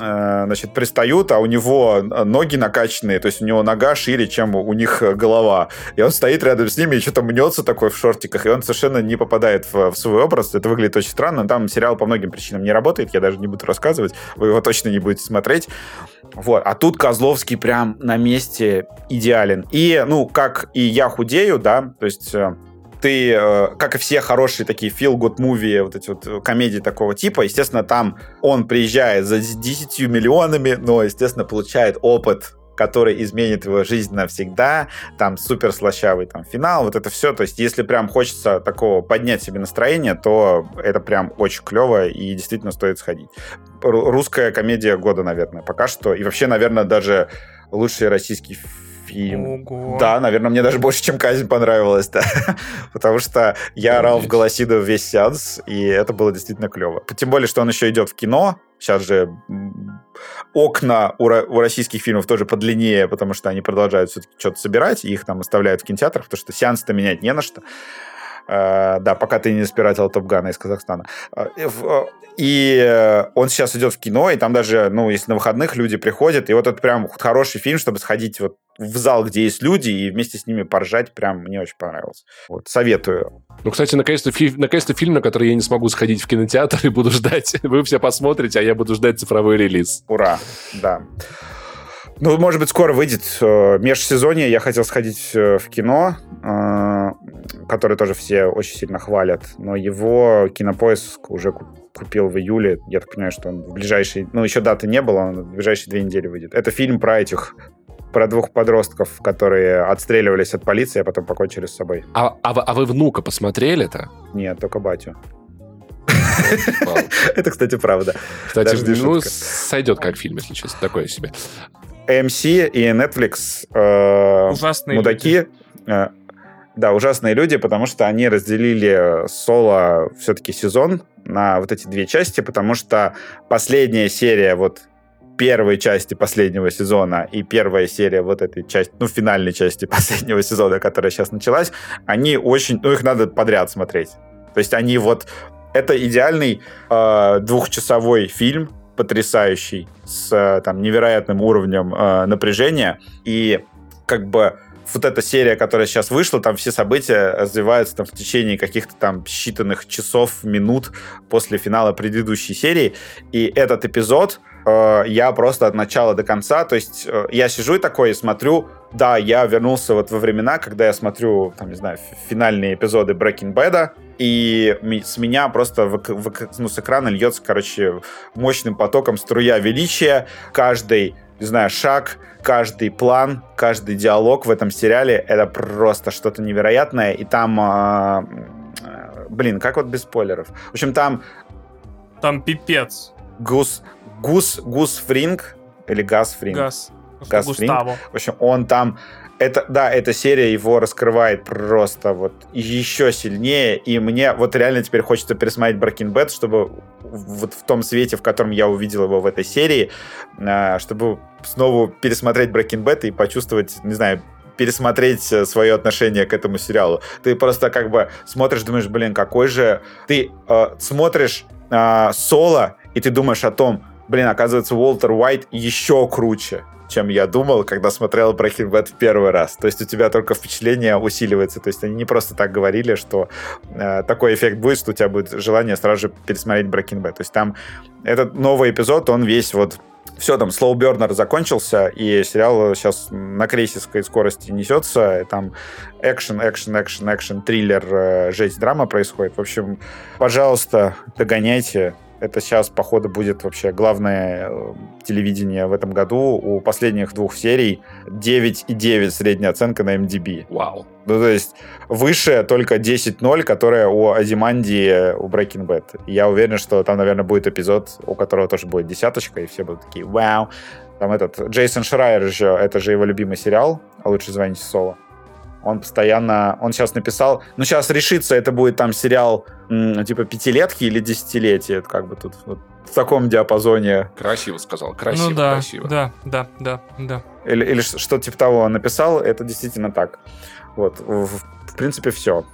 э, значит, пристают, а у него ноги накачанные, то есть у него нога шире, чем у них голова. И он стоит рядом с ними и что-то мнется такой в шортиках, и он совершенно не попадает в, в свой образ. Это выглядит очень странно. Там сериал по многим причинам не работает, я даже не буду рассказывать, вы его точно не будете смотреть. Вот. А тут Козловский прям на месте идеален. И, ну, как и «Я худею», да, то есть... Ты, как и все хорошие такие feel-good movie, вот эти вот комедии такого типа, естественно, там он приезжает за десятью миллионами, но, естественно, получает опыт, который изменит его жизнь навсегда, там супер слащавый там финал, вот это все. То есть, если прям хочется такого поднять себе настроение, то это прям очень клево и действительно стоит сходить. Русская комедия года, наверное, пока что. И вообще, наверное, даже лучший российский фильм. Ого. Да, наверное, мне даже больше, чем «Казнь» понравилось, да. Потому что я орал в голосиду весь сеанс, и это было действительно клево. Тем более, что он еще идет в кино. Сейчас же окна у российских фильмов тоже подлиннее, потому что они продолжают все-таки что-то собирать, и их там оставляют в кинотеатрах, потому что сеанс-то менять не на что. Да, пока ты не спиратил Топгана из Казахстана. И он сейчас идет в кино, и там даже, ну, если на выходных люди приходят, и вот это прям хороший фильм, чтобы сходить вот в зал, где есть люди, и вместе с ними поржать, прям мне очень понравилось. Вот, советую. Ну, кстати, наконец-то, фи- наконец-то фильм, на который я не смогу сходить в кинотеатр и буду ждать. Вы все посмотрите, а я буду ждать цифровой релиз. Ура, да. Ну, может быть, скоро выйдет э, межсезонье. Я хотел сходить э, в кино, э, которое тоже все очень сильно хвалят, но его Кинопоиск уже купил в июле. Я так понимаю, что он в ближайшие... Ну, еще даты не было, он в ближайшие две недели выйдет. Это фильм про этих... про двух подростков, которые отстреливались от полиции, а потом покончили с собой. А, а, а вы «Внука» посмотрели-то? Нет, только «Батю». Это, кстати, правда. Кстати, ну, сойдет как фильм, если честно, такое себе. эм си и Netflix э, мудаки. Э, да, ужасные люди, потому что они разделили «Соло» все-таки сезон на вот эти две части, потому что последняя серия вот первой части последнего сезона и первая серия вот этой части, ну, финальной части последнего сезона, которая сейчас началась, они очень... Ну, их надо подряд смотреть. То есть они вот... Это идеальный э, двухчасовой фильм, потрясающий, с э, там, невероятным уровнем э, напряжения. И как бы вот эта серия, которая сейчас вышла, там все события развиваются там, в течение каких-то там считанных часов, минут после финала предыдущей серии. И этот эпизод э, я просто от начала до конца... То есть э, я сижу и такой и смотрю... Да, я вернулся вот во времена, когда я смотрю, там, не знаю, финальные эпизоды Breaking Bad'а, и с меня просто в, в, ну, с экрана льется, короче, мощным потоком струя величия. Каждый, не знаю, шаг, каждый план, каждый диалог в этом сериале — это просто что-то невероятное. И там... Э, э, блин, как вот без спойлеров? В общем, там... Там пипец. Гус... Гус... Гус Фринг? Или Гас Фринг? Гас. Густаво. В общем, он там... Это, да, эта серия его раскрывает просто вот еще сильнее, и мне вот реально теперь хочется пересмотреть Breaking Bad, чтобы вот в том свете, в котором я увидел его в этой серии, чтобы снова пересмотреть Breaking Bad и почувствовать, не знаю, пересмотреть свое отношение к этому сериалу. Ты просто как бы смотришь, думаешь, блин, какой же... Ты э, смотришь э, Соло, и ты думаешь о том, блин, оказывается, Уолтер Уайт еще круче, чем я думал, когда смотрел Breaking Bad в первый раз. То есть у тебя только впечатление усиливается. То есть они не просто так говорили, что э, такой эффект будет, что у тебя будет желание сразу же пересмотреть Breaking Bad. То есть там этот новый эпизод, он весь вот... Все, там Slow Burner закончился, и сериал сейчас на крейсерской скорости несется. И там экшен, экшен, экшен, экшен, триллер, э, жесть, драма происходит. В общем, пожалуйста, догоняйте. Это сейчас, походу, будет вообще главное телевидение в этом году. У последних двух серий девять и девять средняя оценка на эм ди би. Вау. Ну, то есть выше только десять ноль, которая у Азиманди, у Breaking Bad. Я уверен, что там, наверное, будет эпизод, у которого тоже будет десяточка, и все будут такие «Вау». Там этот Джейсон Шрайер еще, это же его любимый сериал, а лучше звоните Соло. Он постоянно... Он сейчас написал... Ну, сейчас решится, это будет там сериал м, типа пятилетки или десятилетие. Это как бы тут вот, в таком диапазоне. Красиво сказал. Красиво, ну, да, красиво. Да, да, да, да. Или, или что-то типа того он написал. Это действительно так. Вот. В, в принципе, все.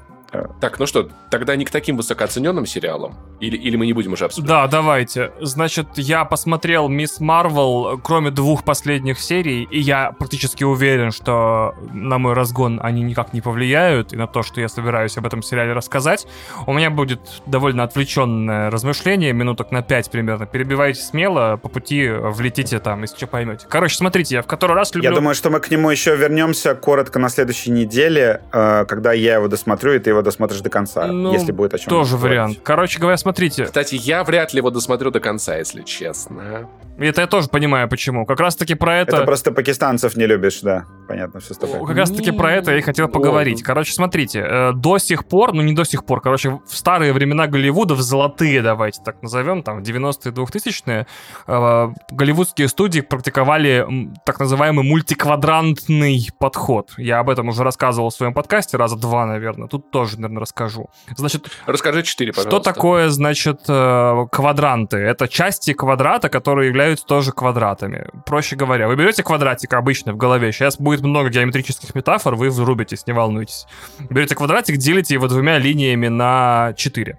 Так, ну что, тогда не к таким высокооцененным сериалам? Или, или мы не будем уже обсуждать? Да, давайте. Значит, я посмотрел «Мисс Марвел», кроме двух последних серий, и я практически уверен, что на мой разгон они никак не повлияют, и на то, что я собираюсь об этом сериале рассказать. У меня будет довольно отвлеченное размышление, минуток на пять примерно. Перебивайте смело, по пути влетите там, если что поймете. Короче, смотрите, я в который раз люблю... Я думаю, что мы к нему еще вернемся коротко на следующей неделе, когда я его досмотрю, и ты его досмотришь до конца, ну, если будет о чем тоже говорить. Вариант. Короче говоря, смотрите. Кстати, я вряд ли его досмотрю до конца, если честно. Это я тоже понимаю, почему. Как раз-таки про это... Это просто пакистанцев не любишь, да. Понятно, все с тобой. Как раз-таки про это я и хотел поговорить. Короче, смотрите, до сих пор, ну не до сих пор, короче, в старые времена Голливуда, в золотые, давайте так назовем, там, в девяностые, двухтысячные, голливудские студии практиковали так называемый мультиквадрантный подход. Я об этом уже рассказывал в своем подкасте раза два, наверное. Тут тоже, наверное, расскажу. Значит, расскажи четыре, пожалуйста. Что такое, значит, квадранты? Это части квадрата, которые являются тоже квадратами. Проще говоря, вы берете квадратик обычный в голове, сейчас будет много геометрических метафор, вы врубитесь, не волнуйтесь. Берете квадратик, делите его двумя линиями на четыре.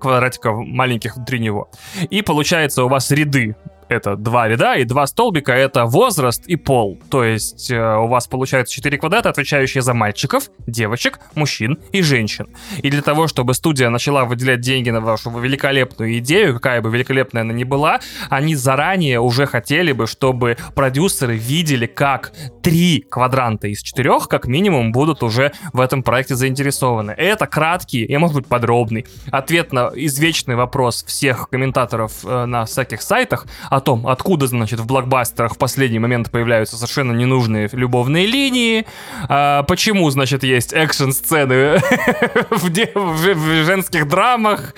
Квадратиков маленьких внутри него. И получается у вас ряды. Это два ряда и два столбика, это возраст и пол. То есть э, у вас получается четыре квадрата, отвечающие за мальчиков, девочек, мужчин и женщин. И для того, чтобы студия начала выделять деньги на вашу великолепную идею, какая бы великолепная она ни была, они заранее уже хотели бы, чтобы продюсеры видели, как три квадранта из четырех, как минимум, будут уже в этом проекте заинтересованы. Это краткий и, может быть, подробный ответ на извечный вопрос всех комментаторов э, на всяких сайтах о о том, откуда, значит, в блокбастерах в последний момент появляются совершенно ненужные любовные линии, а почему, значит, есть экшн-сцены в, де- в, в женских драмах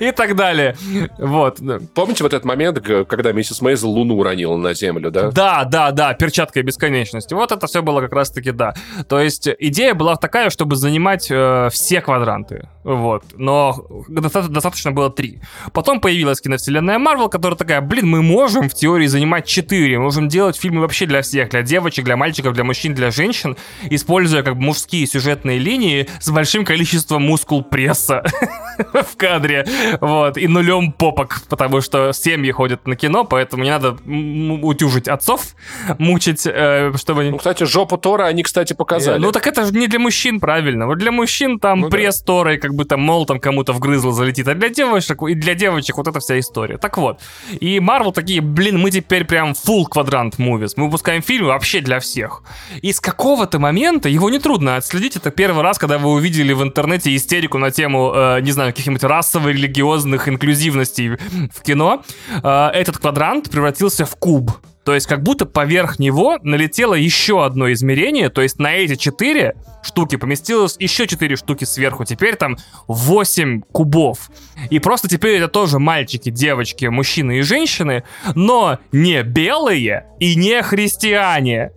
и так далее. Вот. Помните вот этот момент, когда миссис Мейзел Луну уронила на землю, да? Да, да, да, перчатка бесконечности. Вот это все было как раз-таки, да. То есть идея была такая, чтобы занимать э, все квадранты. Вот. Но достаточно было три. Потом появилась киновселенная Марвел, которая такая, блин, мы можем в теории занимать четыре, мы можем делать фильмы вообще для всех, для девочек, для мальчиков, для мужчин, для женщин, используя как бы мужские сюжетные линии с большим количеством мускул-пресса в кадре, вот, и нулем попок, потому что семьи ходят на кино, поэтому не надо утюжить отцов, мучить, чтобы... Ну, кстати, жопу Тора они, кстати, показали. Ну, так это же не для мужчин, правильно. Вот для мужчин там пресс Тора и как бы там молотом кому-то в грызло залетит, а для девочек, и для девочек вот эта вся история. Так вот. И Marvel такие, блин, мы теперь прям full quadrant movies. Мы выпускаем фильм вообще для всех. И с какого-то момента, его нетрудно отследить, это первый раз, когда вы увидели в интернете истерику на тему, э, не знаю, каких-нибудь расово-религиозных инклюзивностей в кино, э, этот квадрант превратился в куб. То есть как будто поверх него налетело еще одно измерение, то есть на эти четыре штуки поместилось еще четыре штуки сверху, теперь там восемь кубов. И просто теперь это тоже мальчики, девочки, мужчины и женщины, но не белые и не христиане.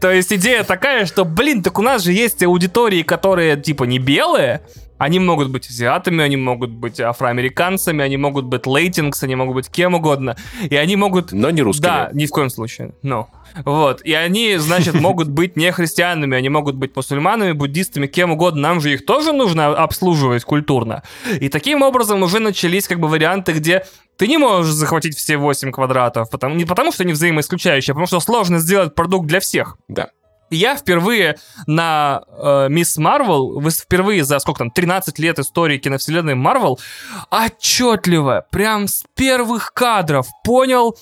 То есть идея такая, что, блин, так у нас же есть аудитории, которые типа не белые, они могут быть азиатами, они могут быть афроамериканцами, они могут быть лейтингс, они могут быть кем угодно. И они могут... Но не русскими. Да, ни в коем случае. No. Вот. И они, значит, могут быть не христианами, они могут быть мусульманами, буддистами, кем угодно. Нам же их тоже нужно обслуживать культурно. И таким образом уже начались как бы варианты, где... Ты не можешь захватить все восемь квадратов. Потому... Не потому, что они взаимоисключающие, а потому, что сложно сделать продукт для всех. Да. Я впервые на э, Мисс Марвел, впервые за сколько там, тринадцать лет истории киновселенной Марвел, отчетливо, прям с первых кадров понял,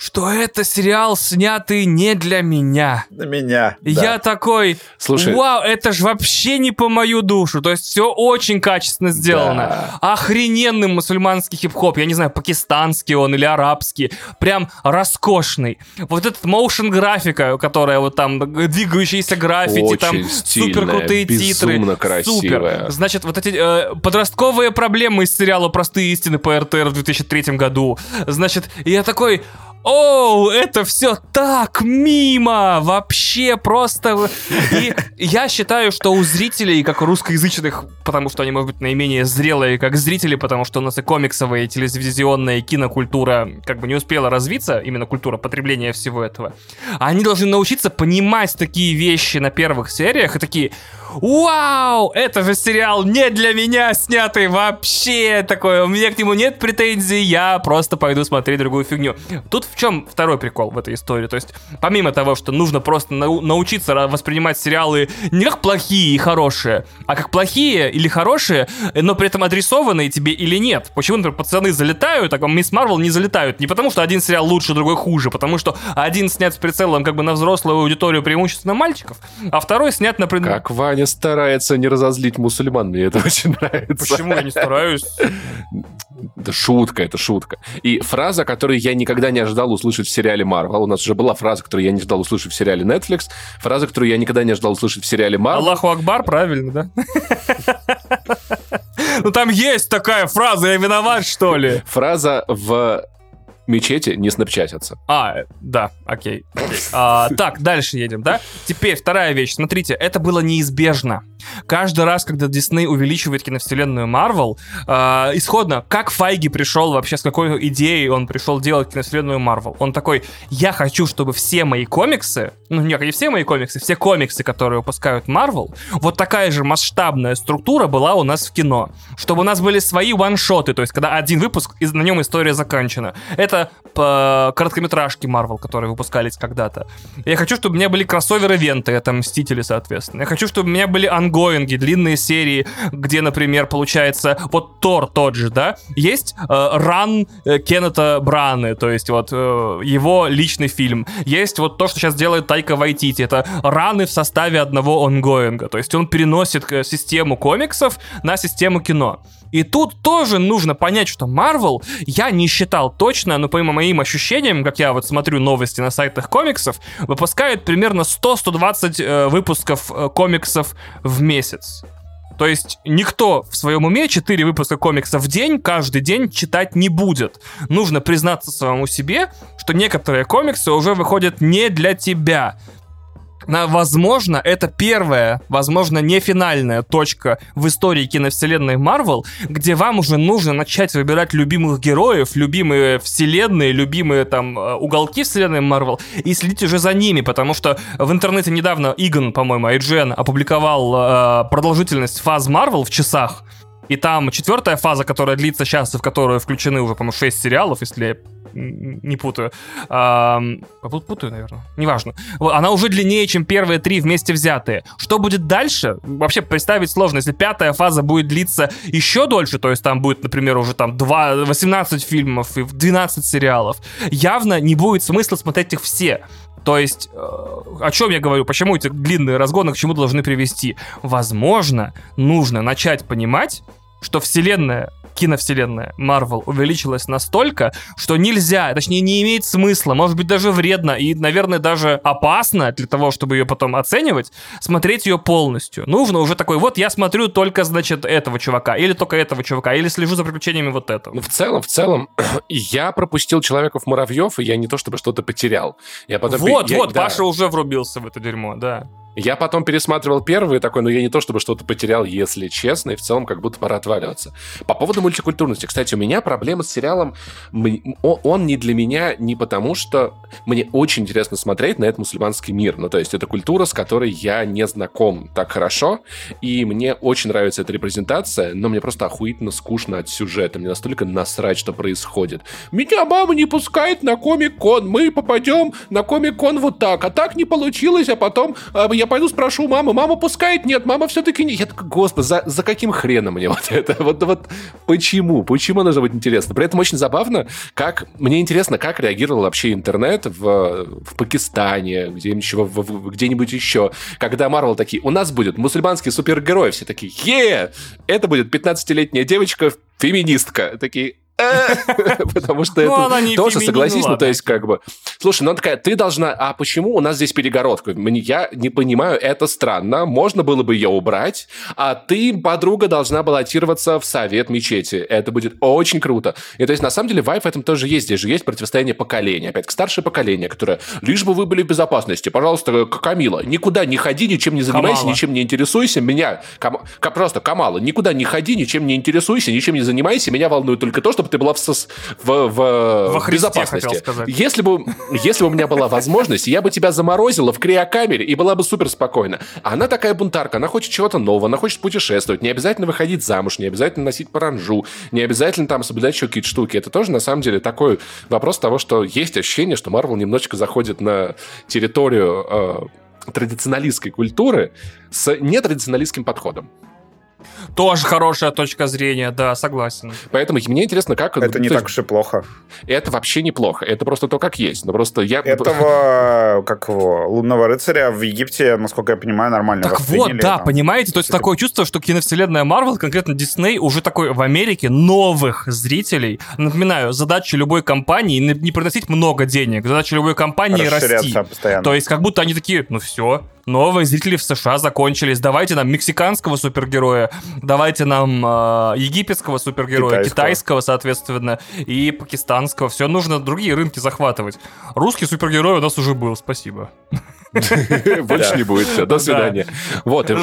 что это сериал, снятый не для меня. Для меня, да. Я такой, слушай, вау, это ж вообще не по мою душу. То есть все очень качественно сделано. Да. Охрененный мусульманский хип-хоп. Я не знаю, пакистанский он или арабский. Прям роскошный. Вот этот моушн-графика, которая вот там, двигающиеся граффити, очень там стильная, суперкрутые титры. Безумно красивая. Супер. Значит, вот эти э, подростковые проблемы из сериала «Простые истины» по эр тэ эр в две тысячи третьем году. Значит, я такой... Оу, это все так мимо, вообще просто... И я считаю, что у зрителей, как у русскоязычных, потому что они, может быть, наименее зрелые, как зрители, потому что у нас и комиксовая, и телевизионная, и кинокультура как бы не успела развиться, именно культура потребления всего этого, они должны научиться понимать такие вещи на первых сериях и такие... Вау, это же сериал не для меня снятый вообще такой. У меня к нему нет претензий, я просто пойду смотреть другую фигню. Тут в чем второй прикол в этой истории? То есть помимо того, что нужно просто нау- научиться воспринимать сериалы не как плохие и хорошие, а как плохие или хорошие, но при этом адресованные тебе или нет. Почему, например, пацаны залетают, а Мисс Марвел не залетают? Не потому, что один сериал лучше, другой хуже, потому что один снят с прицелом как бы на взрослую аудиторию, преимущественно мальчиков, а второй снят на... Как Ваня старается не разозлить мусульман. Мне это очень нравится. Почему я не стараюсь? Это шутка, это шутка. И фраза, которую я никогда не ожидал услышать в сериале Marvel. У нас уже была фраза, которую я не ожидал услышать в сериале Netflix. Фраза, которую я никогда не ожидал услышать в сериале Marvel. Аллаху Акбар, правильно, да? Ну там есть такая фраза, я виноват, что ли? Фраза в... Мечети не снапчатятся. А, да, окей. окей. А, так, дальше едем, да? Теперь вторая вещь. Смотрите, это было неизбежно. Каждый раз, когда Дисней увеличивает киновселенную Марвел, э, исходно, как Файги пришел вообще, с какой идеей он пришел делать киновселенную Марвел? Он такой, я хочу, чтобы все мои комиксы, ну, нет, не все мои комиксы, все комиксы, которые выпускают Марвел, вот такая же масштабная структура была у нас в кино. Чтобы у нас были свои ваншоты, то есть, когда один выпуск, и на нем история заканчена. Это по короткометражке Marvel, которые выпускались когда-то. Я хочу, чтобы у меня были кроссовер-ивенты, это Мстители, соответственно. Я хочу, чтобы у меня были ангоинги, длинные серии, где, например, получается, вот Тор тот же, да, есть э, ран э, Кеннета Браны, то есть вот э, его личный фильм. Есть вот то, что сейчас делает Тайка Вайтити, это раны в составе одного онгоинга, то есть он переносит систему комиксов на систему кино. И тут тоже нужно понять, что Marvel, я не считал точно, но по моим ощущениям, как я вот смотрю новости на сайтах комиксов, выпускает примерно сто-сто двадцать э, выпусков э, комиксов в месяц. То есть никто в своем уме четыре выпуска комиксов в день, каждый день читать не будет. Нужно признаться самому себе, что некоторые комиксы уже выходят не для тебя. Возможно, это первая, возможно, не финальная точка в истории киновселенной Marvel, где вам уже нужно начать выбирать любимых героев, любимые вселенные, любимые там уголки вселенной Marvel и следить уже за ними, потому что в интернете недавно Иган, по-моему, ай джи эн опубликовал э, продолжительность фаз Marvel в часах, и там четвертая фаза, которая длится сейчас, и в которую включены уже, по-моему, шесть сериалов, если не путаю. А, путаю, наверное. Неважно. Она уже длиннее, чем первые три вместе взятые. Что будет дальше? Вообще представить сложно. Если пятая фаза будет длиться еще дольше, то есть там будет, например, уже там восемнадцать фильмов и двенадцать сериалов, явно не будет смысла смотреть их все. То есть, о чем я говорю? Почему эти длинные разгоны к чему должны привести? Возможно, нужно начать понимать, что вселенная, киновселенная Marvel увеличилась настолько, что нельзя, точнее, не имеет смысла, может быть, даже вредно и, наверное, даже опасно для того, чтобы ее потом оценивать, смотреть ее полностью. Нужно уже такой, вот я смотрю только, значит, этого чувака, или только этого чувака, или слежу за приключениями вот этого. Ну, в целом, в целом, я пропустил Человеков-муравьев, и я не то чтобы что-то потерял. Я потом... Вот, я, вот, да. Паша уже врубился в это дерьмо, да. Я потом пересматривал первый, такой, ну я не то чтобы что-то потерял, если честно, и в целом как будто пора отваливаться. По поводу мультикультурности. Кстати, у меня проблема с сериалом, он не для меня, не потому что мне очень интересно смотреть на этот мусульманский мир. Ну то есть это культура, с которой я не знаком так хорошо, и мне очень нравится эта репрезентация, но мне просто охуительно скучно от сюжета, мне настолько насрать, что происходит. Меня мама не пускает на Комик-кон, мы попадем на Комик-кон вот так, а так не получилось, а потом... я пойду спрошу у мамы, мама пускает? Нет, мама все-таки нет. Я такой, господи, за, за каким хреном мне вот это? Вот, вот почему? Почему должно быть интересно? При этом очень забавно, как... Мне интересно, как реагировал вообще интернет в, в Пакистане, где-нибудь, в, в, где-нибудь еще, когда Marvel такие, у нас будет мусульманский супергерой. Все такие, е-е! Это будет пятнадцатилетняя девочка-феминистка. Такие... Потому что это тоже, согласись, ну то есть как бы... Слушай, ну она такая, ты должна... А почему у нас здесь перегородка? Я не понимаю, это странно. Можно было бы ее убрать. А ты, подруга, должна баллотироваться в совет мечети. Это будет очень круто. И то есть на самом деле вайф в этом тоже есть. Здесь же есть противостояние поколений. Опять-таки старшее поколение, которое... Лишь бы вы были в безопасности. Пожалуйста, Камила, никуда не ходи, ничем не занимайся, Камала. Ничем не интересуйся. Меня... Кам... Просто, Камала, никуда не ходи, ничем не интересуйся, ничем не занимайся. Меня волнует только то, чтобы ты была в, сос... в, в... в безопасности. Если бы, если бы у меня была возможность, я бы тебя заморозила в криокамере и была бы супер спокойна. Она такая бунтарка, она хочет чего-то нового, она хочет путешествовать, не обязательно выходить замуж, не обязательно носить паранджу, не обязательно там соблюдать еще какие-то штуки. Это тоже, на самом деле, такой вопрос того, что есть ощущение, что Marvel немножечко заходит на территорию э, традиционалистской культуры с нетрадиционалистским подходом. Тоже хорошая точка зрения, да, согласен. Поэтому мне интересно, как... Это не так уж и плохо. Это вообще неплохо, это просто то, как есть. Но просто я... Этого, как его, Лунного рыцаря в Египте, насколько я понимаю, нормально так восприняли. Вот, да, там, понимаете, то есть это... такое чувство, что киновселенная Marvel, конкретно Disney, уже такой в Америке новых зрителей. Напоминаю, задача любой компании не приносить много денег, задача любой компании расти. Постоянно. То есть как будто они такие, ну все... Новые зрители в США закончились. Давайте нам мексиканского супергероя, давайте нам э, египетского супергероя, китайского. китайского, соответственно, и пакистанского. Все, нужно другие рынки захватывать. Русский супергерой у нас уже был, спасибо. Больше не будет, все, до свидания.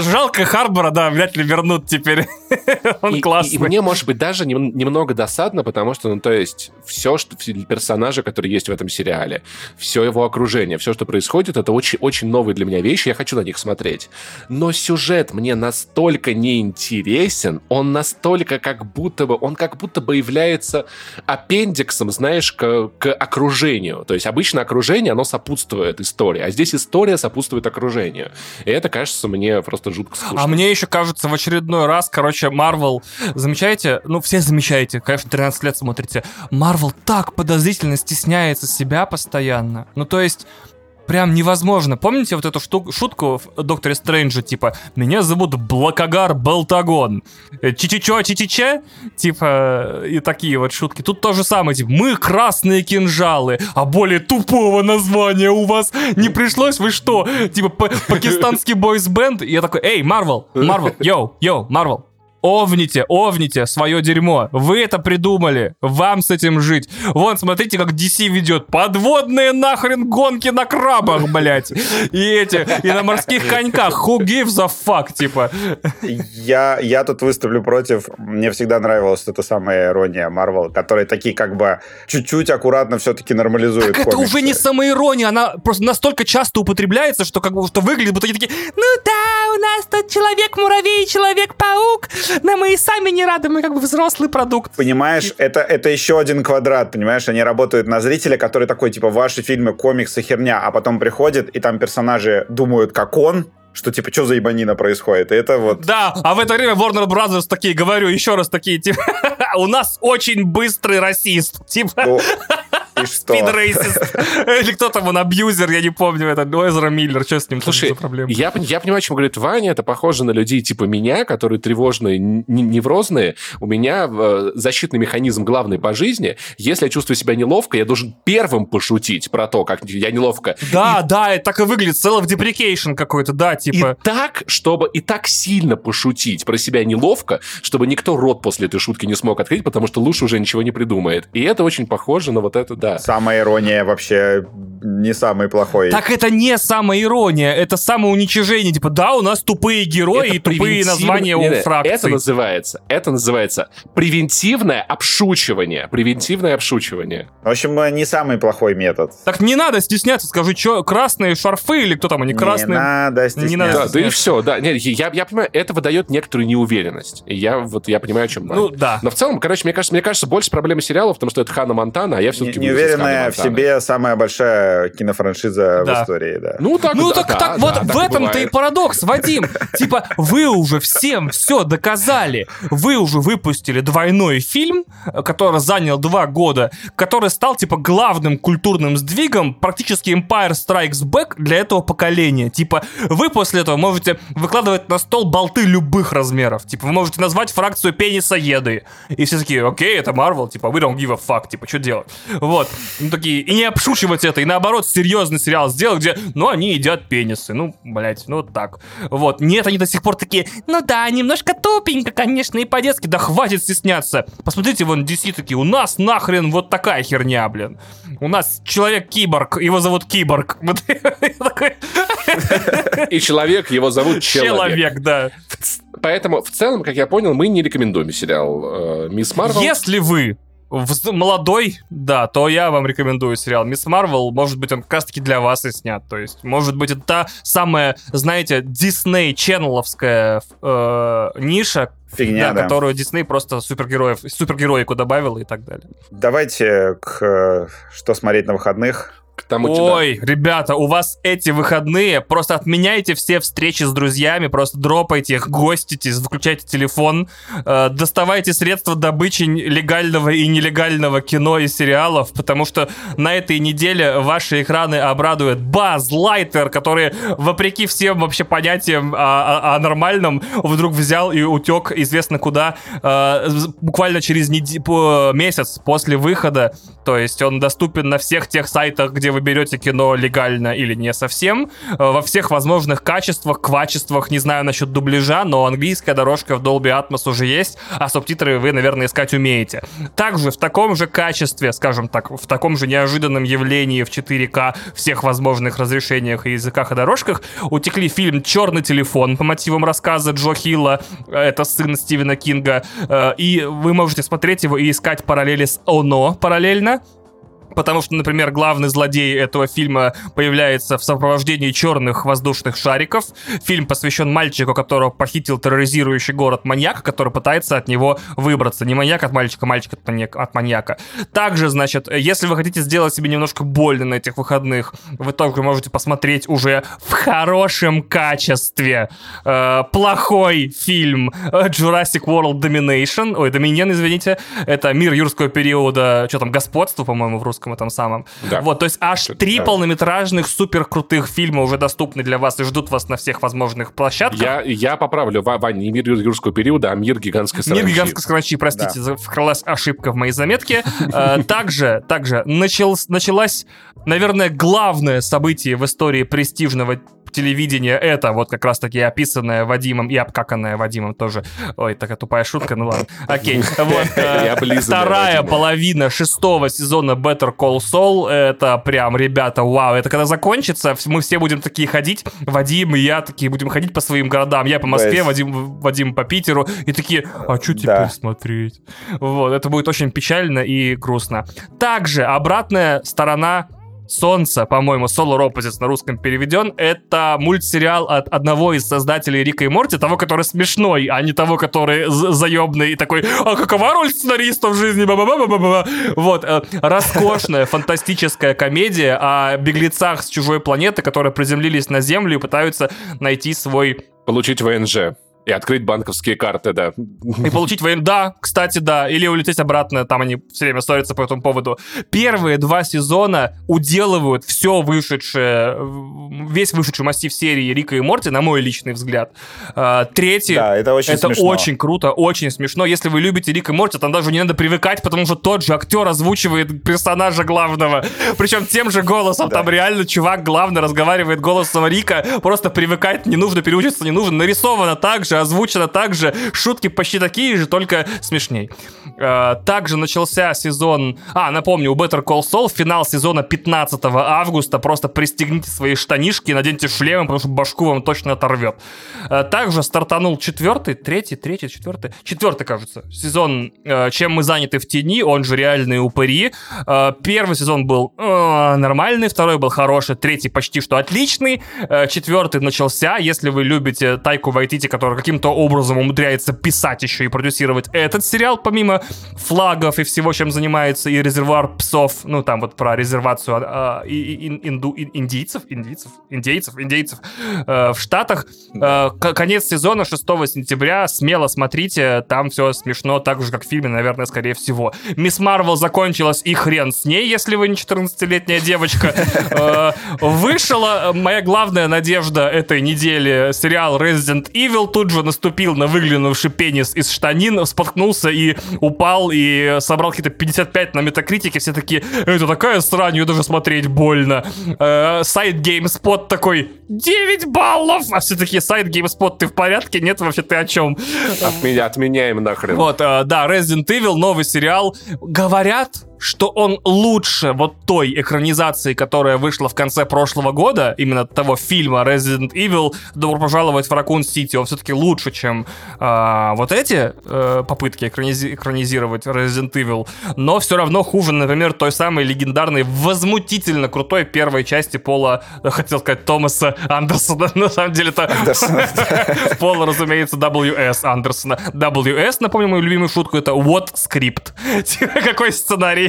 Жалко Харбора, да, вряд ли вернут теперь. Он классный. И мне, может быть, даже немного досадно, потому что, ну, то есть, все персонажи, которые есть в этом сериале, все его окружение, все, что происходит, это очень новые для меня вещи, хочу на них смотреть. Но сюжет мне настолько неинтересен, он настолько как будто бы, он как будто бы является аппендиксом, знаешь, к, к окружению. То есть обычно окружение, оно сопутствует истории, а здесь история сопутствует окружению. И это, кажется, мне просто жутко скучно. А мне еще кажется в очередной раз, короче, Marvel, замечаете? Ну, все замечаете, конечно, тринадцать лет смотрите. Marvel так подозрительно стесняется себя постоянно. Ну, то есть... прям невозможно. Помните вот эту шту- шутку в «Докторе Стрэнджа», типа «Меня зовут Блокагар Балтагон». Чи-чи-чо, чи-чи-че? Типа, и такие вот шутки. Тут то же самое, типа «Мы красные кинжалы», а более тупого названия у вас не пришлось? Вы что? Типа пакистанский бойс-бенд? И я такой: «Эй, Марвел, Марвел, йоу, йоу, Марвел, овните, овните свое дерьмо. Вы это придумали. Вам с этим жить. Вон, смотрите, как ди си ведет. Подводные нахрен гонки на крабах, блять. И эти, и на морских коньках. Who gives a fuck, типа. Я, я тут выступлю против. Мне всегда нравилась эта самая ирония Marvel, которая такие как бы чуть-чуть аккуратно все-таки нормализует так комиксы. Это уже не самоирония. Она просто настолько часто употребляется, что как бы что выглядит, будто они такие: ну да, у нас тут Человек-муравей, Человек-паук. Но мы и сами не рады, мы как бы взрослый продукт. Понимаешь, это, это еще один квадрат, понимаешь? Они работают на зрителя, который такой, типа, ваши фильмы, комиксы, херня, а потом приходит, и там персонажи думают, как он, что, типа, что за ебанина происходит, и это вот... Да, а в это время Warner Brothers такие, говорю, еще раз такие, типа, у нас очень быстрый расист, типа... И что? Или кто там он, абьюзер, я не помню, это Эзра Миллер, что с ним? Слушай, за проблемы? Я, я понимаю, о чем говорит Ваня, это похоже на людей типа меня, которые тревожные, н- неврозные. У меня э, защитный механизм главный по жизни. Если я чувствую себя неловко, я должен первым пошутить про то, как я неловко. Да, и... да, это так и выглядит, self-deprecation какой-то, да, типа. И так, чтобы, и так сильно пошутить про себя неловко, чтобы никто рот после этой шутки не смог открыть, потому что лучше уже ничего не придумает. И это очень похоже на вот это, да. Да. Самая ирония вообще не самый плохой. Так это не самая ирония, это самоуничижение. Типа, да, у нас тупые герои это и превентивное... тупые названия у фракций. Это называется, это называется превентивное обшучивание. Превентивное обшучивание. В общем, не самый плохой метод. Так не надо стесняться, скажи, что, красные шарфы или кто там, они красные? Не надо стесняться. Не надо стесняться. Да, да и все, да. Нет, я, я понимаю, это выдает некоторую неуверенность. И я, вот, я понимаю, о чем говорю. Ну, да. Но в целом, короче, мне кажется, мне кажется, больше проблема сериалов, потому что это Ханна Монтана, а я все-таки... Не, Неуверенная в себе самая большая кинофраншиза да. в истории, да. Ну так, ну, да, так, да, так да, вот да, в так этом-то бывает. И парадокс, Вадим. Типа, вы уже всем все доказали. Вы уже выпустили двойной фильм, который занял два года, который стал, типа, главным культурным сдвигом, практически Empire Strikes Back для этого поколения. Типа, вы после этого можете выкладывать на стол болты любых размеров. Типа, вы можете назвать фракцию пенисоеды. И все такие: окей, это Marvel, типа, we don't give a fuck, типа, что делать? Вот. Вот. Ну, такие, и не обшучивать это, и наоборот серьезный сериал сделать, где, ну, они едят пенисы, ну, блять, ну, так. Вот. Нет, они до сих пор такие, ну да, немножко тупенько, конечно, и по-детски, да хватит стесняться. Посмотрите, вон ди си такие, у нас нахрен вот такая херня, блин. У нас Человек-киборг, его зовут Киборг. И Человек, его зовут Человек. Человек, да. Поэтому, в целом, как я понял, мы не рекомендуем сериал «Мисс Марвел». Если вы молодой, да, то я вам рекомендую сериал «Мисс Марвел». Может быть, он как раз-таки для вас и снят. То есть, может быть, это та самая, знаете, Дисней-ченнеловская э, ниша, фигня, да, да. которую Дисней просто супергероев, супергероику добавил и так далее. Давайте к «Что смотреть на выходных». Тому, Ой, да. ребята, у вас эти выходные, просто отменяйте все встречи с друзьями, просто дропайте их, гоститесь, выключайте телефон, э, доставайте средства добычи легального и нелегального кино и сериалов, потому что на этой неделе ваши экраны обрадует Базз Лайтер, который, вопреки всем вообще понятиям о, о, о нормальном, вдруг взял и утек известно куда э, буквально через неде- по, месяц после выхода, то есть он доступен на всех тех сайтах, где вы берете кино легально или не совсем, во всех возможных качествах, квачествах, не знаю насчет дубляжа, но английская дорожка в Dolby Atmos уже есть, а субтитры вы, наверное, искать умеете. Также в таком же качестве, скажем так, в таком же неожиданном явлении в четыре ка всех возможных разрешениях и языках и дорожках утекли фильм «Черный телефон» по мотивам рассказа Джо Хилла, это сын Стивена Кинга, и вы можете смотреть его и искать параллели с «Оно» параллельно, потому что, например, главный злодей этого фильма появляется в сопровождении черных воздушных шариков. Фильм посвящен мальчику, которого похитил терроризирующий город маньяк, который пытается от него выбраться. Не маньяк от мальчика, мальчик от маньяка. Также, значит, если вы хотите сделать себе немножко больно на этих выходных, вы также можете посмотреть уже в хорошем качестве э, плохой фильм Jurassic World Domination. Ой, Dominion, извините. Это «Мир юрского периода», что там, «Господство», по-моему, в русском Тарковскому там самом. Да. Вот, то есть аж три да. полнометражных суперкрутых фильма уже доступны для вас и ждут вас на всех возможных площадках. Я, я поправлю, Вань, не «Мир юрского периода», а «Мир гигантской саранчи». «Мир гигантской саранчи», простите, да. вкралась ошибка в моей заметке. Также, также началась, наверное, главное событие в истории престижного телевидение, это вот как раз-таки описанное Вадимом и обкаканное Вадимом тоже. Ой, такая тупая шутка, ну ладно. Окей. Вот, э, вторая Вадима. половина шестого сезона Better Call Saul. Это прям, ребята, вау. Это когда закончится, мы все будем такие ходить. Вадим и я такие будем ходить по своим городам. Я по Москве, есть... Вадим, Вадим по Питеру. И такие, а что теперь да. смотреть? Вот, это будет очень печально и грустно. Также обратная сторона... «Солнце», по-моему, «Solar Opposites» на русском переведен, это мультсериал от одного из создателей Рика и Морти, того, который смешной, а не того, который заебный и такой, а какова роль сценариста в жизни? Ба-ба-ба-ба-ба-ба. Вот, э, роскошная, фантастическая комедия о беглецах с чужой планеты, которые приземлились на Землю и пытаются найти свой... Получить ВНЖ. И открыть банковские карты, да. И получить военную... Да, кстати, да. Или улететь обратно, там они все время ссорятся по этому поводу. Первые два сезона уделывают все вышедшее... Весь вышедший массив серии Рика и Морти, на мой личный взгляд. Третий... Да, это очень это смешно. Это очень круто, очень смешно. Если вы любите Рика и Морти, там даже не надо привыкать, потому что тот же актер озвучивает персонажа главного. Причем тем же голосом. Да. Там реально чувак главный разговаривает голосом Рика. Просто привыкать не нужно, переучиться не нужно. Нарисовано так же, озвучено так же, шутки почти такие же, только смешней. Также начался сезон... А, напомню, у Better Call Saul финал сезона пятнадцатого августа. Просто пристегните свои штанишки, наденьте шлемы, потому что башку вам точно оторвет. Также стартанул четвертый, третий, третий, четвертый... Четвертый, кажется, сезон «Чем мы заняты в тени», он же «Реальные упыри». Первый сезон был нормальный, второй был хороший, третий почти что отличный. Четвертый начался. Если вы любите Тайку Вайтити, который каким-то образом умудряется писать еще и продюсировать этот сериал, помимо флагов и всего, чем занимается, и «Резервуар псов», ну, там вот про резервацию а, и, и, инду, и, индейцев, индейцев, индейцев, индейцев э, в Штатах. Э, конец сезона, шестого сентября, смело смотрите, там все смешно, так же, как в фильме, наверное, скорее всего. «Мисс Марвел» закончилась, и хрен с ней, если вы не четырнадцатилетняя девочка. Вышла моя главная надежда этой недели, сериал «Resident Evil», тут же наступил на выглянувший пенис из штанин, споткнулся и упал, и собрал какие-то пятьдесят пять на метакритике, все такие, это такая срань, ее даже смотреть больно. Э, сайт GameSpot такой, девять баллов! А все такие, сайт GameSpot, ты в порядке? Нет, вообще ты о чем? Отменя, отменяем нахрен. Вот, э, да, Resident Evil, новый сериал. Говорят, что он лучше вот той экранизации, которая вышла в конце прошлого года, именно того фильма Resident Evil, «Добро пожаловать в Raccoon City». Он все-таки лучше, чем э, вот эти э, попытки экранизи- экранизировать Resident Evil, но все равно хуже, например, той самой легендарной, возмутительно крутой первой части Пола, хотел сказать, Томаса Андерсона, на самом деле это Пола, разумеется, дабл ю эс Андерсона. дабл ю эс, напомню мою любимую шутку, это what script. Какой сценарий?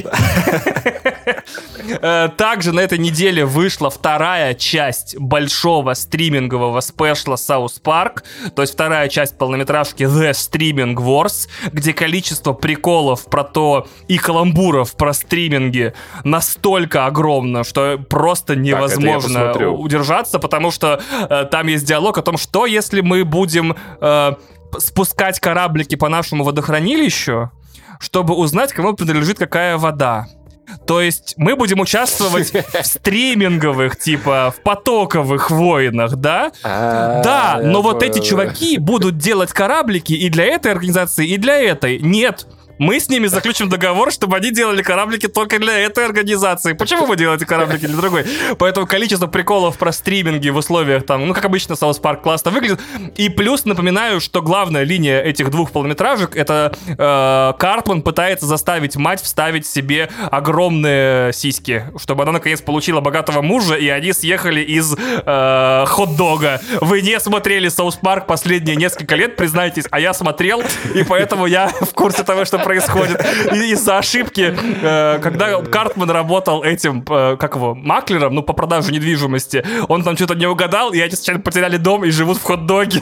Также на этой неделе вышла вторая часть большого стримингового спешла «Саус Парк», то есть вторая часть полнометражки «The Streaming Wars», где количество приколов про то и каламбуров про стриминги настолько огромно, что просто невозможно удержаться, потому что э, там есть диалог о том, что если мы будем э, спускать кораблики по нашему водохранилищу, чтобы узнать, кому принадлежит какая вода. То есть мы будем участвовать в стриминговых, типа, в потоковых войнах, да? Да, но вот эти чуваки будут делать кораблики и для этой организации, и для этой. Нет. Мы с ними заключим договор, чтобы они делали кораблики только для этой организации. Почему вы делаете кораблики для другой? Поэтому количество приколов про стриминги в условиях там, ну, как обычно, South Park классно выглядит. И плюс, напоминаю, что главная линия этих двух полнометражек — это э, Картман пытается заставить мать вставить себе огромные сиськи, чтобы она, наконец, получила богатого мужа, и они съехали из э, хот-дога. Вы не смотрели South Park последние несколько лет, признайтесь, а я смотрел, и поэтому я в курсе того, что происходит. И из-за ошибки, э, когда Картман работал этим, э, как его, маклером, ну, по продаже недвижимости, он там что-то не угадал, и они случайно потеряли дом и живут в хот-доге.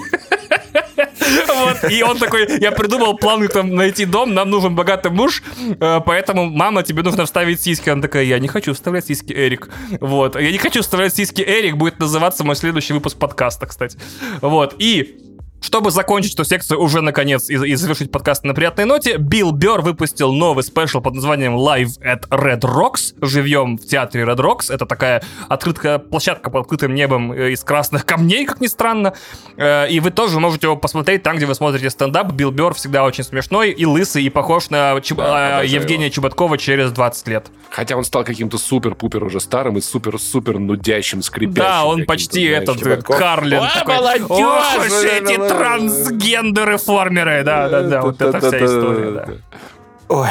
Вот. И он такой, я придумал план там найти дом, нам нужен богатый муж, поэтому, мама, тебе нужно вставить сиськи. Она такая, я не хочу вставлять сиськи, Эрик. Вот. Я не хочу вставлять сиськи, Эрик будет называться мой следующий выпуск подкаста, кстати. Вот. И... чтобы закончить эту секцию уже наконец и, и завершить подкаст на приятной ноте, Билл Берр выпустил новый спешл под названием Live at Red Rocks, живьем в театре Red Rocks. Это такая открытая площадка под открытым небом из красных камней, как ни странно. И вы тоже можете его посмотреть там, где вы смотрите стендап. Билл Берр всегда очень смешной и лысый, и похож на Чуб... да, Евгения его. Чеботкова через двадцать лет. Хотя он стал каким-то супер-пупер уже старым и супер-супер нудящим, скрипящим. Да, он почти этот Чеботков. Карлин. О, такой, молодежь! Ох, эти трансгендеры-формеры, да-да-да, вот эта вся история, да. Ой,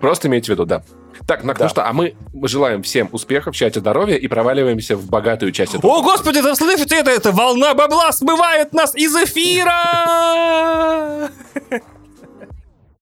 просто имейте в виду, да. Так, ну, да. ну что, а мы желаем всем успехов, счастья, здоровья и проваливаемся в богатую часть этого. О, господи, да слышите это? Это волна бабла смывает нас из эфира!